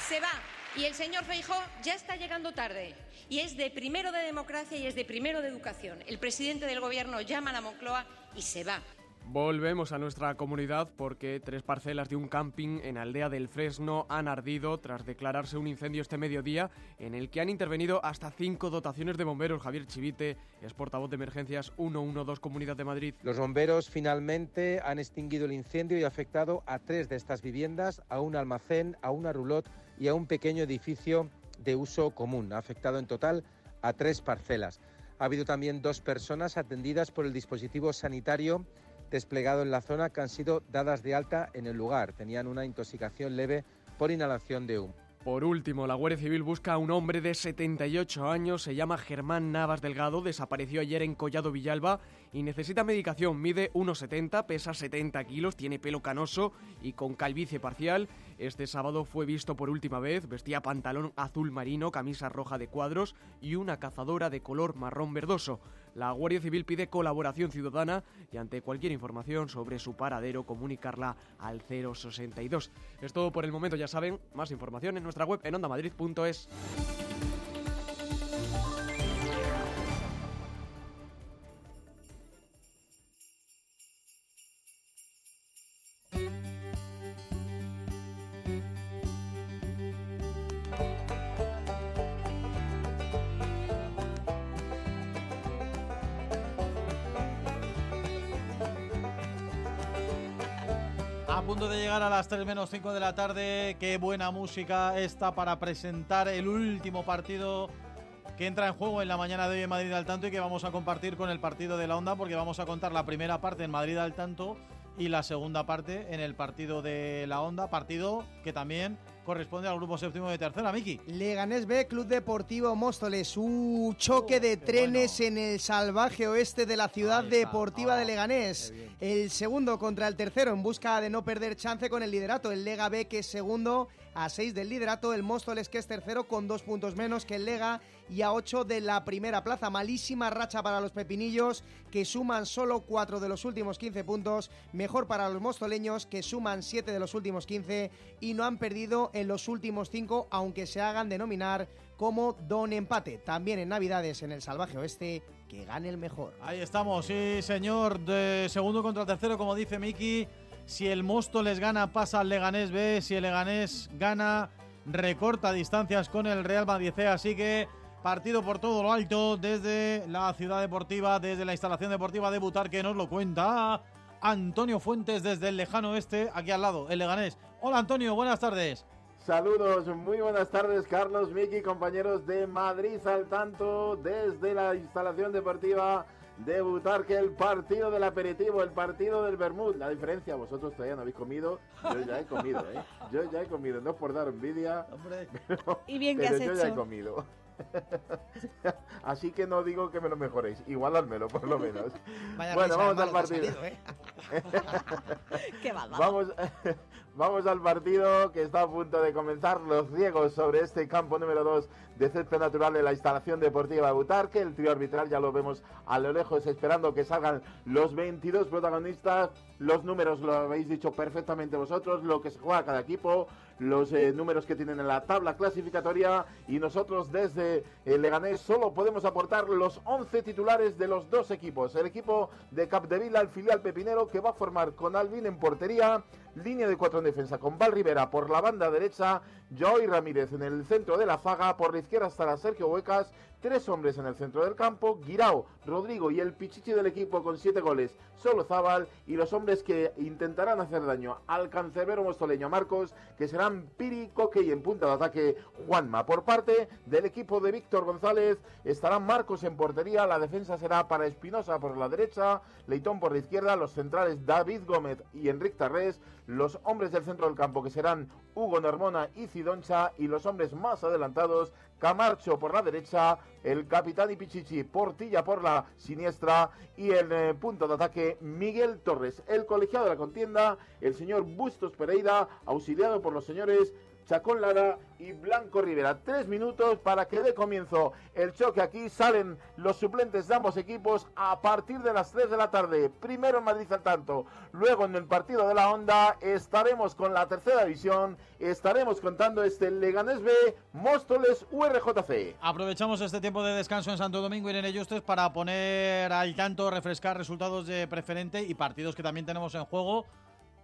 se va. Y el señor Feijóo ya está llegando tarde. Y es de primero de democracia y es de primero de educación. El presidente del Gobierno llama a la Moncloa y se va. Volvemos a nuestra comunidad porque tres parcelas de un camping en Aldea del Fresno han ardido tras declararse un incendio este mediodía en el que han intervenido hasta cinco dotaciones de bomberos. Javier Chivite es portavoz de Emergencias ciento doce Comunidad de Madrid. Los bomberos finalmente han extinguido el incendio y ha afectado a tres de estas viviendas, a un almacén, a una roulotte y a un pequeño edificio de uso común. Ha afectado en total a tres parcelas. Ha habido también dos personas atendidas por el dispositivo sanitario desplegado en la zona que han sido dadas de alta en el lugar. Tenían una intoxicación leve por inhalación de humo. Por último, la Guardia Civil busca a un hombre de setenta y ocho años, se llama Germán Navas Delgado, desapareció ayer en Collado Villalba y necesita medicación. Mide uno setenta, pesa setenta kilos, tiene pelo canoso y con calvicie parcial. Este sábado fue visto por última vez, vestía pantalón azul marino, camisa roja de cuadros y una cazadora de color marrón verdoso. La Guardia Civil pide colaboración ciudadana y ante cualquier información sobre su paradero comunicarla al cero sesenta y dos. Es todo por el momento, ya saben, más información en nuestra web en onda madrid punto es. A punto de llegar a las tres menos cinco de la tarde, qué buena música esta para presentar el último partido que entra en juego en la mañana de hoy en Madrid al Tanto y que vamos a compartir con el partido de la Onda, porque vamos a contar la primera parte en Madrid al Tanto y la segunda parte en el partido de la Onda, partido que también corresponde al grupo séptimo de tercera, Miki. Leganés B, Club Deportivo Móstoles, un choque oh, de trenes bueno. en el salvaje oeste de la ciudad deportiva oh, de Leganés. El segundo contra el tercero en busca de no perder chance con el liderato. El Lega B, que es segundo, a seis del liderato. El Móstoles, que es tercero, con dos puntos menos que el Lega y a ocho de la primera plaza. Malísima racha para los pepinillos, que suman solo cuatro de los últimos quince puntos. Mejor para los mostoleños, que suman siete de los últimos quince y no han perdido en los últimos cinco, aunque se hagan denominar como Don Empate. También en Navidades, en el salvaje oeste, que gane el mejor. Ahí estamos, sí señor, de segundo contra tercero, como dice Miki. Si el Móstoles gana, pasa al Leganés B. Si el Leganés gana, recorta distancias con el Real Madrid C. Así que partido por todo lo alto desde la ciudad deportiva, desde la instalación deportiva de Butarque, que nos lo cuenta Antonio Fuentes desde el lejano oeste, aquí al lado, el Leganés. Hola Antonio, buenas tardes. Saludos, muy buenas tardes Carlos, Miki, compañeros de Madrid al Tanto desde la instalación deportiva de Butarque, el partido del aperitivo, el partido del vermut. La diferencia, vosotros todavía no habéis comido, yo ya he comido, ¿eh? Yo ya he comido, no es por dar envidia, hombre, pero, y bien que has hecho. Yo ya he comido. Así que no digo que me lo mejoréis, igualármelo por lo menos. Vaya, bueno, vamos al partido. Salido, ¿eh? Qué mal, mal. Vamos, vamos al partido que está a punto de comenzar. Los griegos sobre este campo número dos de césped natural de la instalación deportiva de Butarque. El trío arbitral ya lo vemos a lo lejos esperando que salgan los veintidós protagonistas. Los números lo habéis dicho perfectamente vosotros, lo que se juega cada equipo, los eh, números que tienen en la tabla clasificatoria, y nosotros desde el Leganés solo podemos aportar los once titulares de los dos equipos. El equipo de Capdevila, el filial pepinero, que va a formar con Alvin en portería, línea de cuatro en defensa con Val Rivera por la banda derecha, Joey Ramírez en el centro de la zaga, por la izquierda estará Sergio Huecas, tres hombres en el centro del campo, Guirao, Rodrigo y el pichichi del equipo con siete goles, Solozábal, y los hombres que intentarán hacer daño al cancerbero mostoleño Marcos, que serán Piri, Coque y en punta de ataque Juanma. Por parte del equipo de Víctor González estará Marcos en portería, la defensa será para Espinosa por la derecha, Leitón por la izquierda, los centrales David Gómez y Enric Tarrés, los hombres del centro del campo que serán Hugo Normona y Cidoncha, y los hombres más adelantados Camarcho por la derecha, el capitán y pichichi Portilla por la siniestra, y en eh, punto de ataque Miguel Torres. El colegiado de la contienda, el señor Bustos Pereira, auxiliado por los señores Chacón Lara y Blanco Rivera. Tres minutos para que dé comienzo el choque. Aquí salen los suplentes de ambos equipos a partir de las tres de la tarde. Primero en Madrid al tanto, luego en el partido de la Onda estaremos con la tercera división, estaremos contando este Leganés B, Móstoles U R J C. Aprovechamos este tiempo de descanso en Santo Domingo, Irene Yustes, para poner al tanto, refrescar resultados de preferente y partidos que también tenemos en juego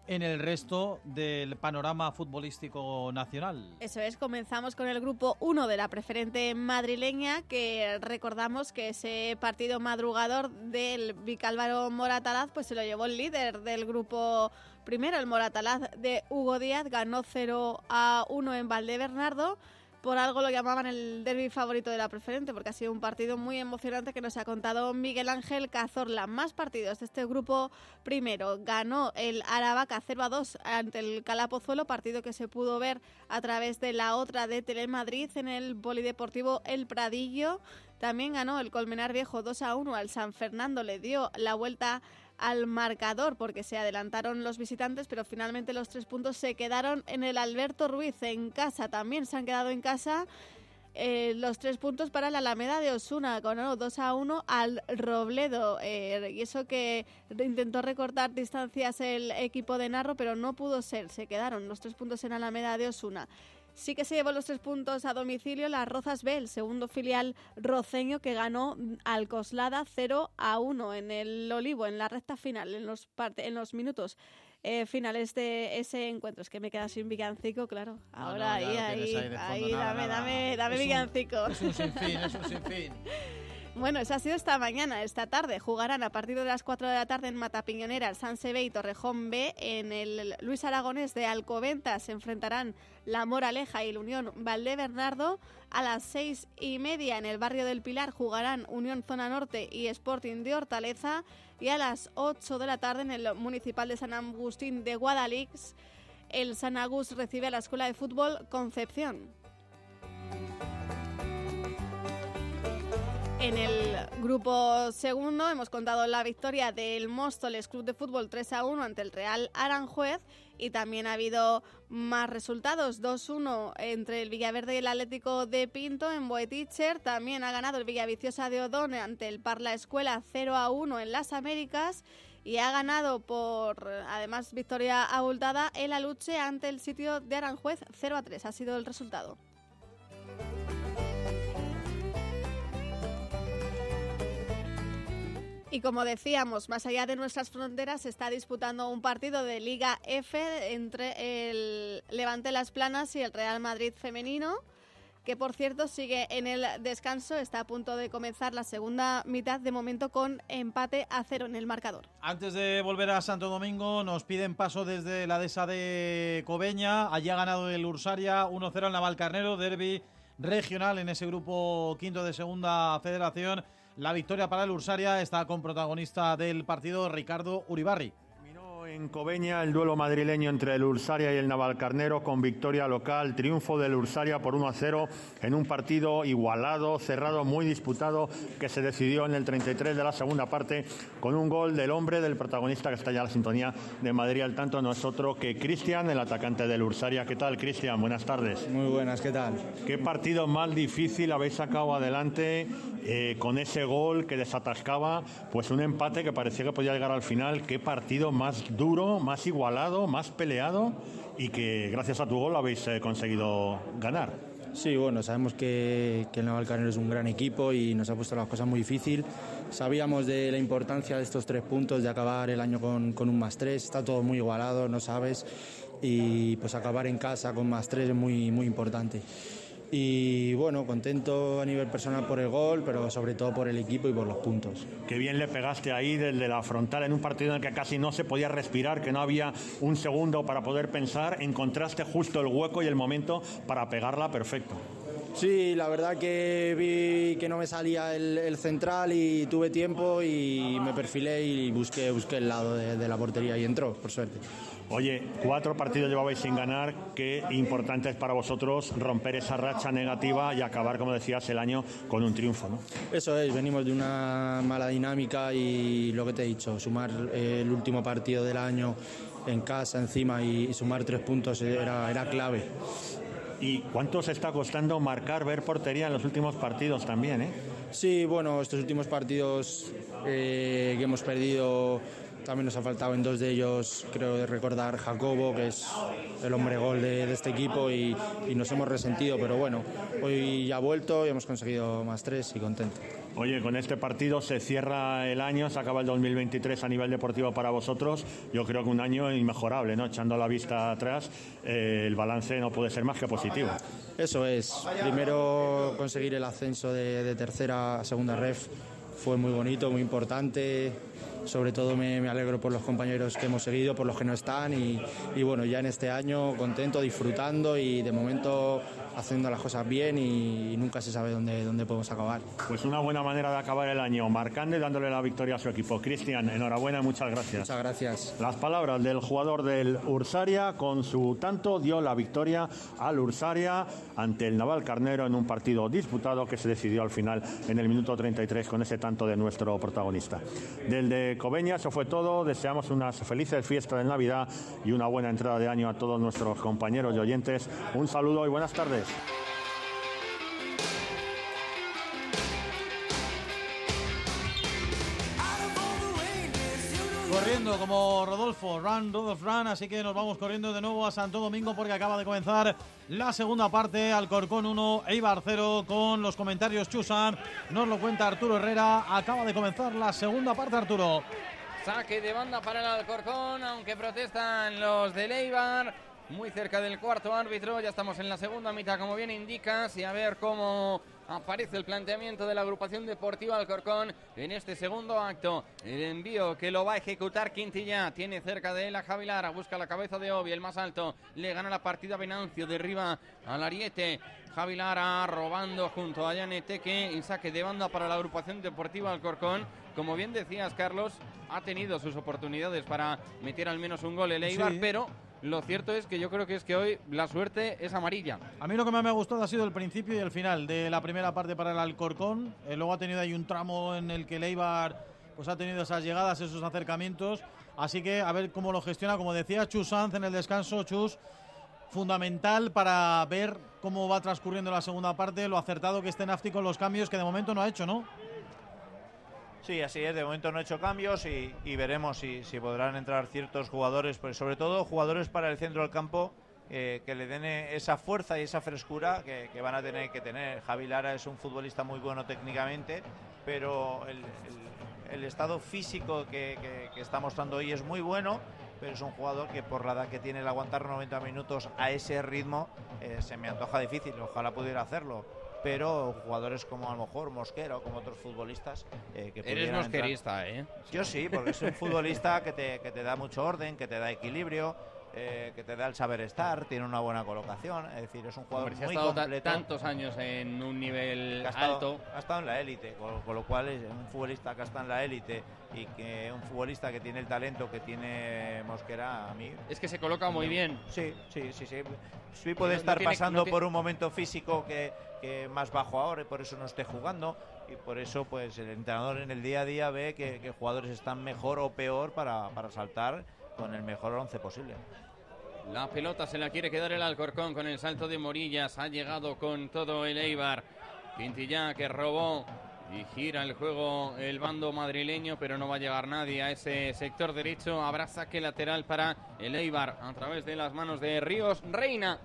en el resto del panorama futbolístico nacional. Eso es, comenzamos con el grupo uno de la preferente madrileña, que recordamos que ese partido madrugador del Vicálvaro Moratalaz pues se lo llevó el líder del grupo primero, el Moratalaz de Hugo Díaz, ganó cero a uno en Valdebernardo. Por algo lo llamaban el derbi favorito de la preferente, porque ha sido un partido muy emocionante que nos ha contado Miguel Ángel Cazorla. Más partidos de este grupo primero. Ganó el Aravaca cero a dos ante el Calapozuelo, partido que se pudo ver a través de la otra de Telemadrid en el Polideportivo El Pradillo. También ganó el Colmenar Viejo dos a uno al San Fernando. Le dio la vuelta al marcador porque se adelantaron los visitantes, pero finalmente los tres puntos se quedaron en el Alberto Ruiz. En casa también se han quedado en casa eh, los tres puntos para la Alameda de Osuna, con no, dos a uno al Robledo, eh, y eso que intentó recortar distancias el equipo de Narro, pero no pudo ser, se quedaron los tres puntos en Alameda de Osuna. Sí que se llevó los tres puntos a domicilio las Rozas B, el segundo filial roceño, que ganó al Coslada cero a uno en el Olivo, en la recta final, en los, parte, en los minutos eh, finales de ese encuentro. Es que me queda sin villancico, claro. Ahora no, no, ahí, ahí, ahí, ahí nada, dame, nada. dame, dame es villancico. Un, es un sinfín, es un sinfín. Bueno, eso ha sido esta mañana. Esta tarde jugarán a partir de las cuatro de la tarde en Matapiñonera, Sanse B y Torrejón B. En el Luis Aragonés de Alcobendas se enfrentarán La Moraleja y la Unión Valdebernardo. A las seis y media en el barrio del Pilar jugarán Unión Zona Norte y Sporting de Hortaleza. Y a las ocho de la tarde en el Municipal de San Agustín de Guadalix, el San Agus recibe a la Escuela de Fútbol Concepción. En el grupo segundo hemos contado la victoria del Móstoles Club de Fútbol tres a uno ante el Real Aranjuez, y también ha habido más resultados, dos uno entre el Villaverde y el Atlético de Pinto en Boeticher, también ha ganado el Villaviciosa de Odón ante el Parla Escuela cero a uno en las Américas, y ha ganado por, además, victoria abultada el Aluche ante el Sitio de Aranjuez cero a tres, ha sido el resultado. Y como decíamos, más allá de nuestras fronteras se está disputando un partido de Liga F entre el Levante Las Planas y el Real Madrid femenino, que por cierto sigue en el descanso, está a punto de comenzar la segunda mitad, de momento con empate a cero en el marcador. Antes de volver a Santo Domingo nos piden paso desde la dehesa de Cobeña, allí ha ganado el Ursaria uno cero al Navalcarnero, derbi regional en ese grupo quinto de Segunda Federación. La victoria para el Ursaria está con protagonista del partido Ricardo Uribarri. Terminó en Cobeña el duelo madrileño entre el Ursaria y el Navalcarnero con victoria local, triunfo del Ursaria por uno a cero en un partido igualado, cerrado, muy disputado, que se decidió en el treinta y tres de la segunda parte con un gol del hombre del protagonista que está ya en la sintonía de Madrid al tanto, no es otro que Cristian, el atacante del Ursaria. ¿Qué tal, Cristian? Buenas tardes. Muy buenas, ¿qué tal? ¿Qué partido más difícil habéis sacado adelante? Eh, con ese gol que desatascaba pues un empate que parecía que podía llegar al final. Qué partido más duro, más igualado, más peleado, y que gracias a tu gol habéis eh, conseguido ganar. Sí, bueno, sabemos que, que el Navalcarnero es un gran equipo y nos ha puesto las cosas muy difícil. Sabíamos de la importancia de estos tres puntos, de acabar el año con, con un más tres. Está todo muy igualado, no sabes, y pues acabar en casa con más tres es muy, muy importante. y bueno, contento a nivel personal por el gol, pero sobre todo por el equipo y por los puntos. Qué bien le pegaste ahí desde la frontal en un partido en el que casi no se podía respirar, que no había un segundo para poder pensar, encontraste justo el hueco y el momento para pegarla perfecto. Sí, la verdad que vi que no me salía el, el central y tuve tiempo y me perfilé y busqué, busqué el lado de, de la portería y entró, por suerte. Oye, cuatro partidos llevabais sin ganar, qué importante es para vosotros romper esa racha negativa y acabar, como decías, el año con un triunfo, ¿no? Eso es, venimos de una mala dinámica y lo que te he dicho, sumar el último partido del año en casa encima y, y sumar tres puntos era, era clave. ¿Y cuánto se está costando marcar, ver portería en los últimos partidos también, eh? Sí, bueno, estos últimos partidos eh, que hemos perdido, también nos ha faltado en dos de ellos, creo de recordar, Jacobo, que es el hombre gol de, de este equipo y, y nos hemos resentido, pero bueno, hoy ya ha vuelto y hemos conseguido más tres y contento. Oye, con este partido se cierra el año, se acaba el dos mil veintitrés a nivel deportivo para vosotros. Yo creo que un año inmejorable, ¿no? Echando la vista atrás, eh, el balance no puede ser más que positivo. Eso es. Primero conseguir el ascenso de, de tercera a segunda ref fue muy bonito, muy importante. Sobre todo me, me alegro por los compañeros que hemos seguido, por los que no están y, y bueno, ya en este año contento, disfrutando y de momento haciendo las cosas bien y nunca se sabe dónde, dónde podemos acabar. Pues una buena manera de acabar el año, marcando y dándole la victoria a su equipo. Cristian, enhorabuena y muchas gracias. Muchas gracias. Las palabras del jugador del Ursaria, con su tanto dio la victoria al Ursaria ante el Navalcarnero en un partido disputado que se decidió al final en el minuto treinta y tres con ese tanto de nuestro protagonista. Del de Cobeña, eso fue todo. Deseamos unas felices fiestas de Navidad y una buena entrada de año a todos nuestros compañeros y oyentes. Un saludo y buenas tardes. Corriendo como Rodolfo, run, Rodolfo, run, así que nos vamos corriendo de nuevo a Santo Domingo porque acaba de comenzar la segunda parte, Alcorcón uno, Eibar cero, con los comentarios Chusan, nos lo cuenta Arturo Herrera, acaba de comenzar la segunda parte, Arturo. Saque de banda para el Alcorcón, aunque protestan los del Eibar. Muy cerca del cuarto árbitro, ya estamos en la segunda mitad, como bien indicas, y a ver cómo aparece el planteamiento de la agrupación deportiva Alcorcón en este segundo acto. El envío que lo va a ejecutar Quintilla, tiene cerca de él a Javi Lara, busca la cabeza de Obi, el más alto, le gana la partida a Venancio, derriba al ariete. Javi Lara robando junto a Jan Eteke y saque de banda para la agrupación deportiva Alcorcón. Como bien decías, Carlos, ha tenido sus oportunidades para meter al menos un gol el Eibar, sí, pero lo cierto es que yo creo que es que hoy la suerte es amarilla. A mí lo que más me ha gustado ha sido el principio y el final de la primera parte para el Alcorcón. Eh, luego ha tenido ahí un tramo en el que el Eibar pues, ha tenido esas llegadas, esos acercamientos. Así que a ver cómo lo gestiona. Como decía Chus Sanz en el descanso, Chus, fundamental para ver cómo va transcurriendo la segunda parte, lo acertado que esté Nafti con los cambios que de momento no ha hecho, ¿no? Sí, así es, de momento no he hecho cambios y, y veremos si, si podrán entrar ciertos jugadores, pues sobre todo jugadores para el centro del campo eh, que le den esa fuerza y esa frescura que, que van a tener que tener. Javi Lara es un futbolista muy bueno técnicamente, pero el, el, el estado físico que, que, que está mostrando hoy es muy bueno, pero es un jugador que por la edad que tiene el aguantar noventa minutos a ese ritmo eh, se me antoja difícil, ojalá pudiera hacerlo. Pero jugadores como a lo mejor Mosquera o como otros futbolistas eh, que pudieran. Eres mosquerista, entrar. ¿eh? Yo sí, porque es un futbolista que te, que te da mucho orden, que te da equilibrio, eh, que te da el saber estar, tiene una buena colocación. Es decir, es un jugador Hombre, muy completo. Ha estado ta- tantos años en un nivel ha estado, alto. Ha estado en la élite, con, con lo cual es un futbolista que está en la élite y que un futbolista que tiene el talento que tiene Mosquera, a mí es que se coloca muy bien. Sí, sí, sí, sí. Sí puede no, estar no tiene, pasando no tiene... por un momento físico que, que más bajo ahora y por eso no esté jugando y por eso pues el entrenador en el día a día ve que, que jugadores están mejor o peor para, para saltar con el mejor once posible. La pelota se la quiere quedar el Alcorcón con el salto de Morillas, ha llegado con todo el Eibar. Quintilla que robó y gira el juego el bando madrileño, pero no va a llegar nadie a ese sector derecho. Habrá saque lateral para el Eibar a través de las manos de Ríos Reina.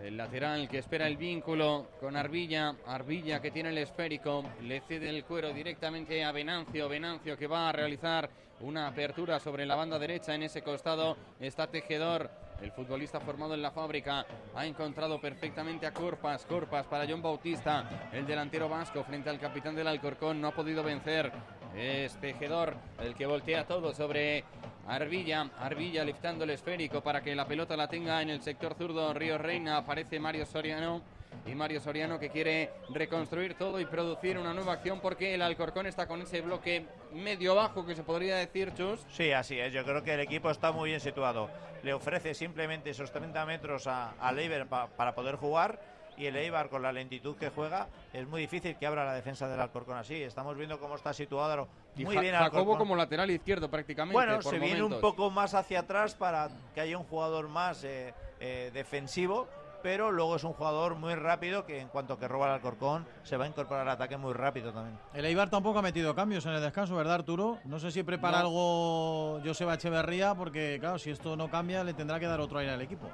El lateral que espera el vínculo con Arbilla. Arbilla que tiene el esférico. Le cede el cuero directamente a Venancio. Venancio que va a realizar una apertura sobre la banda derecha. En ese costado está Tejedor. El futbolista formado en la fábrica ha encontrado perfectamente a Corpas. Corpas para John Bautista, el delantero vasco frente al capitán del Alcorcón. No ha podido vencer. Es Tejedor el que voltea todo sobre Arbilla. Arbilla liftando el esférico para que la pelota la tenga en el sector zurdo Río Reina. Aparece Mario Soriano. Y Mario Soriano que quiere reconstruir todo y producir una nueva acción, porque el Alcorcón está con ese bloque medio bajo que se podría decir, Chus. Sí, así es. Yo creo que el equipo está muy bien situado. Le ofrece simplemente esos treinta metros a, a Leiber pa, para poder jugar. Y el Eibar, con la lentitud que juega, es muy difícil que abra la defensa del Alcorcón así. Estamos viendo cómo está situado muy bien Alcorcón. Jacobo como lateral izquierdo prácticamente. Bueno, por se momentos. Viene un poco más hacia atrás para que haya un jugador más eh, eh, defensivo, pero luego es un jugador muy rápido que en cuanto que roba el Alcorcón se va a incorporar al ataque muy rápido también. El Eibar tampoco ha metido cambios en el descanso, ¿verdad, Arturo? No sé si prepara no. algo Joseba Echeverría, porque claro, si esto no cambia le tendrá que dar otro aire al equipo.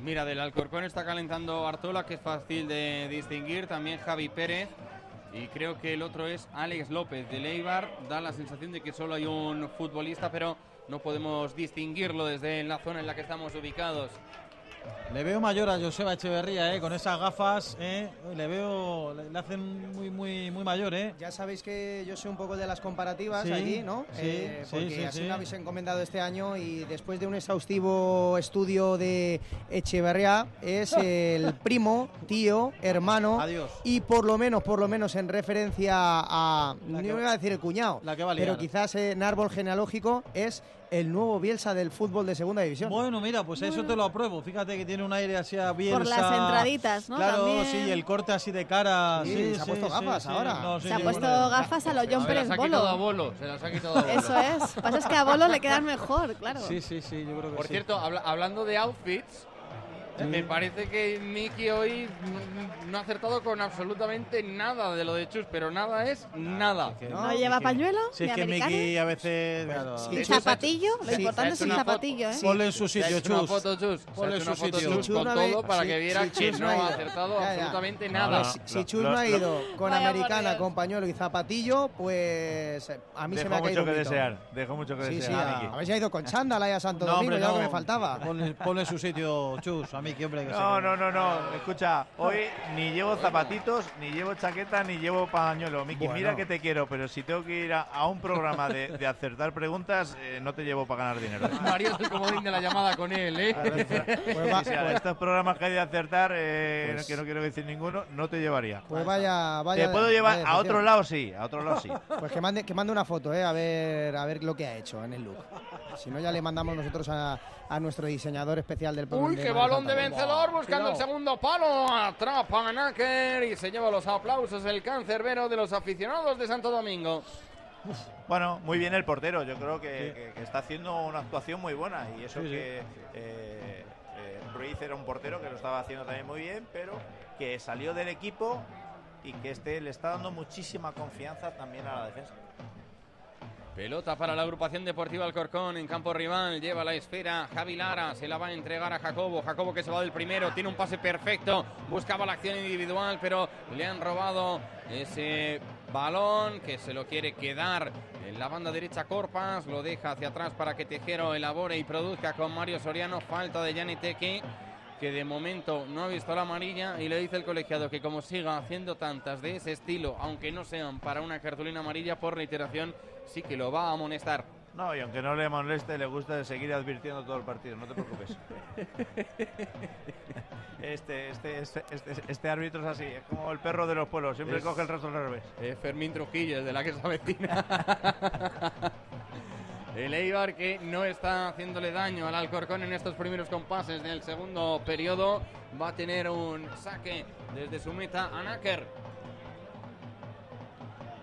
Mira, del Alcorcón está calentando Artola, que es fácil de distinguir, también Javi Pérez, y creo que el otro es Alex López del Eibar. Da la sensación de que solo hay un futbolista, pero no podemos distinguirlo desde la zona en la que estamos ubicados. Le veo mayor a Joseba Echeverría, ¿eh? Con esas gafas, ¿eh? Le veo, le hacen muy, muy, muy mayor, ¿eh? Ya sabéis que yo soy un poco de las comparativas, sí, allí, ¿no? Sí, eh, sí, porque sí, así sí. Lo habéis encomendado este año, y después de un exhaustivo estudio de Echeverría, es el primo, tío, hermano. Adiós. Y por lo menos, por lo menos en referencia a, no me voy a decir el cuñado, la que va a liar, pero quizás en árbol genealógico es el nuevo Bielsa del fútbol de segunda división. Bueno, mira, pues bueno, eso te lo apruebo. Fíjate que tiene un aire así a Bielsa. Por las entraditas, ¿no? Claro, también. Sí, el corte así de cara. Sí, sí, se ha puesto sí, gafas sí, ahora. No, sí, se ha puesto bueno, gafas a los John Pérez Bolo. Se las ha quitado a Bolo, se las ha quitado a Bolo. Eso es. Pasa es que a Bolo le quedan mejor, claro. Sí, sí, sí, yo creo que Por sí. cierto, habla hablando de outfits, sí. me parece que Miki hoy no ha acertado con absolutamente nada de lo de Chus, pero nada es nada. Es que no, no lleva pañuelo. Si es que Miki a veces. Claro. Sí, zapatillo, lo sí, importante es el zapatillo, ¿eh? Ponle en su sitio, Chus. Una foto, Chus. Ponle en su sitio. Chus, con todo para sí, que viera sí, que no ha acertado ya, ya. absolutamente no, nada. No, si, si Chus no, no ha ido con no, americana, con pañuelo y zapatillo, pues a mí Dejo se me ha caído. Dejo mucho que desear. Dejo mucho que desear. A ver si ha ido con chándala y a Santo Domingo, ya lo que me faltaba. Ponle en su sitio, Chus. Miki, hombre, que no, no, no, no. Escucha, hoy ni llevo zapatitos, ni llevo chaqueta, ni llevo pañuelo. Miki, bueno, mira que te quiero, pero si tengo que ir a, a un programa de, de acertar preguntas, eh, no te llevo para ganar dinero. Mario es el comodín de la llamada con él, ¿eh? Pues va, o sea, pues, estos programas que hay de acertar, eh, pues, que no quiero decir ninguno, no te llevaría. Pues vaya, vaya. Te puedo llevar vaya, a otro lado, sí, a otro lado sí. Pues que mande, que mande una foto, eh, a ver, a ver lo que ha hecho en el look. Si no, ya le mandamos nosotros a, a nuestro diseñador especial del programa. Uy, qué balón de Vencedor buscando el segundo palo, atrapa a Náquer y se lleva los aplausos el cancerbero de los aficionados de Santo Domingo. Bueno, muy bien el portero, yo creo que, sí. que, que está haciendo una actuación muy buena, y eso sí, que sí. Eh, eh, Ruiz era un portero que lo estaba haciendo también muy bien, pero que salió del equipo y que este le está dando muchísima confianza también a la defensa. Pelota para la agrupación deportiva Alcorcón en campo rival, lleva la esfera Javi Lara, se la va a entregar a Jacobo, Jacobo que se va del primero, tiene un pase perfecto, buscaba la acción individual, pero le han robado ese balón que se lo quiere quedar en la banda derecha Corpas, lo deja hacia atrás para que Tejero elabore y produzca con Mario Soriano, falta de Janiteki, que de momento no ha visto la amarilla, y le dice el colegiado que como siga haciendo tantas de ese estilo, aunque no sean para una cartulina amarilla por reiteración, sí que lo va a amonestar. No, y aunque no le moleste, le gusta seguir advirtiendo todo el partido, no te preocupes. Este, este, este, este, este árbitro es así, es como el perro de los pueblos, siempre es, coge el rastro al revés. Es Fermín Trujillo, el de la que se avecina. El Eibar que no está haciéndole daño al Alcorcón en estos primeros compases del segundo periodo. Va a tener un saque desde su meta a Náquer.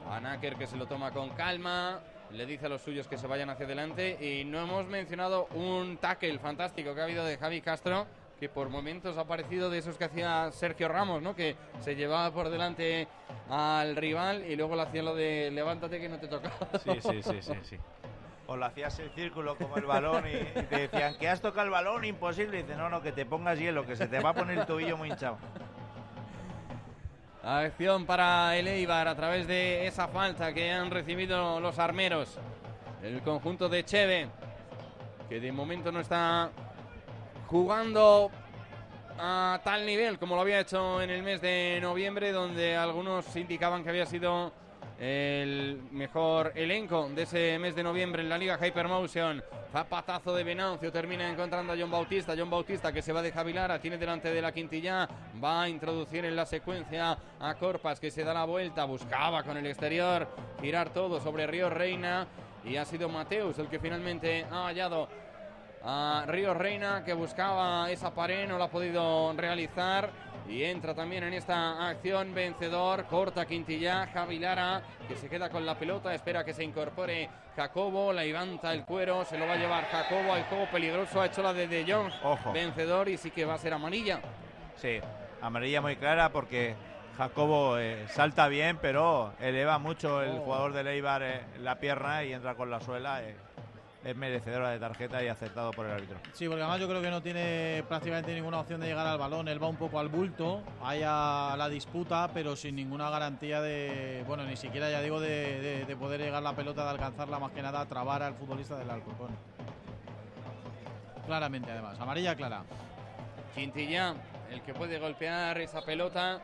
A Náquer que se lo toma con calma. Le dice a los suyos que se vayan hacia adelante. Y no hemos mencionado un tackle fantástico que ha habido de Javi Castro, que por momentos ha parecido de esos que hacía Sergio Ramos, ¿no? Que se llevaba por delante al rival y luego le hacía lo de levántate que no te toca. Sí, sí, sí, sí, sí. O lo hacías el círculo como el balón y, y te decían que has tocado el balón, imposible. Y dice, no, no, que te pongas hielo, que se te va a poner el tobillo muy hinchado. Acción para el Eibar a través de esa falta que han recibido los armeros. El conjunto de Cheve, que de momento no está jugando a tal nivel como lo había hecho en el mes de noviembre, donde algunos indicaban que había sido el mejor elenco de ese mes de noviembre en la Liga Hypermotion. Zapatazo de Venancio, termina encontrando a John Bautista. John Bautista que se va de Javilar, tiene delante de la Quintilla, va a introducir en la secuencia a Corpas, que se da la vuelta, buscaba con el exterior girar todo sobre Ríos Reina, y ha sido Mateus el que finalmente ha hallado a Ríos Reina, que buscaba esa pared, no la ha podido realizar. Y entra también en esta acción vencedor, corta Quintilla, Javi Lara, que se queda con la pelota, espera que se incorpore Jacobo, la levanta el cuero, se lo va a llevar Jacobo, el juego peligroso, ha hecho la de De Jong, ojo, vencedor, y sí que va a ser amarilla. Sí, amarilla muy clara, porque Jacobo eh, salta bien, pero eleva mucho el oh. jugador de Eibar eh, la pierna y entra con la suela. Eh. Es merecedora de tarjeta y aceptado por el árbitro. Sí, porque además yo creo que no tiene prácticamente ninguna opción de llegar al balón. Él va un poco al bulto, hay a la disputa, pero sin ninguna garantía de, bueno, ni siquiera ya digo de, de, de poder llegar la pelota, de alcanzarla, más que nada a trabar al futbolista del Alcorcón. Claramente, además, amarilla clara. Quintilla, el que puede golpear esa pelota.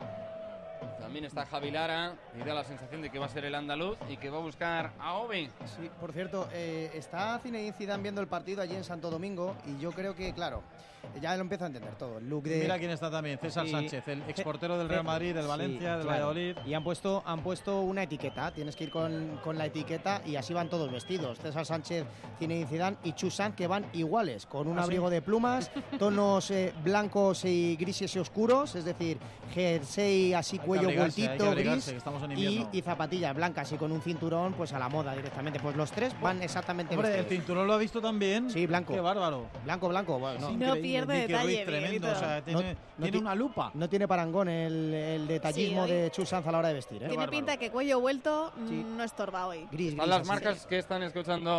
También está Javi Lara, y da la sensación de que va a ser el andaluz y que va a buscar a Obi. Sí, por cierto, eh, está Zinedine Zidane viendo el partido allí en Santo Domingo, y yo creo que, claro, ya lo empieza a entender todo. El look de... Mira quién está también, César y... Sánchez, el exportero del Real Madrid, del Valencia, sí, del claro. Valladolid. Y han puesto, han puesto una etiqueta, tienes que ir con, con la etiqueta, y así van todos vestidos. César Sánchez, Zinedine Zidane y Chusan, que van iguales, con un ¿Ah, abrigo sí? de plumas, tonos eh, blancos y grises y oscuros, es decir, jersey así cuello vueltito, gris, y, y zapatillas blancas, y con un cinturón pues a la moda directamente. Pues los tres van exactamente igual. El cinturón lo ha visto también. Sí, blanco. Qué bárbaro. Blanco, blanco. Bueno, no, sí, no pierde Mickey detalle. Tremendo, o sea, tiene, no, no tiene una lupa. No tiene parangón el, el detallismo sí, de Chusanz a la hora de vestir. ¿eh? Tiene pinta que cuello vuelto sí. no estorba hoy. Gris, gris, las marcas sí. que están escuchando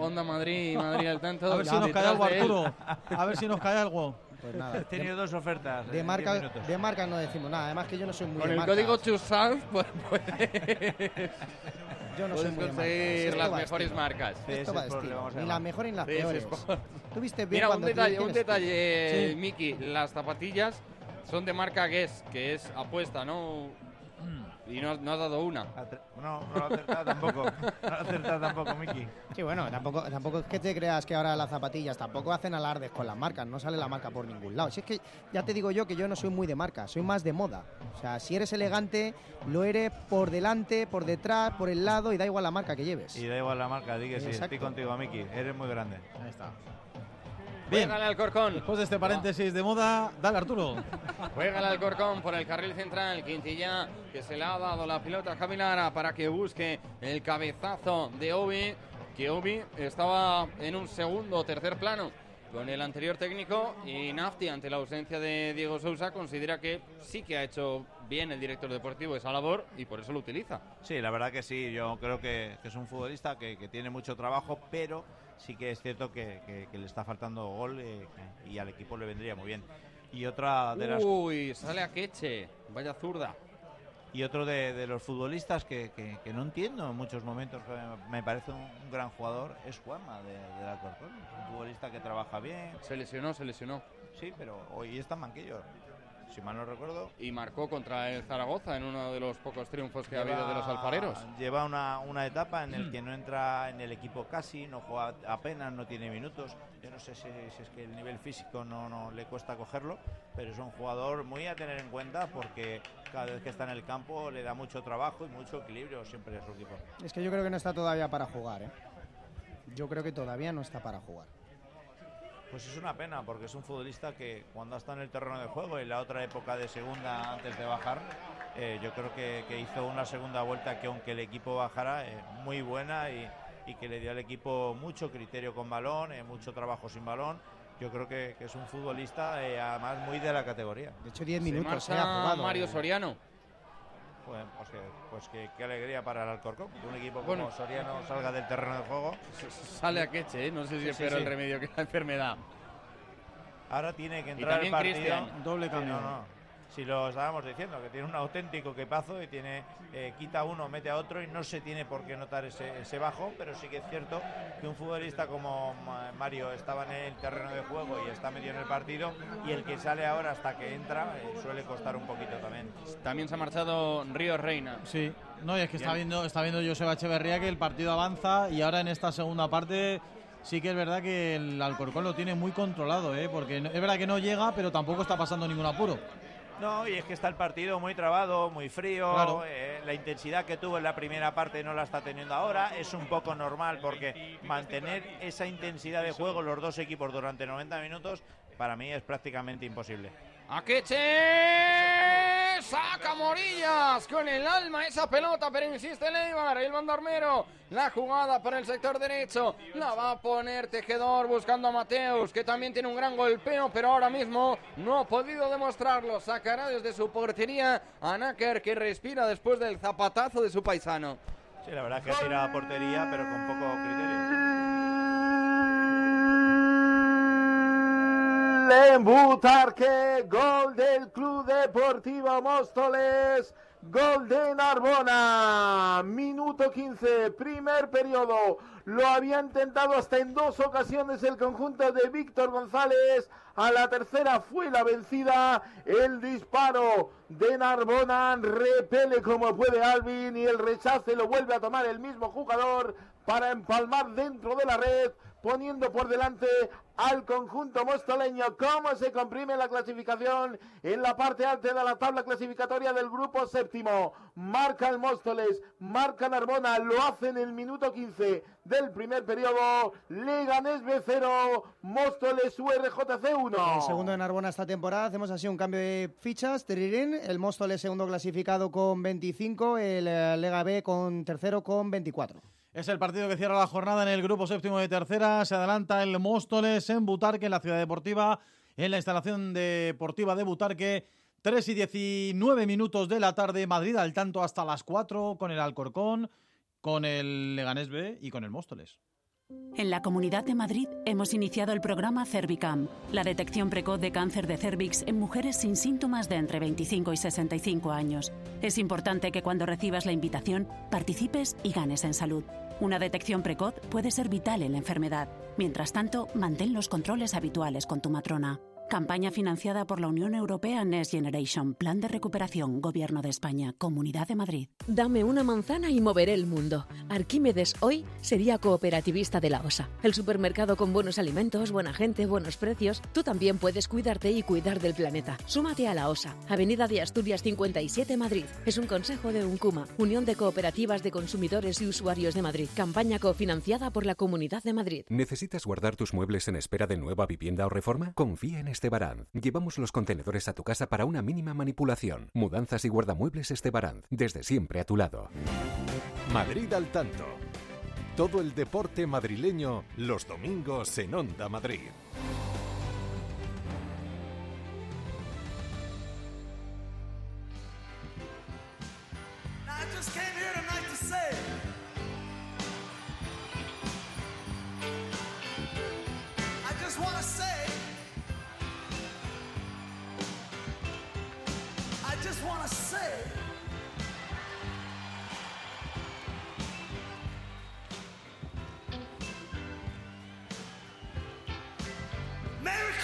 Onda Madrid y Madrid al tanto. A ver si nos cae algo, Arturo. A ver si nos cae algo. Pues nada. He tenido dos ofertas. De marca, de marca no decimos nada. Además que yo no soy muy... Con de el código Chusanz, pues puedes... Yo no puedes soy muy conseguir las mejores marcas. Ni las mejores ni las peores. ¿Tú viste bien? Mira, un detalle, un detalle sí. Miki. Las zapatillas son de marca Guess, que es apuesta, ¿no? Y no, no has dado una. No, no lo has acertado tampoco. No lo has acertado tampoco, Miki. Sí, bueno, tampoco, tampoco es que te creas que ahora las zapatillas tampoco hacen alardes con las marcas. No sale la marca por ningún lado. Si es que ya te digo yo que yo no soy muy de marca, soy más de moda. O sea, si eres elegante, lo eres por delante, por detrás, por el lado, y da igual la marca que lleves. Y da igual la marca, di que sí. Estoy contigo, Miki. Eres muy grande. Ahí está. Bien, juégale al Corcón. Después de este paréntesis de moda, dale, Arturo. Juégale al Corcón por el carril central. Quintilla, que se le ha dado la pelota a Javi Lara para que busque el cabezazo de Obi, que Obi estaba en un segundo o tercer plano con el anterior técnico, y Nafti, ante la ausencia de Diego Sousa, considera que sí que ha hecho bien el director deportivo esa labor, y por eso lo utiliza. Sí, la verdad que sí, yo creo que, que es un futbolista que, que tiene mucho trabajo, pero sí que es cierto que, que, que le está faltando gol, eh, y al equipo le vendría muy bien. Y otra de las... Uy, sale a Queche, vaya zurda. Y otro de, de los futbolistas que, que, que no entiendo en muchos momentos, me parece un, un gran jugador, es Juanma de, de la Corcón, un futbolista que trabaja bien. Se lesionó, se lesionó. Sí, pero hoy está en banquillo, si mal no recuerdo. Y marcó contra el Zaragoza en uno de los pocos triunfos que lleva, ha habido de los alfareros. Lleva una, una etapa en mm. el que no entra en el equipo casi, no juega apenas, no tiene minutos. Yo no sé si, si es que el nivel físico no, no le cuesta cogerlo, pero es un jugador muy a tener en cuenta, porque cada vez que está en el campo le da mucho trabajo y mucho equilibrio siempre a su equipo. Es que yo creo que no está todavía para jugar, ¿eh? Yo creo que todavía no está para jugar. Pues es una pena, porque es un futbolista que cuando está en el terreno de juego, en la otra época de segunda antes de bajar, eh, yo creo que, que hizo una segunda vuelta que, aunque el equipo bajara, eh, muy buena, y, y que le dio al equipo mucho criterio con balón, eh, mucho trabajo sin balón. Yo creo que, que es un futbolista, eh, además muy de la categoría. De hecho, diez minutos se ha jugado Mario Soriano. Pues, pues, que, pues que, que alegría para el Alcorcón, que un equipo como bueno, Soriano salga del terreno de juego. Sale a Queche, ¿eh? No sé si sí, espero sí, sí. el remedio que la enfermedad. Ahora tiene que entrar el partido. Cristian. Doble cambio. Sí, no, no. si lo estábamos diciendo, que tiene un auténtico equipazo y tiene, eh, quita uno, mete a otro y no se tiene por qué notar ese, ese bajón, pero sí que es cierto que un futbolista como Mario estaba en el terreno de juego y está metido en el partido, y el que sale ahora hasta que entra eh, suele costar un poquito también. También se ha marchado Ríos Reina. Sí, no, y es que está viendo, está viendo Joseba Echeverría que el partido avanza, y ahora en esta segunda parte sí que es verdad que el Alcorcón lo tiene muy controlado, ¿eh? Porque es verdad que no llega, pero tampoco está pasando ningún apuro. No, y es que está el partido muy trabado, muy frío, claro. eh, la intensidad que tuvo en la primera parte no la está teniendo ahora, es un poco normal porque mantener esa intensidad de juego los dos equipos durante noventa minutos para mí es prácticamente imposible. Akeche saca Morillas con el alma esa pelota, pero insiste el Eibar, el Mandarmero, la jugada para el sector derecho, la va a poner Tejedor buscando a Mateus, que también tiene un gran golpeo, pero ahora mismo no ha podido demostrarlo. Sacará desde su portería a Náquer, que respira después del zapatazo de su paisano. Sí, la verdad es que ha tirado a portería, pero con poco criterio. En Butarque, gol del Club Deportivo Móstoles, gol de Narbona, minuto quince, primer periodo. Lo había intentado hasta en dos ocasiones el conjunto de Víctor González, a la tercera fue la vencida, el disparo de Narbona repele como puede Alvin y el rechace lo vuelve a tomar el mismo jugador para empalmar dentro de la red, poniendo por delante al conjunto mostoleño. Cómo se comprime la clasificación en la parte alta de la tabla clasificatoria del grupo séptimo. Marca el Móstoles, marca Narbona, lo hace en el minuto quince del primer periodo. Leganés B cero, Móstoles U R J C uno. El segundo de Narbona esta temporada, hacemos así un cambio de fichas. Terirín, el Móstoles segundo clasificado con veinticinco, el Lega B con tercero con veinticuatro. Es el partido que cierra la jornada en el grupo séptimo de tercera. Se adelanta el Móstoles en Butarque, en la ciudad deportiva, en la instalación deportiva de Butarque. tres y diecinueve minutos de la tarde. Madrid al tanto hasta las cuatro con el Alcorcón, con el Leganés B y con el Móstoles. En la Comunidad de Madrid hemos iniciado el programa Cervicam, la detección precoz de cáncer de cervix en mujeres sin síntomas de entre veinticinco y sesenta y cinco años. Es importante que cuando recibas la invitación participes y ganes en salud. Una detección precoz puede ser vital en la enfermedad. Mientras tanto, mantén los controles habituales con tu matrona. Campaña financiada por la Unión Europea Next Generation, Plan de Recuperación, Gobierno de España, Comunidad de Madrid. Dame una manzana y moveré el mundo. Arquímedes hoy sería cooperativista de la OSA. El supermercado con buenos alimentos, buena gente, buenos precios. Tú también puedes cuidarte y cuidar del planeta. Súmate a la OSA, Avenida de Asturias cincuenta y siete, Madrid. Es un consejo de UNCUMA, Unión de Cooperativas de Consumidores y Usuarios de Madrid. Campaña cofinanciada por la Comunidad de Madrid. ¿Necesitas guardar tus muebles en espera de nueva vivienda o reforma? Confía en Estebaranz. Llevamos los contenedores a tu casa para una mínima manipulación. Mudanzas y guardamuebles Estebaranz. Desde siempre a tu lado. Madrid al tanto. Todo el deporte madrileño los domingos en Onda Madrid.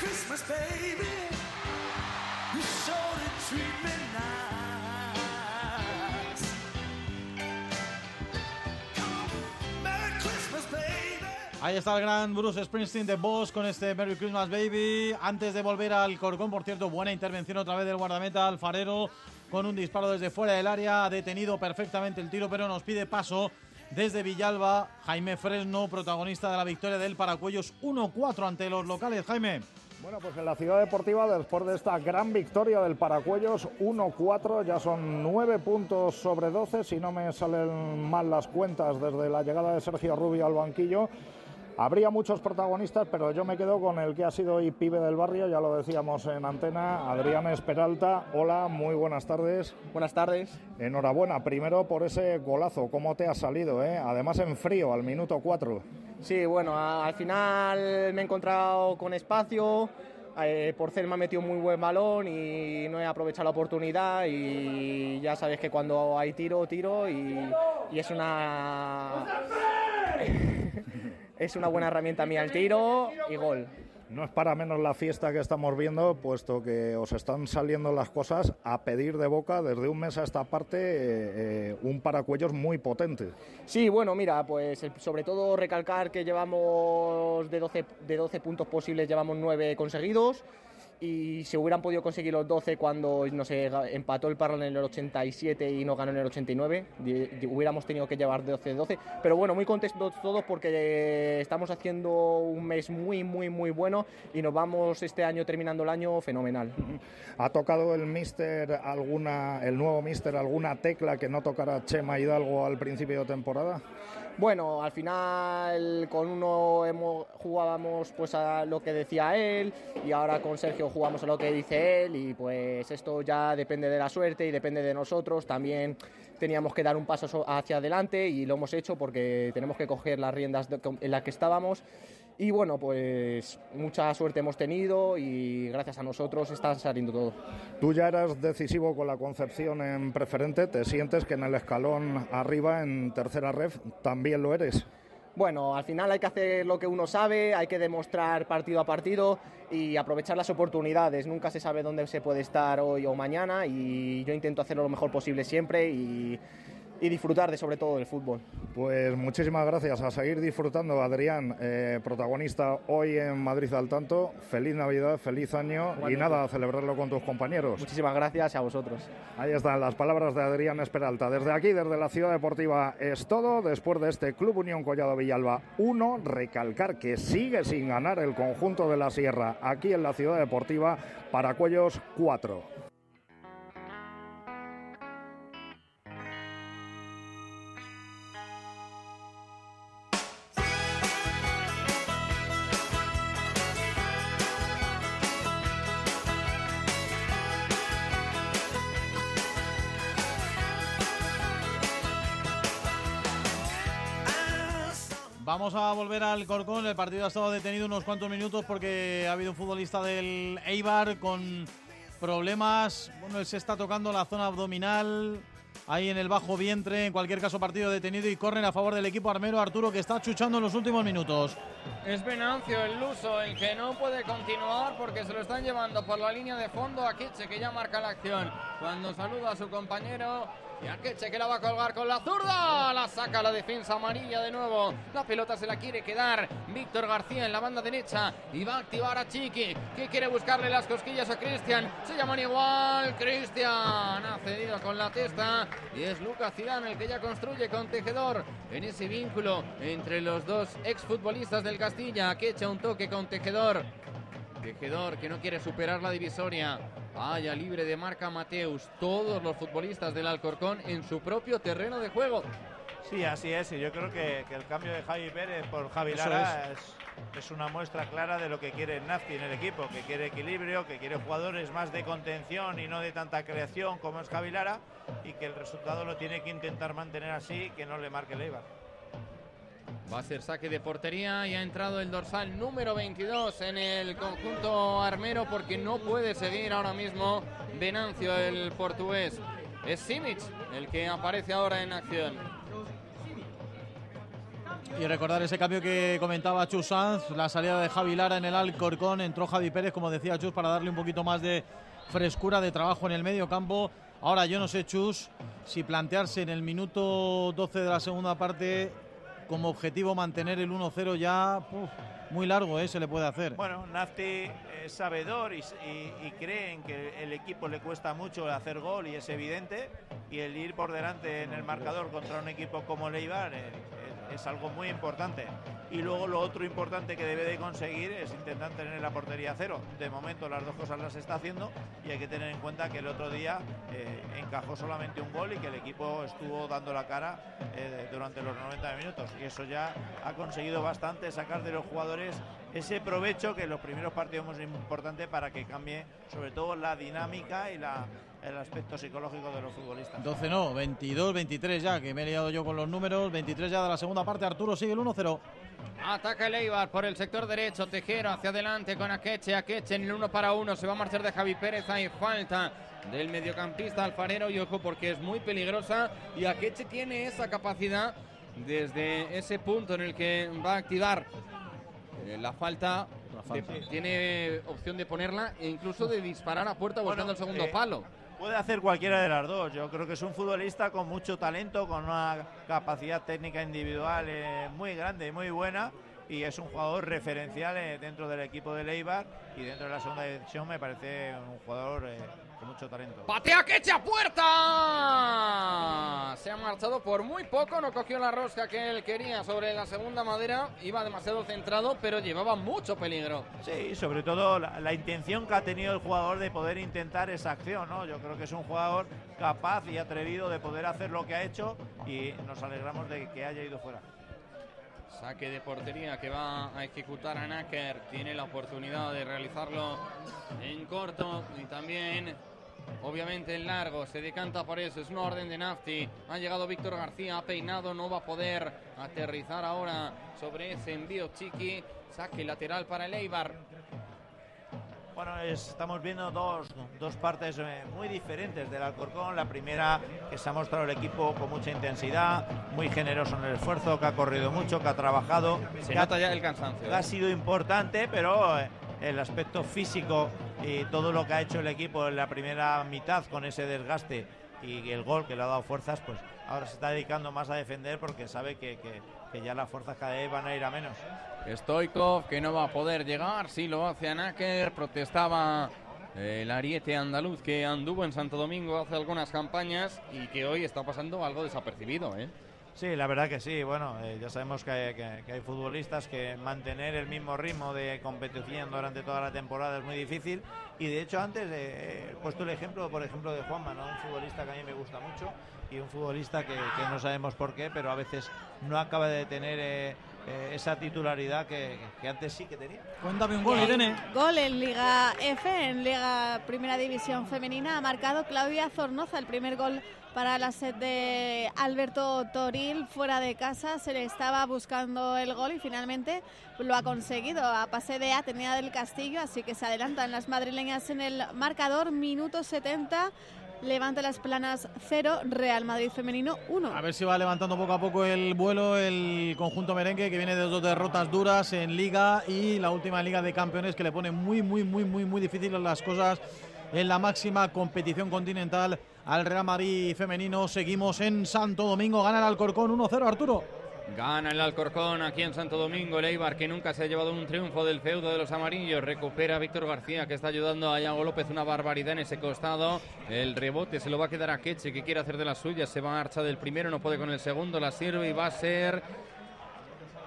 Christmas, baby, you sure did treat me nice. Merry Christmas, baby. Ahí está el gran Bruce Springsteen de Boss con este Merry Christmas, baby. Antes de volver al Corcón, por cierto, buena intervención otra vez del guardameta Alfarero con un disparo desde fuera del área. Ha detenido perfectamente el tiro, pero nos pide paso desde Villalba Jaime Fresno, protagonista de la victoria del Paracuellos uno cuatro ante los locales. Jaime. Bueno, pues en la ciudad deportiva, después de esta gran victoria del Paracuellos uno cuatro, ya son nueve puntos sobre doce, si no me salen mal las cuentas desde la llegada de Sergio Rubio al banquillo. Habría muchos protagonistas, pero yo me quedo con el que ha sido hoy pibe del barrio, ya lo decíamos en antena, Adrián Esperalta. Hola, muy buenas tardes. Buenas tardes. Enhorabuena, primero por ese golazo, ¿cómo te ha salido? Eh? Además en frío, al minuto cuatro. Sí, bueno, a, al final me he encontrado con espacio, Eh, Porcel me ha metido muy buen balón y no he aprovechado la oportunidad, y ya sabes que cuando hay tiro, tiro y, y es una es una buena herramienta mía el tiro y gol. No es para menos la fiesta que estamos viendo, puesto que os están saliendo las cosas a pedir de boca desde un mes a esta parte, eh, un paracuellos muy potente. Sí, bueno, mira, pues sobre todo recalcar que llevamos de doce, de doce puntos posibles, llevamos nueve conseguidos, y si hubieran podido conseguir los doce cuando nos empató el Parral en el ochenta y siete y nos ganó en el ochenta y nueve, hubiéramos tenido que llevar doce doce, pero bueno, muy contentos todos porque estamos haciendo un mes muy muy muy bueno y nos vamos este año, terminando el año, fenomenal. ¿Ha tocado el míster alguna, el nuevo míster alguna tecla que no tocara Chema Hidalgo al principio de temporada? Bueno, al final con uno hemos, jugábamos pues a lo que decía él, y ahora con Sergio jugamos a lo que dice él, y pues esto ya depende de la suerte y depende de nosotros. También teníamos que dar un paso hacia adelante y lo hemos hecho porque tenemos que coger las riendas en las que estábamos. Y bueno, pues mucha suerte hemos tenido y gracias a nosotros está saliendo todo. Tú ya eras decisivo con la Concepción en preferente, ¿te sientes que en el escalón arriba, en tercera ref, también lo eres? Bueno, al final hay que hacer lo que uno sabe, hay que demostrar partido a partido y aprovechar las oportunidades. Nunca se sabe dónde se puede estar hoy o mañana, y yo intento hacerlo lo mejor posible siempre y... y disfrutar de, sobre todo, del fútbol. Pues muchísimas gracias, a seguir disfrutando, Adrián, eh, protagonista hoy en Madrid al Tanto. Feliz Navidad, feliz año. Igualmente. Y nada, a celebrarlo con tus compañeros. Muchísimas gracias a vosotros. Ahí están las palabras de Adrián Esperalta. Desde aquí, desde la Ciudad Deportiva, es todo. Después de este Club Unión Collado Villalba uno, recalcar que sigue sin ganar el conjunto de la Sierra aquí en la Ciudad Deportiva, Paracuellos cuatro. Vamos a volver al Corcón. El partido ha estado detenido unos cuantos minutos porque ha habido un futbolista del Eibar con problemas. Bueno, él se está tocando la zona abdominal, ahí en el bajo vientre. En cualquier caso, partido detenido y córner a favor del equipo armero. Arturo, que está chuchando en los últimos minutos. Es Venancio el luso el que no puede continuar porque se lo están llevando por la línea de fondo a Kitche, que ya marca la acción. Cuando saluda a su compañero... Y Arqueche, que la va a colgar con la zurda, la saca la defensa amarilla de nuevo. La pelota se la quiere quedar Víctor García en la banda derecha, y va a activar a Chiqui, que quiere buscarle las cosquillas a Cristian. Se llaman igual, Cristian ha cedido con la testa, y es Lucas Zidane el que ya construye con Tejedor en ese vínculo entre los dos exfutbolistas del Castilla. Arqueche, un toque con Tejedor. Tejedor, que no quiere superar la divisoria. Vaya libre de marca Mateus. Todos los futbolistas del Alcorcón en su propio terreno de juego. Sí, así es. Y yo creo que, que el cambio de Javi Pérez por Javi Lara es. Es, es una muestra clara de lo que quiere Nafti en el equipo. Que quiere equilibrio, que quiere jugadores más de contención y no de tanta creación como es Javi Lara. Y que el resultado lo tiene que intentar mantener así, que no le marque el Eibar. Va a ser saque de portería y ha entrado el dorsal número veintidós en el conjunto armero porque no puede seguir ahora mismo Venancio, el portugués. Es Simic el que aparece ahora en acción. Y recordar ese cambio que comentaba Chus Sanz, la salida de Javi Lara en el Alcorcón. Entró Javi Pérez, como decía Chus, para darle un poquito más de frescura, de trabajo en el medio campo. Ahora yo no sé, Chus, si plantearse en el minuto doce de la segunda parte... como objetivo mantener el uno cero ya, puf, muy largo, ¿eh? Se le puede hacer. Bueno, Nafti es sabedor y, y, y creen que el equipo le cuesta mucho hacer gol, y es evidente, y el ir por delante en el marcador contra un equipo como el Eibar es, es, es algo muy importante. Y luego lo otro importante que debe de conseguir es intentar tener la portería a cero. De momento las dos cosas las está haciendo, y hay que tener en cuenta que el otro día eh, encajó solamente un gol y que el equipo estuvo dando la cara eh, durante los noventa minutos. Y eso ya ha conseguido bastante, sacar de los jugadores ese provecho que en los primeros partidos es muy importante para que cambie sobre todo la dinámica y la el aspecto psicológico de los futbolistas. doce no, veintidós, veintitrés ya, que me he liado yo con los números. veintitrés ya de la segunda parte. Arturo sigue el uno cero. Ataca el Eibar por el sector derecho. Tejero hacia adelante con Akeche. Akeche en el uno para uno. Se va a marchar de Javi Pérez. Hay falta del mediocampista Alfarero. Y ojo, porque es muy peligrosa. Y Akeche tiene esa capacidad desde ese punto en el que va a activar la falta. De, tiene opción de ponerla e incluso de disparar a puerta buscando bueno, el segundo eh, palo. Puede hacer cualquiera de las dos. Yo creo que es un futbolista con mucho talento, con una capacidad técnica individual eh, muy grande y muy buena. Y es un jugador referencial eh, dentro del equipo del Eibar. Y dentro de la segunda división me parece un jugador eh, con mucho talento. ¡Patea que echa puerta! Se ha marchado por muy poco. No cogió la rosca que él quería sobre la segunda madera. Iba demasiado centrado, pero llevaba mucho peligro. Sí, sobre todo la, la intención que ha tenido el jugador de poder intentar esa acción, ¿no? Yo creo que es un jugador capaz y atrevido de poder hacer lo que ha hecho. Y nos alegramos de que haya ido fuera. Saque de portería que va a ejecutar a Náquer. Tiene la oportunidad de realizarlo en corto y también, obviamente, en largo. Se decanta por eso. Es una orden de Nafti. Ha llegado Víctor García, ha peinado. No va a poder aterrizar ahora sobre ese envío Chiqui. Saque lateral para el Eibar. Bueno, es, estamos viendo dos, dos partes muy diferentes del Alcorcón. La primera, que se ha mostrado el equipo con mucha intensidad, muy generoso en el esfuerzo, que ha corrido mucho, que ha trabajado. Se nota ya el cansancio. Ha sido importante, pero el aspecto físico y todo lo que ha hecho el equipo en la primera mitad con ese desgaste y el gol que le ha dado fuerzas, pues ahora se está dedicando más a defender porque sabe que... que que ya las fuerzas cada vez van a ir a menos. Stoikov, que no va a poder llegar, sí lo hace a Náquer. Protestaba el ariete andaluz que anduvo en Santo Domingo hace algunas campañas y que hoy está pasando algo desapercibido, ¿eh? Sí, la verdad que sí. Bueno, eh, ya sabemos que hay, que, que hay futbolistas que mantener el mismo ritmo de competición durante toda la temporada es muy difícil. Y de hecho antes eh, he puesto el ejemplo, por ejemplo, de Juanma, ¿no? Un futbolista que a mí me gusta mucho y un futbolista que, que no sabemos por qué, pero a veces no acaba de tener eh, eh, esa titularidad que, que antes sí que tenía. Cuéntame un gol, Irene. Gol en Liga F, en Liga Primera División Femenina, ha marcado Claudia Zornoza. El primer gol para la set de Alberto Toril, fuera de casa, se le estaba buscando el gol y finalmente lo ha conseguido a pase de Atenea del Castillo, así que se adelantan las madrileñas en el marcador, minuto setenta, Levante Las Planas cero, Real Madrid Femenino uno. A ver si va levantando poco a poco el vuelo el conjunto merengue, que viene de dos derrotas duras en Liga y la última en Liga de Campeones, que le pone muy, muy, muy, muy, muy difíciles las cosas en la máxima competición continental al Real Madrid Femenino. Seguimos en Santo Domingo, gana el Alcorcón uno cero, Arturo. Gana el Alcorcón aquí en Santo Domingo, el Eibar, que nunca se ha llevado un triunfo del feudo de los amarillos. Recupera a Víctor García, que está ayudando a Iago López, una barbaridad en ese costado. El rebote se lo va a quedar a Keche, que quiere hacer de las suyas. Se va a marcha del primero, no puede con el segundo, la sirve y va a ser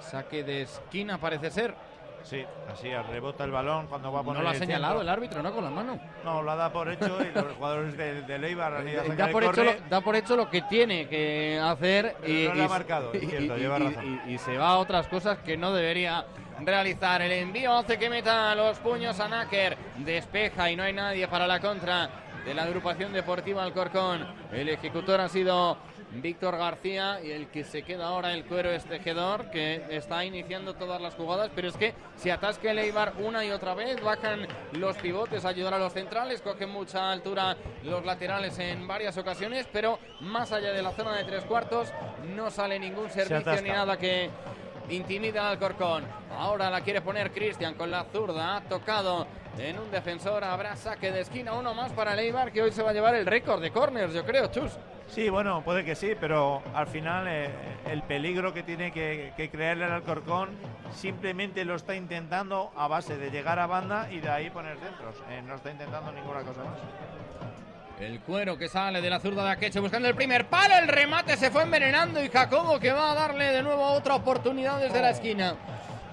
saque de esquina, parece ser. Sí, así rebota el balón cuando va a poner. No lo ha señalado el árbitro, ¿no? Con la mano. No, lo ha dado por hecho y los jugadores del de Eibar han ido a sacar. Da por, hecho lo, da por hecho lo que tiene que hacer y, no lo y, ha marcado, y, cierto, y, lleva razón. Y, y, y se va a otras cosas que no debería realizar. El envío hace que meta los puños a Náquer. Despeja y no hay nadie para la contra de la agrupación deportiva Alcorcón. El ejecutor ha sido Víctor García y el que se queda ahora el cuero es Tejedor, que está iniciando todas las jugadas, pero es que se atasca el Eibar una y otra vez. Bajan los pivotes a ayudar a los centrales, cogen mucha altura los laterales en varias ocasiones, pero más allá de la zona de tres cuartos no sale ningún servicio ni nada que intimida al Alcorcón. Ahora la quiere poner Cristian con la zurda, ha tocado en un defensor, habrá saque de esquina, uno más para el Eibar, que hoy se va a llevar el récord de córners, yo creo, Chus. Sí, bueno, puede que sí, pero al final eh, el peligro que tiene que, que crearle al Alcorcón simplemente lo está intentando a base de llegar a banda y de ahí poner centros. Eh, no está intentando ninguna cosa más. El cuero que sale de la zurda de Akeche buscando el primer palo, el remate se fue envenenando y Jacobo, que va a darle de nuevo otra oportunidad desde la esquina.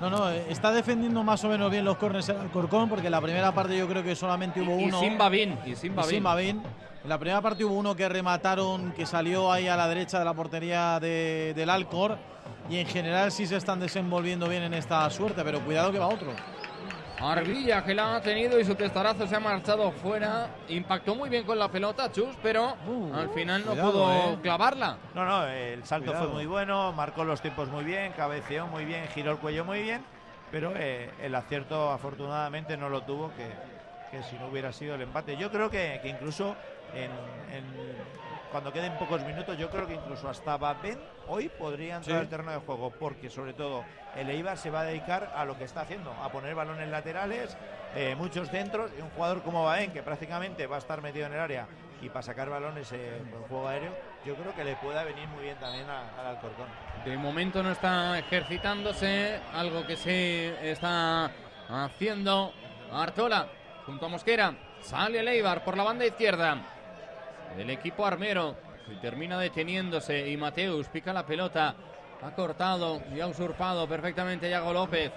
No, no, está defendiendo más o menos bien los córners el Alcorcón, porque en la primera parte yo creo que solamente hubo y, uno. Y sin Babín, y sin Babín. Y sin Babín. En la primera parte hubo uno que remataron, que salió ahí a la derecha de la portería de, del Alcor. Y en general sí se están desenvolviendo bien en esta suerte, pero cuidado que va otro. Arguilla, que la ha tenido y su testarazo se ha marchado fuera. Impactó muy bien con la pelota, Chus, pero uh, al final no cuidado, pudo eh. clavarla. No, no, el salto cuidado. fue muy bueno, marcó los tiempos muy bien, cabeceó muy bien, giró el cuello muy bien, pero eh, el acierto afortunadamente no lo tuvo, que, que si no hubiera sido el empate. Yo creo que, que incluso en, en, cuando queden pocos minutos, yo creo que incluso hasta Babén hoy podría entrar sí. al terreno de juego, porque sobre todo el Eibar se va a dedicar a lo que está haciendo, a poner balones laterales, eh, muchos centros, y un jugador como Babén, que prácticamente va a estar metido en el área y para sacar balones eh, por el juego aéreo, yo creo que le pueda venir muy bien también al Alcorcón. De momento no está ejercitándose, algo que se está haciendo Artola junto a Mosquera. Sale el Eibar por la banda izquierda del equipo armero, que termina deteniéndose, y Mateus pica la pelota, ha cortado y ha usurpado perfectamente Iago López.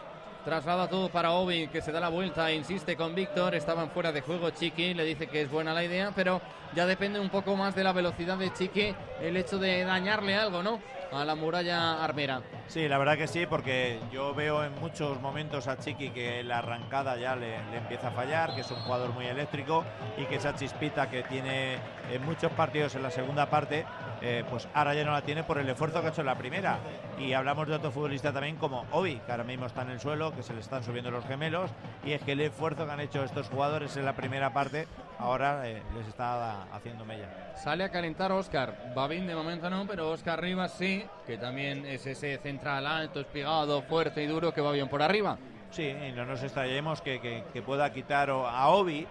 Traslada todo para Obi, que se da la vuelta e insiste con Víctor. Estaban fuera de juego Chiqui, le dice que es buena la idea, pero ya depende un poco más de la velocidad de Chiqui el hecho de dañarle algo, ¿no?, a la muralla armera. Sí, la verdad que sí, porque yo veo en muchos momentos a Chiqui que la arrancada ya le, le empieza a fallar, que es un jugador muy eléctrico y que esa chispita que tiene en muchos partidos en la segunda parte, eh, pues ahora ya no la tiene por el esfuerzo que ha hecho en la primera. Y hablamos de otro futbolista también como Obi, que ahora mismo está en el suelo, que se le están subiendo los gemelos, y es que el esfuerzo que han hecho estos jugadores en la primera parte ahora eh, les está haciendo mella. Sale a calentar Óscar. Babín de momento no, pero Óscar Rivas sí, que también es ese central alto, espigado, fuerte y duro, que va bien por arriba. Sí, y no nos extrañemos que, que, que pueda quitar a Obi,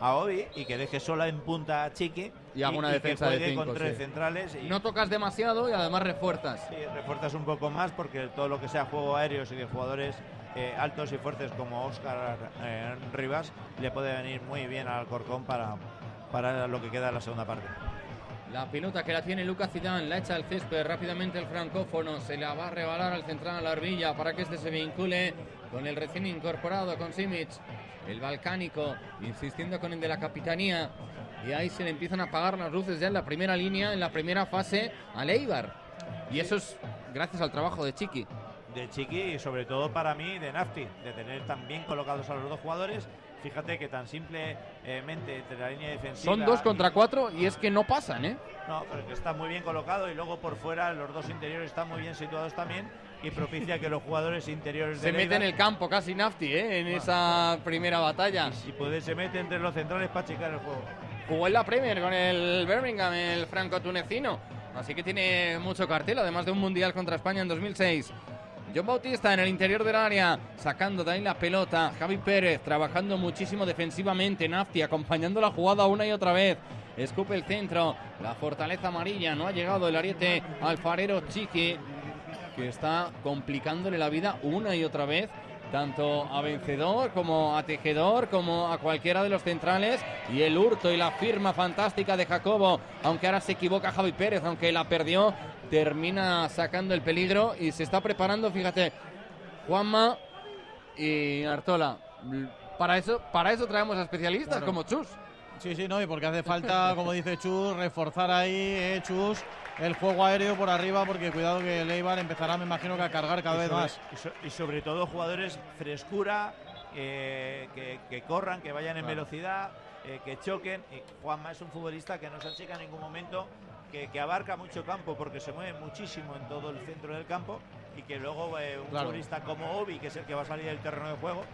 a Obi y que deje sola en punta a Chiqui. Y haga una defensa de cinco, con tres sí. centrales. Y no tocas demasiado y además refuerzas. Sí, refuerzas un poco más, porque todo lo que sea juego aéreo y de jugadores Eh, altos y fuertes como Óscar eh, Rivas le puede venir muy bien al Alcorcón para, para lo que queda en la segunda parte. La pelota que la tiene Lucas Zidane, la echa al césped rápidamente el francófono, se la va a regalar al central a la Arbilla para que este se vincule con el recién incorporado, con Simic, el balcánico, insistiendo con el de la capitanía, y ahí se le empiezan a apagar las luces ya en la primera línea, en la primera fase al Eibar, y eso es gracias al trabajo de Chiqui. de Chiqui y sobre todo para mí de Nafti, de tener tan bien colocados a los dos jugadores. Fíjate que tan simplemente entre la línea defensiva... Son dos contra y, cuatro y es que no pasan, ¿eh? No, pero que está muy bien colocado, y luego por fuera los dos interiores están muy bien situados también, y propicia que los jugadores interiores... Se mete en el campo casi Nafti, ¿eh?, en bueno, esa primera batalla. Y si puede, se mete entre los centrales para checar el juego. Jugó en la Premier con el Birmingham, el franco-tunecino, así que tiene mucho cartel, además de un Mundial contra España en dos mil seis. John Bautista en el interior del área, sacando de ahí la pelota. Javi Pérez trabajando muchísimo defensivamente. Nafti acompañando la jugada una y otra vez. Escupe el centro. La fortaleza amarilla. No ha llegado el ariete alfarero Chiqui, que está complicándole la vida una y otra vez, tanto a Vencedor como a Tejedor, como a cualquiera de los centrales. Y el hurto y la firma fantástica de Jacobo, aunque ahora se equivoca Javi Pérez, aunque la perdió, termina sacando el peligro. Y se está preparando, fíjate, Juanma y Artola. Para eso, para eso traemos a especialistas claro. como Chus. Sí, sí, no, y porque hace falta, como dice Chus, reforzar ahí, eh, Chus, el juego aéreo por arriba, porque cuidado que el Eibar empezará, me imagino, que a cargar cada vez más. Y sobre todo jugadores frescura, eh, que, que corran, que vayan en claro. velocidad, eh, que choquen. Y Juanma es un futbolista que no se achica en ningún momento, que, que abarca mucho campo, porque se mueve muchísimo en todo el centro del campo, y que luego eh, un claro. futbolista como Obi, que es el que va a salir del terreno de juego,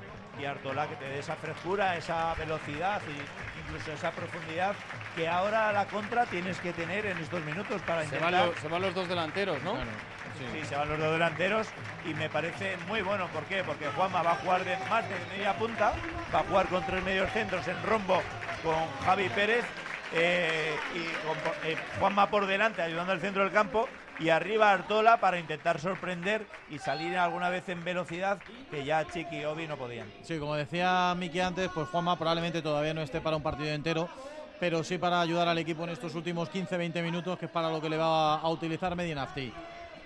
y Artola, que te dé esa frescura, esa velocidad e incluso esa profundidad que ahora a la contra tienes que tener en estos minutos para intentar... Se van, lo, se van los dos delanteros, ¿no? Claro. Sí. sí, se van los dos delanteros y me parece muy bueno. ¿Por qué? Porque Juanma va a jugar de más de media punta, va a jugar con tres medios centros en rombo con Javi Pérez, eh, y con, eh, Juanma por delante ayudando al centro del campo, y arriba Artola para intentar sorprender y salir alguna vez en velocidad, que ya Chiqui y Obi no podían. Sí, como decía Miki antes, pues Juanma probablemente todavía no esté para un partido entero, pero sí para ayudar al equipo en estos últimos quince a veinte minutos, que es para lo que le va a utilizar Mehdi Nafti.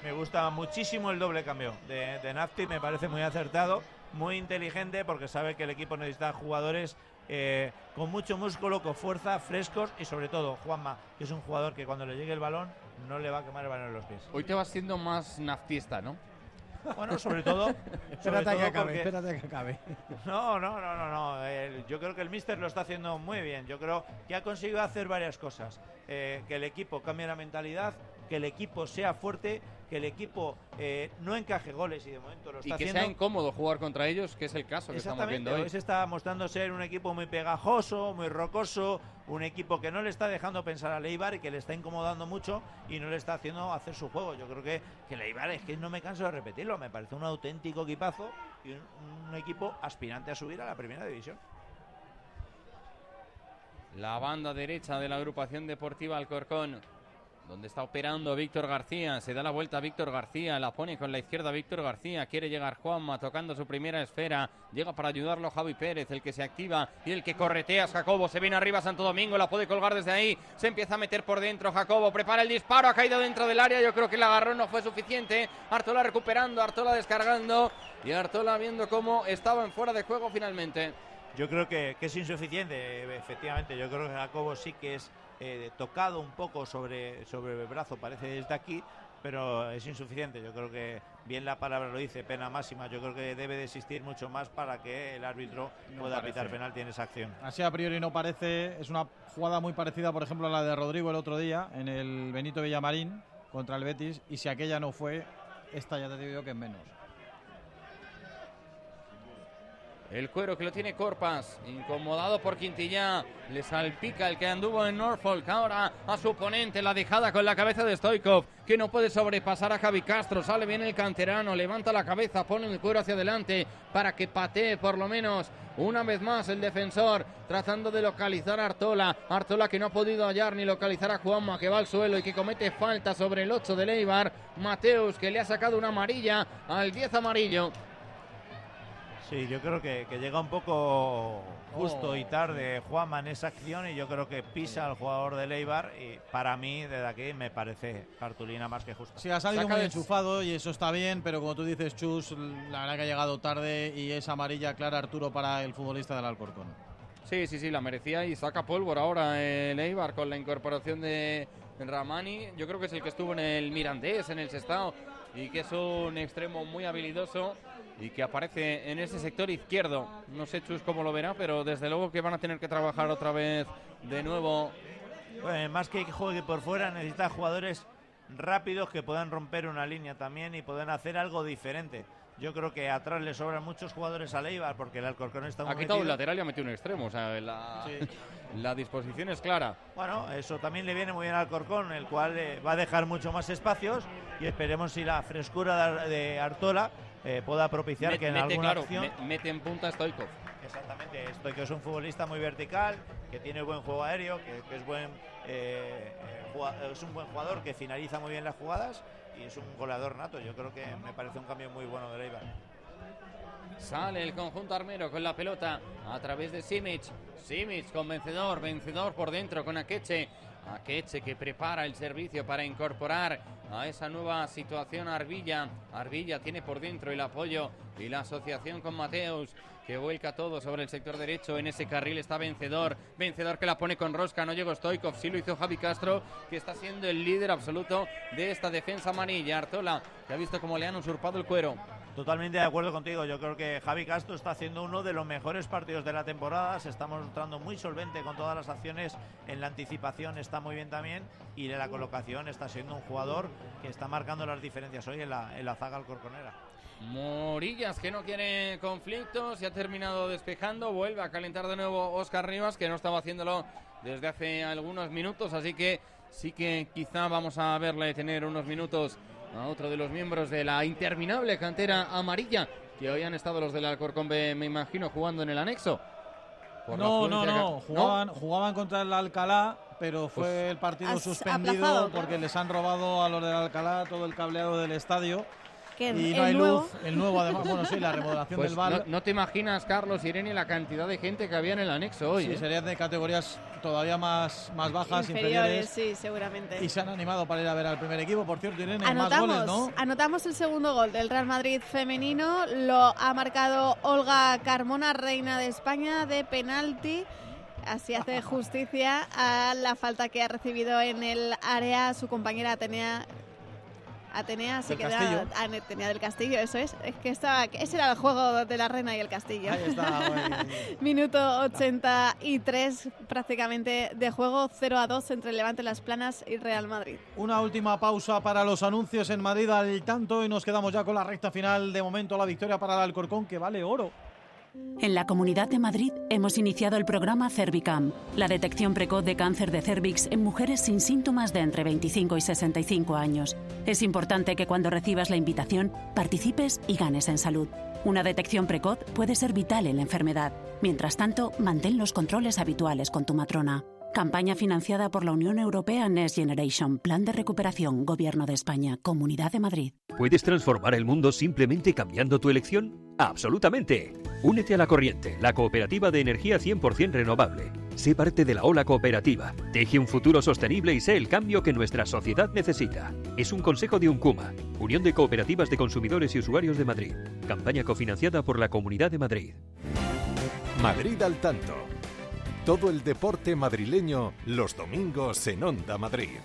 Me gusta muchísimo el doble cambio de, de Nafti, me parece muy acertado, muy inteligente, porque sabe que el equipo necesita jugadores eh, con mucho músculo, con fuerza, frescos, y sobre todo Juanma, que es un jugador que cuando le llegue el balón no le va a quemar el balón en los pies. Hoy te vas siendo más naftista, ¿no? Bueno, sobre todo... sobre espérate todo que acabe, porque... espérate que acabe. No, no, no, no, no. El, yo creo que el míster lo está haciendo muy bien. Yo creo que ha conseguido hacer varias cosas. Eh, que el equipo cambie la mentalidad, que el equipo sea fuerte, que el equipo eh, no encaje goles y de momento lo está haciendo. Y que haciendo. sea incómodo jugar contra ellos, que es el caso que estamos viendo hoy. Se está mostrando ser un equipo muy pegajoso, muy rocoso, un equipo que no le está dejando pensar al Eibar y que le está incomodando mucho y no le está haciendo hacer su juego. Yo creo que, que el Eibar, es que no me canso de repetirlo, me parece un auténtico equipazo y un, un equipo aspirante a subir a la primera división. La banda derecha de la agrupación deportiva Alcorcón, donde está operando Víctor García. Se da la vuelta Víctor García, la pone con la izquierda Víctor García, quiere llegar Juanma tocando su primera esfera, llega para ayudarlo Javi Pérez, el que se activa y el que corretea es Jacobo, se viene arriba Santo Domingo, la puede colgar desde ahí, se empieza a meter por dentro Jacobo, prepara el disparo, ha caído dentro del área, yo creo que el agarrón no fue suficiente, Artola recuperando, Artola descargando y Artola viendo cómo estaba en fuera de juego finalmente. Yo creo que, que es insuficiente, efectivamente, yo creo que Jacobo sí que es Eh, tocado un poco sobre, sobre el brazo, parece desde aquí, pero es insuficiente. Yo creo que bien la palabra lo dice, pena máxima. Yo creo que debe de existir mucho más para que el árbitro no pueda pitar penalti en esa acción. Así a priori no parece, es una jugada muy parecida, por ejemplo, a la de Rodrigo el otro día en el Benito Villamarín contra el Betis, y si aquella no fue, esta ya te digo que es menos. El cuero que lo tiene Corpas, incomodado por Quintillá, le salpica el que anduvo en Norfolk, ahora a su oponente, la dejada con la cabeza de Stoikov, que no puede sobrepasar a Javi Castro, sale bien el canterano, levanta la cabeza, pone el cuero hacia adelante para que patee por lo menos una vez más el defensor, tratando de localizar a Artola, Artola que no ha podido hallar ni localizar a Juanma, que va al suelo y que comete falta sobre el ocho de Eibar, Mateus que le ha sacado una amarilla al diez amarillo. Sí, yo creo que, que llega un poco justo oh. y tarde Juanma en esa acción y yo creo que pisa al jugador del Eibar y para mí desde aquí me parece cartulina más que justa. Sí, ha salido Saca muy de... enchufado y eso está bien, pero como tú dices, Chus, la verdad que ha llegado tarde y es amarilla clara, Arturo, para el futbolista del Alcorcón. Sí, sí, sí, la merecía y saca pólvora ahora el Eibar con la incorporación de Ramani. Yo creo que es el que estuvo en el Mirandés, en el Sestao, y que es un extremo muy habilidoso y que aparece en ese sector izquierdo. No sé, Chus, cómo lo verá, pero desde luego que van a tener que trabajar otra vez de nuevo. Bueno, más que juegue por fuera, necesita jugadores rápidos que puedan romper una línea también y puedan hacer algo diferente. Yo creo que atrás le sobran muchos jugadores a Eibar porque el Alcorcón está muy metido. Ha quitado un lateral y ha metido un extremo, o sea, la, sí. la disposición es clara. Bueno, eso también le viene muy bien al Alcorcón, el cual eh, va a dejar mucho más espacios y esperemos si la frescura de Artola eh, pueda propiciar me, que en mete, alguna claro, acción... Me, mete en punta a Stoikov. Exactamente, Stoikov es un futbolista muy vertical, que tiene buen juego aéreo, que, que es, buen, eh, jugador, es un buen jugador, que finaliza muy bien las jugadas y es un goleador nato. Yo creo que me parece un cambio muy bueno de Eibar. Sale el conjunto armero con la pelota a través de Simic. Simic con vencedor, vencedor por dentro con Akeche. Akeche que prepara el servicio para incorporar a esa nueva situación a Arbilla. Arbilla tiene por dentro el apoyo y la asociación con Mateus, que vuelca todo sobre el sector derecho. En ese carril está Vencedor. Vencedor que la pone con rosca. No llegó Stoikov. Sí lo hizo Javi Castro, que está siendo el líder absoluto de esta defensa amarilla. Artola, que ha visto cómo le han usurpado el cuero. Totalmente de acuerdo contigo. Yo creo que Javi Castro está haciendo uno de los mejores partidos de la temporada. Se está mostrando muy solvente con todas las acciones. En la anticipación está muy bien también. Y en la colocación está siendo un jugador que está marcando las diferencias hoy en la, en la zaga alcorconera. Morillas que no quiere conflictos y ha terminado despejando, vuelve a calentar de nuevo Óscar Rivas, que no estaba haciéndolo desde hace algunos minutos, así que sí que quizá vamos a verle tener unos minutos a otro de los miembros de la interminable cantera amarilla, que hoy han estado los del Alcorcón B, me imagino, jugando en el anexo. No, no, no, jugaban, no, jugaban contra el Alcalá, pero fue pues el partido suspendido aplazado, porque claro, les han robado a los del Alcalá todo el cableado del estadio. Que y el, no hay nuevo. luz, el nuevo además, bueno sí, la remodelación pues del bar. No, no te imaginas, Carlos, Irene, la cantidad de gente que había en el anexo hoy. Sí, ¿eh? Serían de categorías todavía más, más bajas, inferiores, inferiores. Sí, seguramente. Y se han animado para ir a ver al primer equipo, por cierto, Irene, anotamos, más goles, ¿no? Anotamos el segundo gol del Real Madrid femenino, lo ha marcado Olga Carmona, reina de España, de penalti. Así hace justicia a la falta que ha recibido en el área su compañera Atenea Atenea se queda. Atenea del Castillo, eso es. Es que estaba. Ese era el juego de la reina y el castillo. Ahí está, bueno, bueno. Minuto ochenta y tres prácticamente de juego, cero a dos entre Levante Las Planas y Real Madrid. Una última pausa para los anuncios en Madrid al tanto y nos quedamos ya con la recta final. De momento la victoria para el Alcorcón, que vale oro. En la Comunidad de Madrid hemos iniciado el programa Cervicam, la detección precoz de cáncer de cervix en mujeres sin síntomas de entre veinticinco y sesenta y cinco años. Es importante que cuando recibas la invitación participes y ganes en salud. Una detección precoz puede ser vital en la enfermedad. Mientras tanto, mantén los controles habituales con tu matrona. Campaña financiada por la Unión Europea Next Generation, Plan de Recuperación, Gobierno de España, Comunidad de Madrid. ¿Puedes transformar el mundo simplemente cambiando tu elección? ¡Absolutamente! Únete a La Corriente, la cooperativa de energía cien por cien renovable. Sé parte de la ola cooperativa. Teje un futuro sostenible y sé el cambio que nuestra sociedad necesita. Es un consejo de UNCUMA, Unión de Cooperativas de Consumidores y Usuarios de Madrid. Campaña cofinanciada por la Comunidad de Madrid. Madrid al tanto. Todo el deporte madrileño los domingos en Onda Madrid.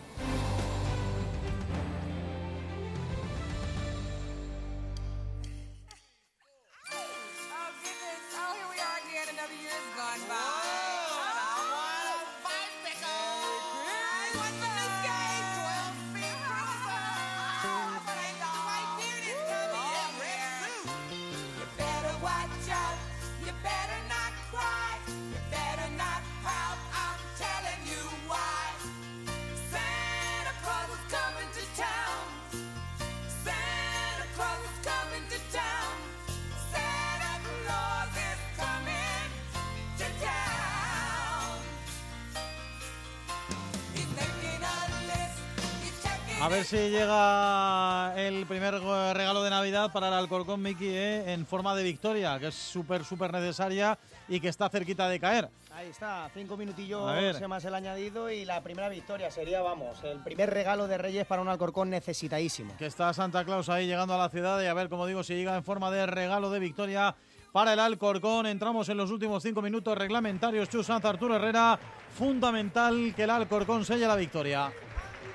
A ver si llega el primer regalo de Navidad para el Alcorcón, Miki, ¿eh? En forma de victoria, que es súper, súper necesaria y que está cerquita de caer. Ahí está, cinco minutillos más el añadido y la primera victoria sería, vamos, el primer regalo de Reyes para un Alcorcón necesitadísimo. Que está Santa Claus ahí llegando a la ciudad y a ver, como digo, si llega en forma de regalo de victoria para el Alcorcón. Entramos en los últimos cinco minutos reglamentarios. Chus Sanz, Arturo Herrera, fundamental que el Alcorcón selle la victoria.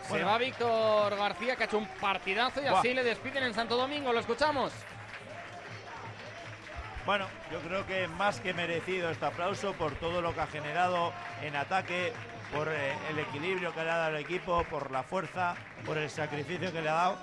Bueno. Se va Víctor García, que ha hecho un partidazo y Buah. así le despiden en Santo Domingo. Lo escuchamos. Bueno, yo creo que más que merecido este aplauso por todo lo que ha generado en ataque, por eh, el equilibrio que le ha dado el equipo, por la fuerza, por el sacrificio que le ha dado.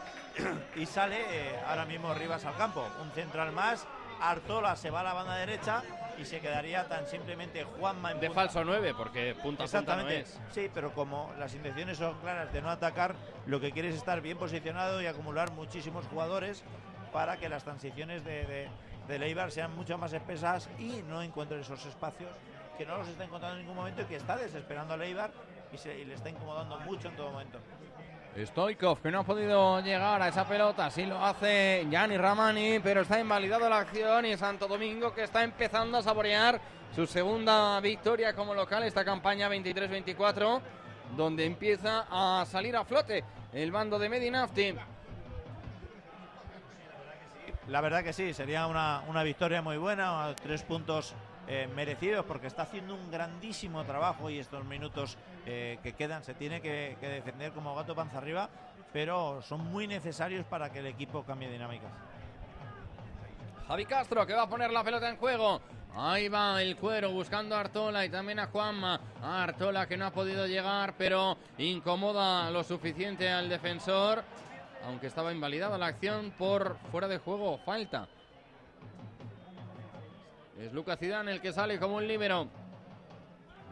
Y sale eh, ahora mismo Rivas al campo. Un central más. Artola se va a la banda derecha y se quedaría tan simplemente Juanma en punta. De falso nueve, porque punta a punta no es. Sí, pero como las intenciones son claras de no atacar, lo que quiere es estar bien posicionado y acumular muchísimos jugadores para que las transiciones de, de, de Leibar sean mucho más espesas y no encuentren esos espacios que no los está encontrando en ningún momento y que está desesperando a Leibar y, se, y le está incomodando mucho en todo momento. Stoikov, que no ha podido llegar a esa pelota, sí lo hace Gianni Ramani, pero está invalidado la acción y Santo Domingo, que está empezando a saborear su segunda victoria como local esta campaña veintitrés veinticuatro, donde empieza a salir a flote el bando de Medinafti. La verdad que sí, sería una, una victoria muy buena, tres puntos Eh, merecidos, porque está haciendo un grandísimo trabajo y estos minutos eh, que quedan se tiene que, que defender como gato panza arriba, pero son muy necesarios para que el equipo cambie dinámicas. Javi Castro, que va a poner la pelota en juego. Ahí va el cuero buscando a Artola y también a Juanma. A Artola, que no ha podido llegar, pero incomoda lo suficiente al defensor, aunque estaba invalidada la acción por fuera de juego, falta. Es Lucas Zidane el que sale como un líbero.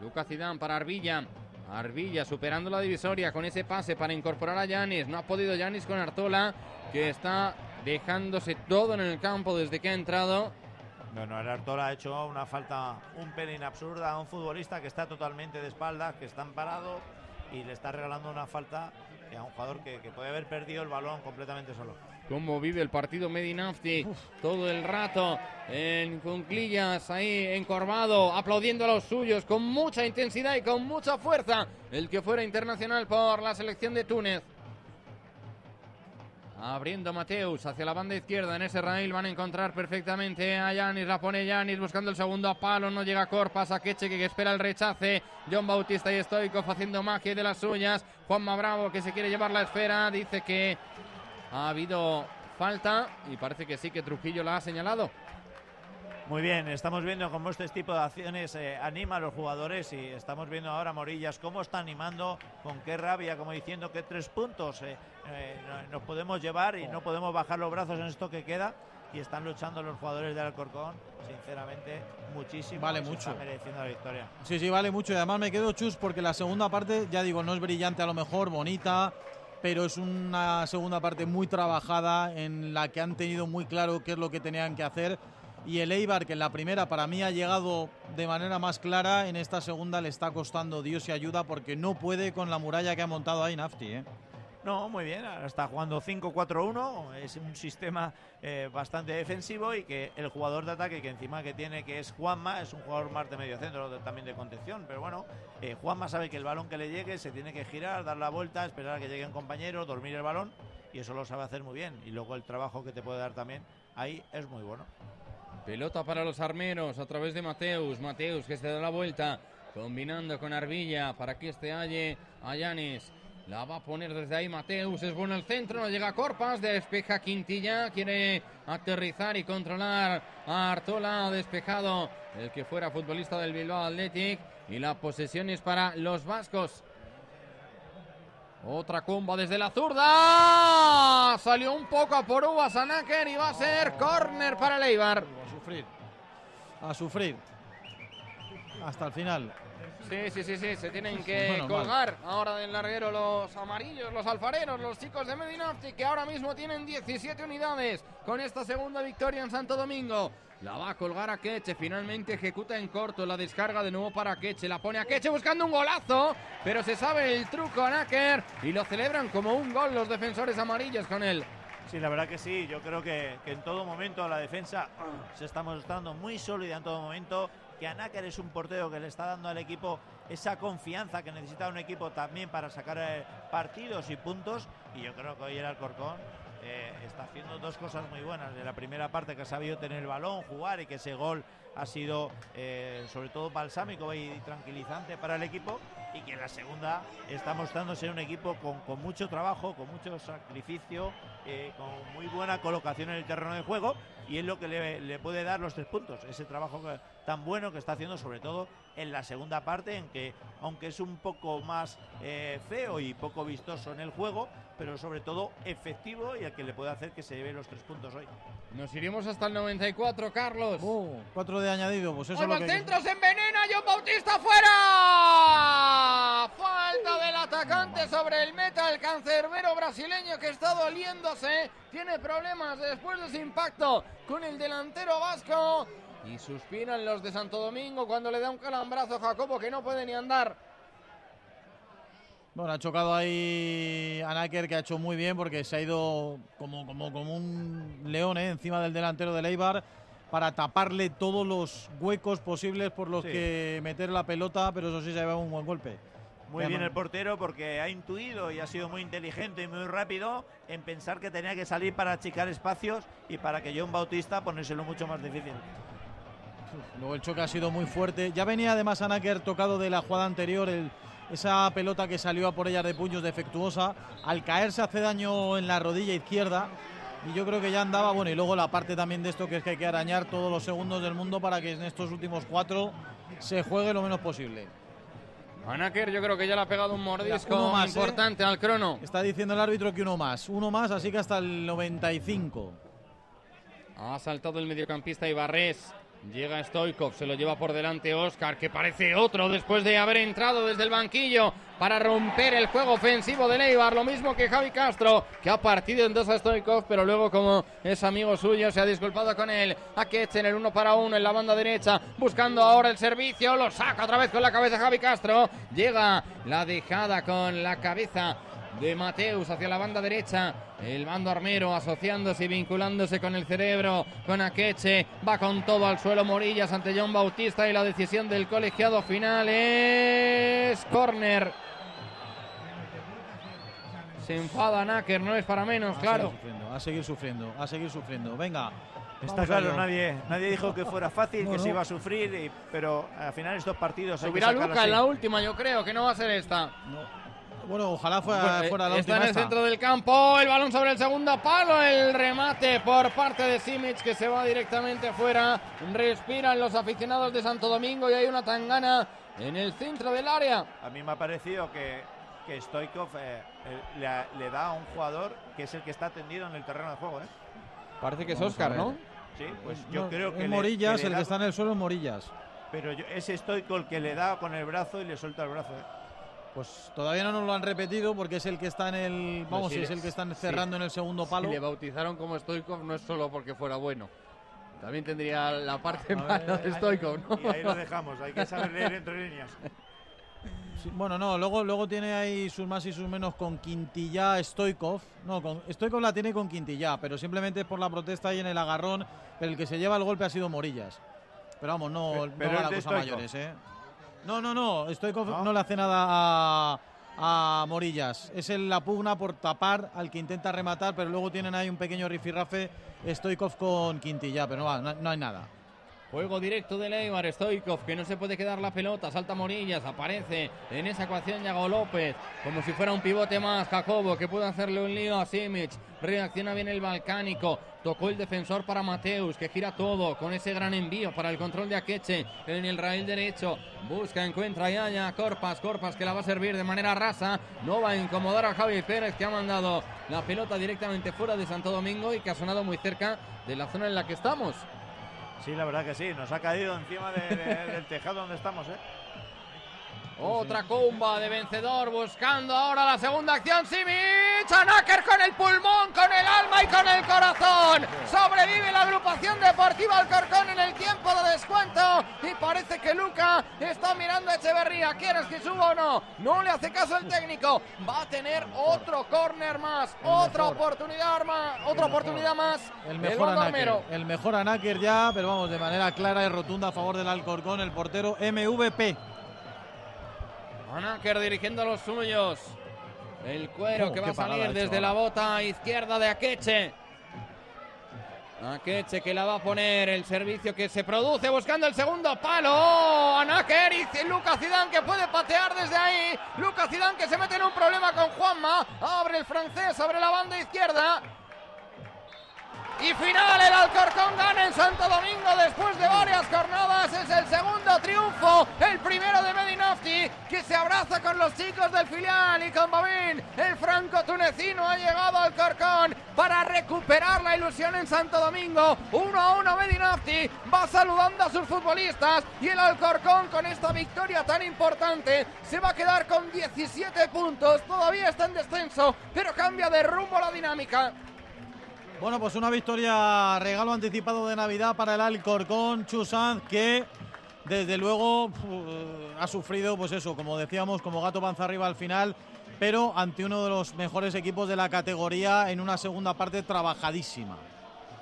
Lucas Zidane para Arbilla. Arbilla superando la divisoria con ese pase para incorporar a Yanis. No ha podido Yanis con Artola, que está dejándose todo en el campo desde que ha entrado. Bueno, el Artola ha hecho una falta un pelín absurda a un futbolista que está totalmente de espaldas, que está amparado y le está regalando una falta a un jugador que, que puede haber perdido el balón completamente solo. Cómo vive el partido Medinafti, Uf. todo el rato en cunclillas, ahí encorvado, aplaudiendo a los suyos con mucha intensidad y con mucha fuerza, el que fuera internacional por la selección de Túnez. Abriendo Mateus hacia la banda izquierda, en ese rail van a encontrar perfectamente a Yanis, la pone Yanis buscando el segundo a palo, no llega Corpas, a Queche que espera el rechace, John Bautista y Stoikov haciendo magia de las suyas, Juanma Bravo que se quiere llevar la esfera, dice que ha habido falta y parece que sí que Trujillo la ha señalado. Muy bien, estamos viendo cómo este tipo de acciones eh, anima a los jugadores, y estamos viendo ahora Morillas cómo está animando, con qué rabia, como diciendo que tres puntos eh, eh, nos podemos llevar y no podemos bajar los brazos en esto que queda, y están luchando los jugadores del Alcorcón, sinceramente, muchísimo. Vale mucho. Está mereciendo la victoria. Sí, sí, vale mucho, y además me quedo, Chus, porque la segunda parte, ya digo, no es brillante a lo mejor, bonita, pero es una segunda parte muy trabajada en la que han tenido muy claro qué es lo que tenían que hacer. Y el Eibar, que en la primera para mí ha llegado de manera más clara, en esta segunda le está costando Dios y ayuda, porque no puede con la muralla que ha montado ahí Nafti, ¿eh? No, muy bien, ahora está jugando cinco cuatro uno, es un sistema eh, bastante defensivo, y que el jugador de ataque que encima que tiene, que es Juanma, es un jugador más de medio centro, también de contención, pero bueno, eh, Juanma sabe que el balón que le llegue se tiene que girar, dar la vuelta, esperar a que llegue un compañero, dormir el balón, y eso lo sabe hacer muy bien, y luego el trabajo que te puede dar también ahí es muy bueno. Pelota para los armeros a través de Mateus. Mateus que se da la vuelta, combinando con Arvilla para que este halle a Yanis. La va a poner desde ahí Mateus. Es bueno el centro, no llega Corpas. Despeja Quintilla. Quiere aterrizar y controlar a Artola. Despejado el que fuera futbolista del Bilbao Athletic. Y la posesión es para los vascos. Otra comba desde la zurda. Salió un poco a por Uba Sanaker y va a ser córner para el Eibar. A sufrir. A sufrir. Hasta el final. Sí, sí, sí, sí. Se tienen que bueno, colgar mal. Ahora del larguero los amarillos, los alfareros, los chicos de Medinafti, que ahora mismo tienen diecisiete unidades con esta segunda victoria en Santo Domingo. La va a colgar a Queche, finalmente ejecuta en corto, la descarga de nuevo para Queche, la pone a Queche buscando un golazo, pero se sabe el truco a Náquer y lo celebran como un gol los defensores amarillos con él. Sí, la verdad que sí, yo creo que, que en todo momento la defensa se está mostrando muy sólida en todo momento, que a Náquer es un portero que le está dando al equipo esa confianza que necesita un equipo también para sacar partidos y puntos, y yo creo que hoy el Alcorcón Eh, está haciendo dos cosas muy buenas. En la primera parte, que ha sabido tener el balón, jugar, y que ese gol ha sido eh, sobre todo balsámico y tranquilizante para el equipo, y que en la segunda está mostrándose un equipo con, con mucho trabajo, con mucho sacrificio, eh, con muy buena colocación en el terreno de juego, y es lo que le, le puede dar los tres puntos, ese trabajo que, tan bueno que está haciendo sobre todo en la segunda parte, en que aunque es un poco más eh, feo y poco vistoso en el juego, pero sobre todo efectivo, y al que le puede hacer que se lleve los tres puntos hoy. Nos iremos hasta el noventa y cuatro, Carlos. Uh, cuatro de añadido, pues eso es lo que... ¡Al centro se envenena! ¡John Bautista fuera! Falta del atacante sobre el meta, el cancerbero brasileño que está doliéndose. Tiene problemas después de ese impacto con el delantero vasco. Y suspiran los de Santo Domingo cuando le da un calambrazo a Jacobo, que no puede ni andar. Bueno, ha chocado ahí a Náquer, que ha hecho muy bien porque se ha ido como, como, como un león ¿eh? encima del delantero del Eibar para taparle todos los huecos posibles por los sí. que meter la pelota, pero eso sí se ha llevado un buen golpe. Muy bien el portero, porque ha intuido y ha sido muy inteligente y muy rápido en pensar que tenía que salir para achicar espacios y para que John Bautista ponérselo mucho más difícil. Luego el choque ha sido muy fuerte. Ya venía además a Náquer tocado de la jugada anterior, el... esa pelota que salió a por ella de puños, defectuosa. Al caerse hace daño en la rodilla izquierda. Y yo creo que ya andaba. Bueno, y luego la parte también de esto, que es que hay que arañar todos los segundos del mundo para que en estos últimos cuatro se juegue lo menos posible. A Náquer yo creo que ya le ha pegado un mordisco uno más, importante eh. al crono. Está diciendo el árbitro que uno más. Uno más, así que hasta el noventa y cinco. Ha saltado el mediocampista Ibarrés. Llega Stoikov, se lo lleva por delante Oscar, que parece otro después de haber entrado desde el banquillo para romper el juego ofensivo del Eibar, lo mismo que Javi Castro, que ha partido en dos a Stoikov, pero luego como es amigo suyo se ha disculpado con él. A Ketchen el uno para uno en la banda derecha, buscando ahora el servicio, lo saca otra vez con la cabeza Javi Castro, llega la dejada con la cabeza de Mateus hacia la banda derecha, el bando armero asociándose y vinculándose con el cerebro, con Akeche, va con todo al suelo Morillas ante John Bautista, y la decisión del colegiado final es córner. Se enfada Náquer, no es para menos, a claro. A seguir sufriendo, a seguir sufriendo, venga. Está claro, nadie, nadie dijo que fuera fácil, no, que no. se iba a sufrir, y, pero al final estos partidos... Subirá hay que Luca así. En la última, yo creo, que no va a ser esta. No. Bueno, ojalá fuera, fuera la última. Está en el centro del campo, el balón sobre el segundo palo, el remate por parte de Simic que se va directamente fuera. Respiran los aficionados de Santo Domingo y hay una tangana en el centro del área. A mí me ha parecido que, que Stoichkov eh, le, le da a un jugador que es el que está tendido en el terreno de juego. ¿eh? Parece que es Óscar, ¿no? Sí, pues yo no, creo que... Es Morillas, le, que el da... que está en el suelo es Morillas. Pero yo, es Stoichkov el que le da con el brazo y le suelta el brazo. ¿eh? Pues todavía no nos lo han repetido porque es el que está en el... Vamos, pues si es, es el que están cerrando sí. en el segundo palo. Si le bautizaron como Stoichkov no es solo porque fuera bueno. También tendría la parte ver, mala de Stoichkov, ¿no? Y ahí lo dejamos, hay que saber leer entre líneas. Sí, bueno, no, luego, luego tiene ahí sus más y sus menos con Quintillá, Stoichkov. No, con, Stoichkov la tiene con Quintillá, pero simplemente es por la protesta y en el agarrón. Pero el que se lleva el golpe ha sido Morillas. Pero vamos, no, pero, no pero va la cosa mayores, ¿eh? No, no, no, Stoichkov ¿No? no le hace nada a, a Morillas. Es el, la pugna por tapar al que intenta rematar, pero luego tienen ahí un pequeño rifirrafe Stoichkov con Quintillá, pero no, no, no hay nada. Juego directo de Leibar, Stoichkov, que no se puede quedar la pelota, salta Morillas, aparece en esa ecuación Yago López, como si fuera un pivote más, Jacobo, que puede hacerle un lío a Simic, reacciona bien el balcánico, tocó el defensor para Mateus, que gira todo, con ese gran envío para el control de Akeche, en el rail derecho, busca, encuentra y halla a Corpas, Corpas que la va a servir de manera rasa, no va a incomodar a Javi Pérez, que ha mandado la pelota directamente fuera de Santo Domingo y que ha sonado muy cerca de la zona en la que estamos. Sí, la verdad que sí, nos ha caído encima de, de, del tejado donde estamos, ¿eh? Otra comba de vencedor, buscando ahora la segunda acción, Simic, Anáquer con el pulmón, con el alma y con el corazón. Sobrevive la agrupación deportiva Alcorcón en el tiempo de descuento y parece que Luca está mirando a Echeverría. ¿Quieres que suba o no? No le hace caso el técnico, va a tener otro córner más, el otra mejor. oportunidad más, otra el oportunidad mejor. más. El mejor Anáquer, el mejor Anáquer ya, pero vamos, de manera clara y rotunda a favor del Alcorcón, el portero M V P. Anáquer dirigiendo a los suyos. El cuero oh, que va a salir desde hecho. la bota izquierda de Akeche. Akeche que la va a poner, el servicio que se produce buscando el segundo palo. Oh, Anáquer y Lucas Zidane que puede patear desde ahí. Lucas Zidane que se mete en un problema con Juanma. Abre el francés sobre la banda izquierda. Y final, el Alcorcón gana en Santo Domingo después de varias jornadas. Es el segundo triunfo, el primero de Medinafti, que se abraza con los chicos del filial y con Bobín. El franco-tunecino ha llegado al Alcorcón para recuperar la ilusión en Santo Domingo. Uno a uno Medinafti va saludando a sus futbolistas y el Alcorcón con esta victoria tan importante se va a quedar con diecisiete puntos. Todavía está en descenso, pero cambia de rumbo la dinámica. Bueno, pues una victoria, regalo anticipado de Navidad para el Alcorcón, Chusán, que desde luego uh, ha sufrido, pues eso, como decíamos, como gato panza arriba al final, pero ante uno de los mejores equipos de la categoría en una segunda parte trabajadísima.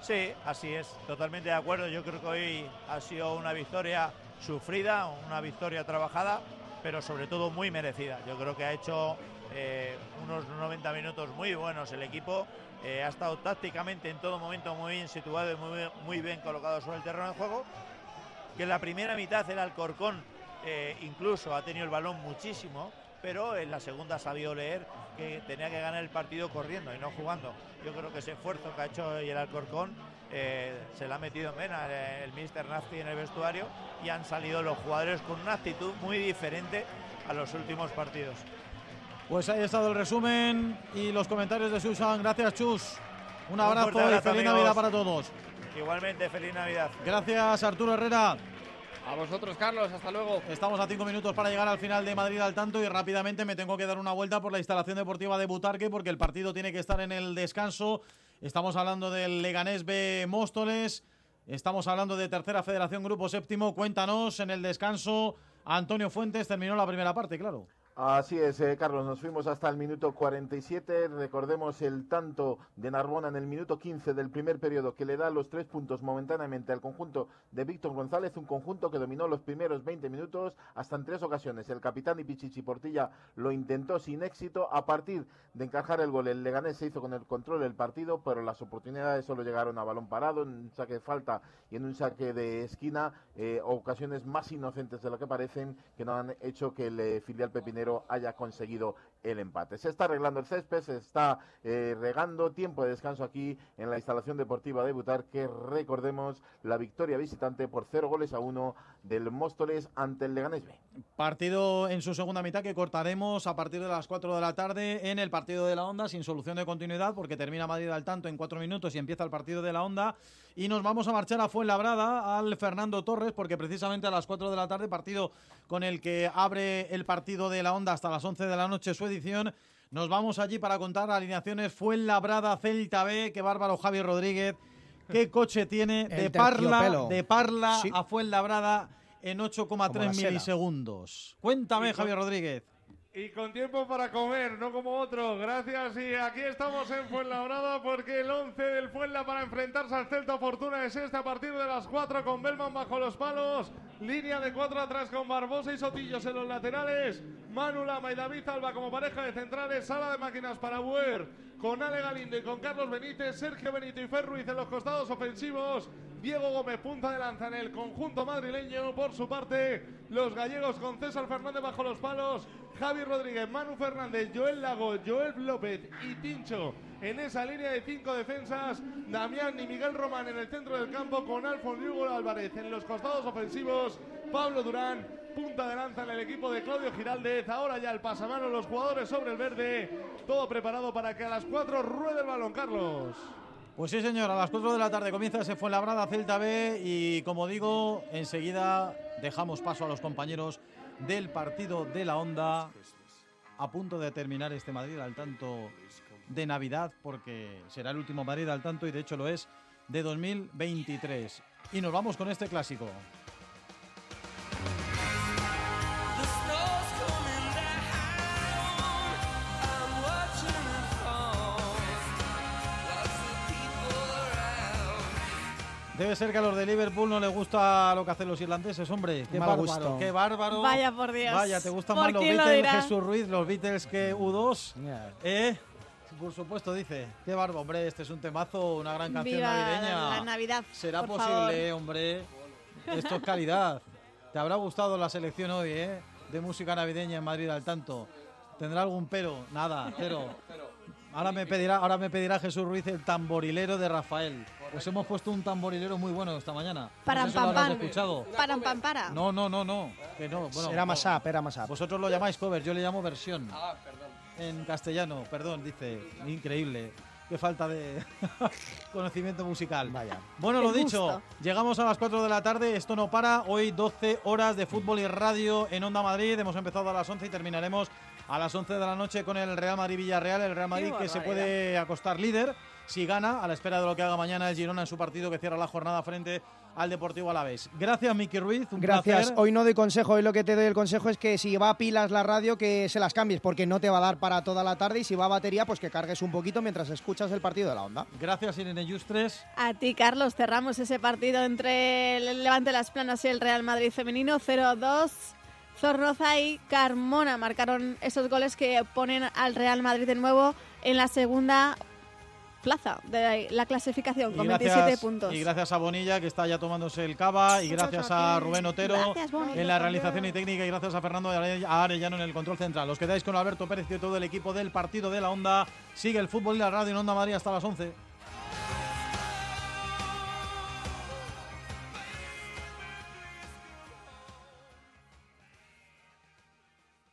Sí, así es, totalmente de acuerdo. Yo creo que hoy ha sido una victoria sufrida, una victoria trabajada, pero sobre todo muy merecida. Yo creo que ha hecho eh, unos noventa minutos muy buenos el equipo. Eh, ha estado tácticamente en todo momento muy bien situado y muy, muy bien colocado sobre el terreno de juego. Que en la primera mitad el Alcorcón eh, incluso ha tenido el balón muchísimo, pero en la segunda ha sabido leer que tenía que ganar el partido corriendo y no jugando. Yo creo que ese esfuerzo que ha hecho hoy el Alcorcón eh, se le ha metido en vena el, el míster Nafti en el vestuario y han salido los jugadores con una actitud muy diferente a los últimos partidos. Pues ahí ha estado el resumen y los comentarios de Susan. Gracias, Chus. Un abrazo, Un abrazo y feliz amigos. Navidad para todos. Igualmente, feliz Navidad. Gracias, Arturo Herrera. A vosotros, Carlos. Hasta luego. Estamos a cinco minutos para llegar al final de Madrid al tanto y rápidamente me tengo que dar una vuelta por la instalación deportiva de Butarque porque el partido tiene que estar en el descanso. Estamos hablando del Leganés B Móstoles. Estamos hablando de Tercera Federación Grupo Séptimo. Cuéntanos, en el descanso, Antonio Fuentes terminó la primera parte, claro. Así es, eh, Carlos, nos fuimos hasta el minuto cuarenta y siete, recordemos el tanto de Narbona en el minuto quince del primer periodo que le da los tres puntos momentáneamente al conjunto de Víctor González, un conjunto que dominó los primeros veinte minutos hasta en tres ocasiones, el capitán y Pichichi Portilla lo intentó sin éxito, a partir de encajar el gol el Leganés se hizo con el control del partido, pero las oportunidades solo llegaron a balón parado, en un saque de falta y en un saque de esquina, eh, ocasiones más inocentes de lo que parecen que no han hecho que el eh, filial pepinero portero haya conseguido el empate. Se está arreglando el césped, se está eh, regando, tiempo de descanso aquí en la instalación deportiva de Butar, que recordemos la victoria visitante por cero goles a uno del Móstoles ante el Leganés B. Partido en su segunda mitad que cortaremos a partir de las cuatro de la tarde en el partido de la Onda, sin solución de continuidad porque termina Madrid al tanto en cuatro minutos y empieza el partido de la Onda, y nos vamos a marchar a Fuenlabrada, al Fernando Torres, porque precisamente a las cuatro de la tarde, partido con el que abre el partido de la Onda hasta las once de la noche su edición. Nos vamos allí para contar alineaciones Fuenlabrada Celta B. Qué bárbaro Javi Rodríguez, qué coche tiene. De Parla, de Parla sí. a Fuenlabrada en ocho coma tres milisegundos. Cuéntame, Javi Rodríguez. Y con tiempo para comer, no como otro. Gracias, y aquí estamos en Fuenlabrada porque el once del Fuenla para enfrentarse al Celta Fortuna es este a partir de las cuatro, con Bellman bajo los palos, línea de cuatro atrás con Barbosa y Sotillos en los laterales, Manu Lama y David Alba como pareja de centrales, sala de máquinas para Buer con Ale Galindo y con Carlos Benítez, Sergio Benito y Fer Ruiz en los costados ofensivos, Diego Gómez punta de lanza en el conjunto madrileño. Por su parte, los gallegos con César Fernández bajo los palos, Javi Rodríguez, Manu Fernández, Joel Lago, Joel López y Tincho en esa línea de cinco defensas, Damián y Miguel Román en el centro del campo con Alfonso Hugo Álvarez en los costados ofensivos, Pablo Durán punta de lanza en el equipo de Claudio Giraldez. Ahora ya el pasamano, los jugadores sobre el verde, todo preparado para que a las cuatro ruede el balón, Carlos. Pues sí, señor, a las cuatro de la tarde comienza ese Fuenlabrada Celta B y, como digo, enseguida dejamos paso a los compañeros del partido de la Onda, a punto de terminar este Madrid al tanto de Navidad, porque será el último Madrid al tanto, y de hecho lo es, de dos mil veintitrés. Y nos vamos con este clásico. Debe ser que a los de Liverpool no les gusta lo que hacen los irlandeses, hombre. Qué mal bárbaro, gusto. Qué bárbaro. Vaya, por Dios. Vaya, ¿te gustan más los Beatles, lo Jesús Ruiz, los Beatles que U dos? Yeah. ¿Eh? Por supuesto, dice. Qué bárbaro, hombre. Este es un temazo, una gran canción Viva navideña. La, la Navidad. Será por posible, favor. Hombre. Esto es calidad. Te habrá gustado la selección hoy, ¿eh? De música navideña en Madrid al tanto. ¿Tendrá algún pero? Nada, pero. Ahora me pedirá, ahora me pedirá Jesús Ruiz el tamborilero de Rafael. Pues hemos puesto un tamborilero muy bueno esta mañana. Para no sé si lo habrás escuchado. Para pampara. No, no, no, no. Que no, bueno, era más up, era más up. Vosotros lo llamáis cover, yo le llamo versión. Ah, perdón. En castellano, perdón, dice. Increíble. Qué falta de conocimiento musical. Vaya. Bueno, lo dicho, llegamos a las cuatro de la tarde. Esto no para. Hoy doce horas de fútbol y radio en Onda Madrid. Hemos empezado a las once y terminaremos a las once de la noche con el Real Madrid-Villarreal. El Real Madrid que se puede acostar líder si gana, a la espera de lo que haga mañana el Girona en su partido que cierra la jornada frente al Deportivo Alavés. Gracias, Miki Ruiz, un Gracias. placer. Hoy no doy consejo, hoy lo que te doy el consejo es que si va a pilas la radio, que se las cambies, porque no te va a dar para toda la tarde, y si va a batería, pues que cargues un poquito mientras escuchas el partido de la Onda. Gracias, Irene Yustres. A ti, Carlos. Cerramos ese partido entre el Levante Las Planas y el Real Madrid femenino, cero dos. Zornoza y Carmona marcaron esos goles que ponen al Real Madrid de nuevo en la segunda plaza de la clasificación con gracias, veintisiete puntos. Y gracias a Bonilla, que está ya tomándose el cava, y gracias a Rubén Otero gracias, en la realización y técnica, y gracias a Fernando Arellano en el control central. Os quedáis con Alberto Pérez y todo el equipo del partido de la Onda. Sigue el fútbol y la radio en Onda Madrid hasta las once.